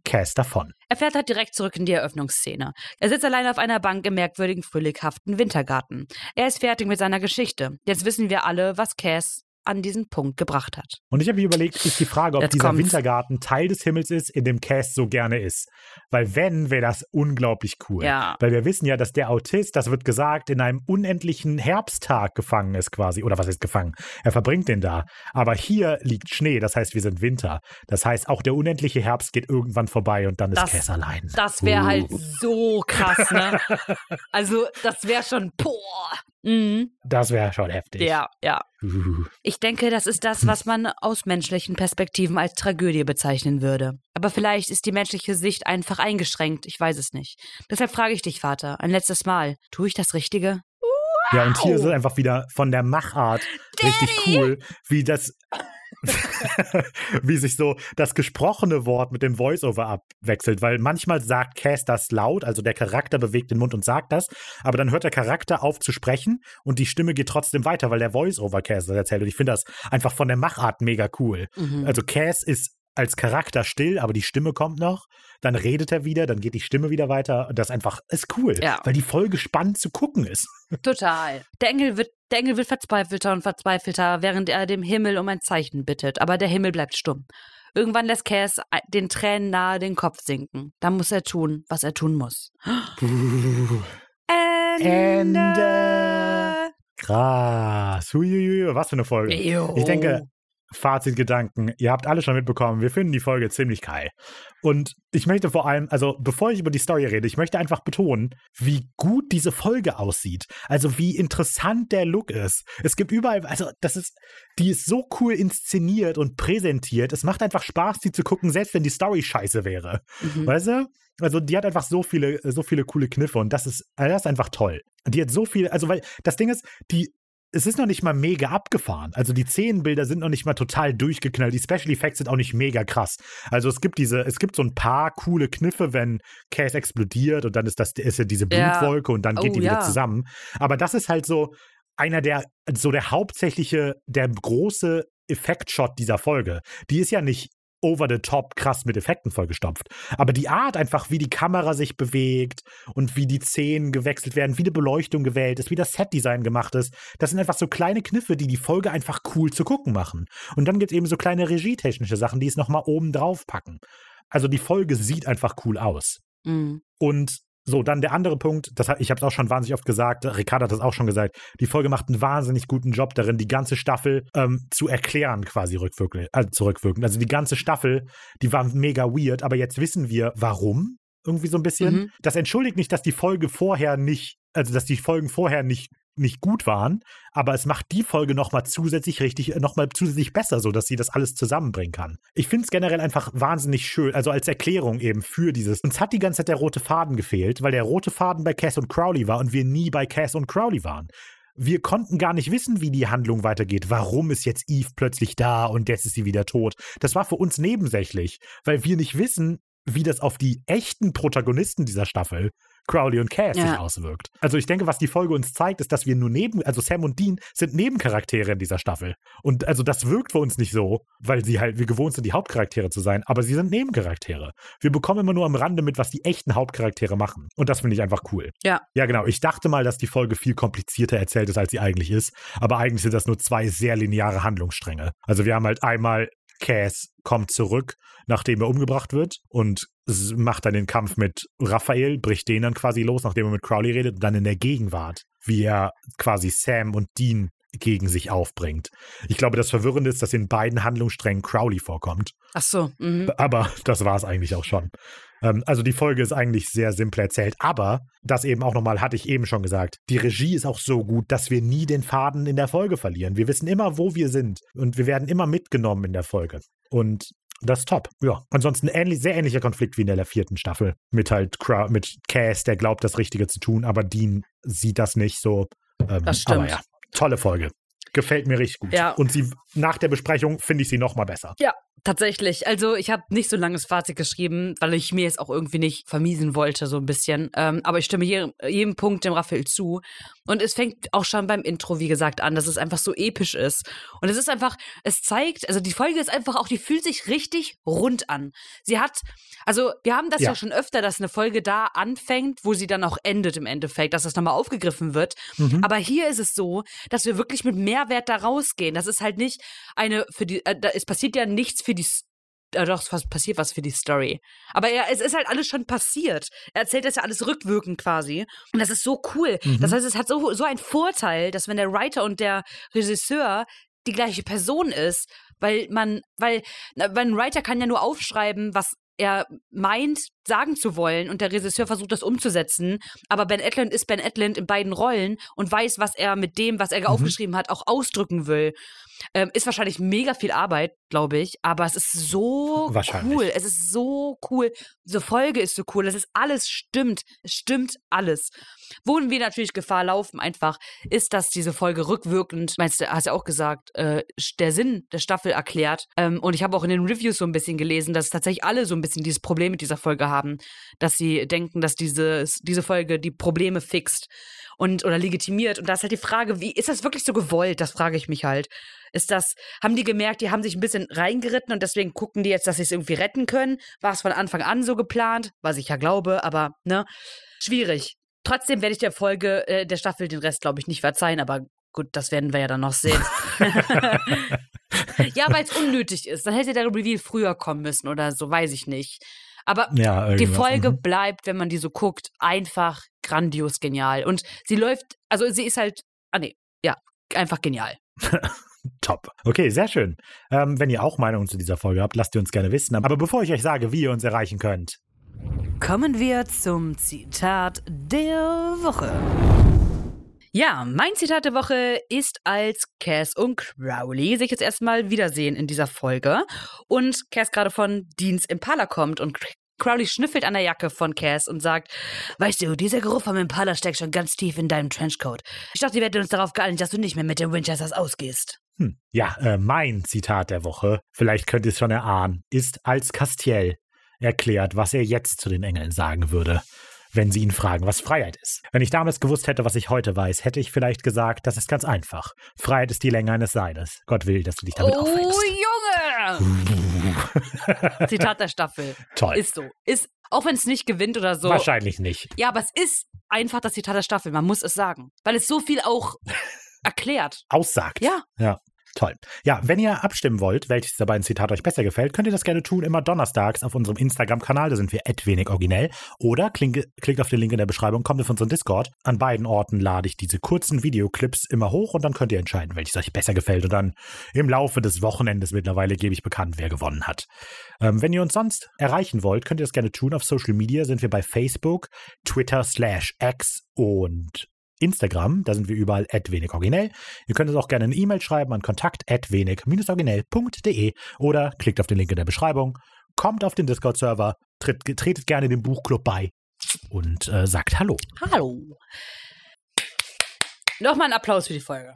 Cass davon. Er fährt halt direkt zurück in die Eröffnungsszene. Er sitzt alleine auf einer Bank im merkwürdigen, frühlingsfarbenen Wintergarten. Er ist fertig mit seiner Geschichte. Jetzt wissen wir alle, was Cass an diesen Punkt gebracht hat. Und ich habe mir überlegt, ist die Frage, ob dieser Wintergarten Teil des Himmels ist, in dem Cass so gerne ist. Weil wenn, wäre das unglaublich cool. Ja. Weil wir wissen ja, dass der Autist, das wird gesagt, in einem unendlichen Herbsttag gefangen ist quasi. Oder was heißt gefangen? Er verbringt den da. Aber hier liegt Schnee, das heißt, wir sind Winter. Das heißt, auch der unendliche Herbst geht irgendwann vorbei und dann ist Cass allein. Das wäre halt so krass, ne? Also, das wäre schon, das wäre schon heftig. Ja. Ich denke, das ist das, was man aus menschlichen Perspektiven als Tragödie bezeichnen würde. Aber vielleicht ist die menschliche Sicht einfach eingeschränkt. Ich weiß es nicht. Deshalb frage ich dich, Vater, ein letztes Mal. Tue ich das Richtige? Wow. Ja, und hier ist es einfach wieder von der Machart richtig cool, wie das... wie sich so das gesprochene Wort mit dem Voice-Over abwechselt, weil manchmal sagt Cass das laut, also der Charakter bewegt den Mund und sagt das, aber dann hört der Charakter auf zu sprechen und die Stimme geht trotzdem weiter, weil der Voice-Over Cass das erzählt, und ich finde das einfach von der Machart mega cool. Also Cass ist als Charakter still, aber die Stimme kommt noch, dann redet er wieder, dann geht die Stimme wieder weiter, das einfach ist cool, weil die Folge spannend zu gucken ist. Total. Der Engel wird verzweifelter und verzweifelter, während er dem Himmel um ein Zeichen bittet. Aber der Himmel bleibt stumm. Irgendwann lässt Cass den Tränen nahe den Kopf sinken. Dann muss er tun, was er tun muss. Ende. Krass. Was für eine Folge. Ich denke... Fazitgedanken. Ihr habt alle schon mitbekommen, wir finden die Folge ziemlich geil. Und ich möchte vor allem, also bevor ich über die Story rede, ich möchte einfach betonen, wie gut diese Folge aussieht. Also wie interessant der Look ist. Es gibt überall, also die ist so cool inszeniert und präsentiert. Es macht einfach Spaß, die zu gucken, selbst wenn die Story scheiße wäre. Weißt du? Also die hat einfach so viele coole Kniffe, und das ist einfach toll. Die hat so viel, also weil das Ding ist, die es ist noch nicht mal mega abgefahren. Also die Szenenbilder sind noch nicht mal total durchgeknallt. Die Special Effects sind auch nicht mega krass. Also es gibt so ein paar coole Kniffe, wenn Case explodiert und dann ist ja diese Blutwolke und dann geht die wieder zusammen. Aber das ist halt so einer der hauptsächliche, der große Effektshot dieser Folge. Die ist ja nicht over the top krass mit Effekten vollgestopft. Aber die Art einfach, wie die Kamera sich bewegt und wie die Szenen gewechselt werden, wie die Beleuchtung gewählt ist, wie das Set-Design gemacht ist, das sind einfach so kleine Kniffe, die Folge einfach cool zu gucken machen. Und dann gibt es eben so kleine regietechnische Sachen, die es nochmal oben drauf packen. Also die Folge sieht einfach cool aus. Mhm. Und so, dann der andere Punkt, ich habe es auch schon wahnsinnig oft gesagt, Ricarda hat das auch schon gesagt, die Folge macht einen wahnsinnig guten Job darin, die ganze Staffel zu erklären quasi zurückwirkend. Also die ganze Staffel, die war mega weird, aber jetzt wissen wir, warum irgendwie so ein bisschen. Mhm. Das entschuldigt nicht, dass die Folge vorher nicht, also dass die Folgen vorher nicht gut waren, aber es macht die Folge nochmal zusätzlich richtig, nochmal zusätzlich besser, sodass sie das alles zusammenbringen kann. Ich finde es generell einfach wahnsinnig schön, also als Erklärung eben für dieses. Uns hat die ganze Zeit der rote Faden gefehlt, weil der rote Faden bei Cass und Crowley war und wir nie bei Cass und Crowley waren. Wir konnten gar nicht wissen, wie die Handlung weitergeht. Warum ist jetzt Eve plötzlich da und jetzt ist sie wieder tot? Das war für uns nebensächlich, weil wir nicht wissen, wie das auf die echten Protagonisten dieser Staffel, Crowley und Cass, sich auswirkt. Also ich denke, was die Folge uns zeigt, ist, dass wir nur also Sam und Dean sind Nebencharaktere in dieser Staffel. Und also das wirkt für uns nicht so, weil wir gewohnt sind, die Hauptcharaktere zu sein, aber sie sind Nebencharaktere. Wir bekommen immer nur am Rande mit, was die echten Hauptcharaktere machen. Und das finde ich einfach cool. Ja. Ja, genau. Ich dachte mal, dass die Folge viel komplizierter erzählt ist, als sie eigentlich ist. Aber eigentlich sind das nur zwei sehr lineare Handlungsstränge. Also wir haben halt einmal Cass kommt zurück, nachdem er umgebracht wird und macht dann den Kampf mit Raphael, bricht den dann quasi los, nachdem er mit Crowley redet und dann in der Gegenwart, wie er quasi Sam und Dean gegen sich aufbringt. Ich glaube, das Verwirrende ist, dass in beiden Handlungssträngen Crowley vorkommt. Ach so. Mhm. Aber das war es eigentlich auch schon. Also die Folge ist eigentlich sehr simpel erzählt, aber das eben auch nochmal, hatte ich eben schon gesagt, die Regie ist auch so gut, dass wir nie den Faden in der Folge verlieren. Wir wissen immer, wo wir sind und wir werden immer mitgenommen in der Folge. Und das ist top. Ja, ansonsten sehr ähnlicher Konflikt wie in der 4. Staffel mit halt mit Cass, der glaubt, das Richtige zu tun, aber Dean sieht das nicht so. Das stimmt. Aber ja, tolle Folge. Gefällt mir richtig gut. Ja. Und nach der Besprechung finde ich sie nochmal besser. Ja, tatsächlich. Also ich habe nicht so langes Fazit geschrieben, weil ich mir jetzt auch irgendwie nicht vermiesen wollte, so ein bisschen. Aber ich stimme jedem Punkt dem Raphael zu. Und es fängt auch schon beim Intro, wie gesagt, an, dass es einfach so episch ist. Und es ist einfach, es zeigt, also die Folge ist einfach auch, die fühlt sich richtig rund an. Sie hat, also wir haben das ja schon öfter, dass eine Folge da anfängt, wo sie dann auch endet im Endeffekt, dass das nochmal aufgegriffen wird. Mhm. Aber hier ist es so, dass wir wirklich mit Mehrwert da rausgehen. Das ist halt nicht eine, es passiert ja nichts für die doch, es passiert was für die Story. Aber es ist halt alles schon passiert. Er erzählt das ja alles rückwirkend quasi. Und das ist so cool. Mhm. Das heißt, es hat so einen Vorteil, dass wenn der Writer und der Regisseur die gleiche Person ist, weil ein Writer kann ja nur aufschreiben, was er meint, sagen zu wollen und der Regisseur versucht, das umzusetzen. Aber Ben Edlund ist Ben Edlund in beiden Rollen und weiß, was er mit dem, was er aufgeschrieben hat, auch ausdrücken will. Ist wahrscheinlich mega viel Arbeit, glaube ich, aber es ist so cool. Es ist so cool. Diese Folge ist so cool. Es ist alles stimmt. Es stimmt alles. Wo wir natürlich Gefahr laufen einfach, ist, dass diese Folge rückwirkend, meinst du, hast ja auch gesagt, der Sinn der Staffel erklärt. Und ich habe auch in den Reviews so ein bisschen gelesen, dass tatsächlich alle so ein bisschen dieses Problem mit dieser Folge haben, dass sie denken, dass diese Folge die Probleme fixt und oder legitimiert. Und da ist halt die Frage, wie ist das wirklich so gewollt? Das frage ich mich halt. Ist das, haben die gemerkt, die haben sich ein bisschen reingeritten und deswegen gucken die jetzt, dass sie es irgendwie retten können? War es von Anfang an so geplant? Was ich ja glaube, aber ne, schwierig. Trotzdem werde ich der Folge, der Staffel den Rest, glaube ich, nicht verzeihen, aber gut, das werden wir ja dann noch sehen. Ja, weil es unnötig ist. Dann hätte der Reveal früher kommen müssen oder so, weiß ich nicht. Aber ja, die Folge bleibt, wenn man die so guckt, einfach grandios genial. Und sie läuft, also sie ist halt, einfach genial. Top. Okay, sehr schön. Wenn ihr auch Meinungen zu dieser Folge habt, lasst ihr uns gerne wissen. Aber bevor ich euch sage, wie ihr uns erreichen könnt, kommen wir zum Zitat der Woche. Ja, mein Zitat der Woche ist, als Cass und Crowley sich jetzt erstmal wiedersehen in dieser Folge und Cass gerade von Deans Impala kommt und Crowley schnüffelt an der Jacke von Cass und sagt, weißt du, dieser Geruch vom Impala steckt schon ganz tief in deinem Trenchcoat. Ich dachte, wir hätten uns darauf geeinigt, dass du nicht mehr mit den Winchesters ausgehst. Ja, mein Zitat der Woche, vielleicht könnt ihr es schon erahnen, ist, als Castiel erklärt, was er jetzt zu den Engeln sagen würde, wenn sie ihn fragen, was Freiheit ist. Wenn ich damals gewusst hätte, was ich heute weiß, hätte ich vielleicht gesagt, das ist ganz einfach. Freiheit ist die Länge eines Seiles. Gott will, dass du dich damit aufregst. Junge! Zitat der Staffel. Toll. Ist so. Ist, auch wenn es nicht gewinnt oder so. Wahrscheinlich nicht. Ja, aber es ist einfach das Zitat der Staffel. Man muss es sagen. Weil es so viel auch erklärt. Aussagt. Ja. Ja. Toll. Ja, wenn ihr abstimmen wollt, welches der beiden Zitate euch besser gefällt, könnt ihr das gerne tun, immer donnerstags auf unserem Instagram-Kanal, da sind wir @Wenig-Originell, oder klickt auf den Link in der Beschreibung, kommt auf unseren Discord. An beiden Orten lade ich diese kurzen Videoclips immer hoch und dann könnt ihr entscheiden, welches euch besser gefällt, und dann im Laufe des Wochenendes mittlerweile gebe ich bekannt, wer gewonnen hat. Wenn ihr uns sonst erreichen wollt, könnt ihr das gerne tun. Auf Social Media sind wir bei Facebook, Twitter /X und Instagram, da sind wir überall @Wenig-Originell. Ihr könnt uns auch gerne eine E-Mail schreiben an kontakt@wenig-originell.de oder klickt auf den Link in der Beschreibung, kommt auf den Discord-Server, tretet gerne dem Buchclub bei und sagt Hallo. Hallo. Nochmal ein Applaus für die Folge.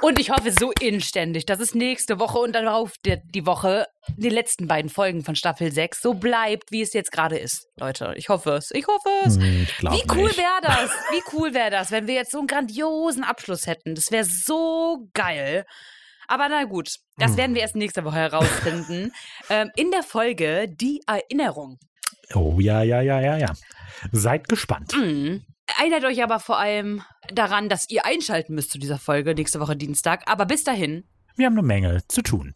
Und ich hoffe so inständig, dass es nächste Woche und dann auf die Woche die letzten beiden Folgen von Staffel 6 so bleibt, wie es jetzt gerade ist, Leute. Ich hoffe es. Ich hoffe es. Wie cool wäre das, wenn wir jetzt so einen grandiosen Abschluss hätten. Das wäre so geil. Aber na gut, das werden wir erst nächste Woche herausfinden. In der Folge Die Erinnerung. Oh ja. Seid gespannt. Mhm. Erinnert euch aber vor allem daran, dass ihr einschalten müsst zu dieser Folge nächste Woche Dienstag. Aber bis dahin. Wir haben eine Menge zu tun.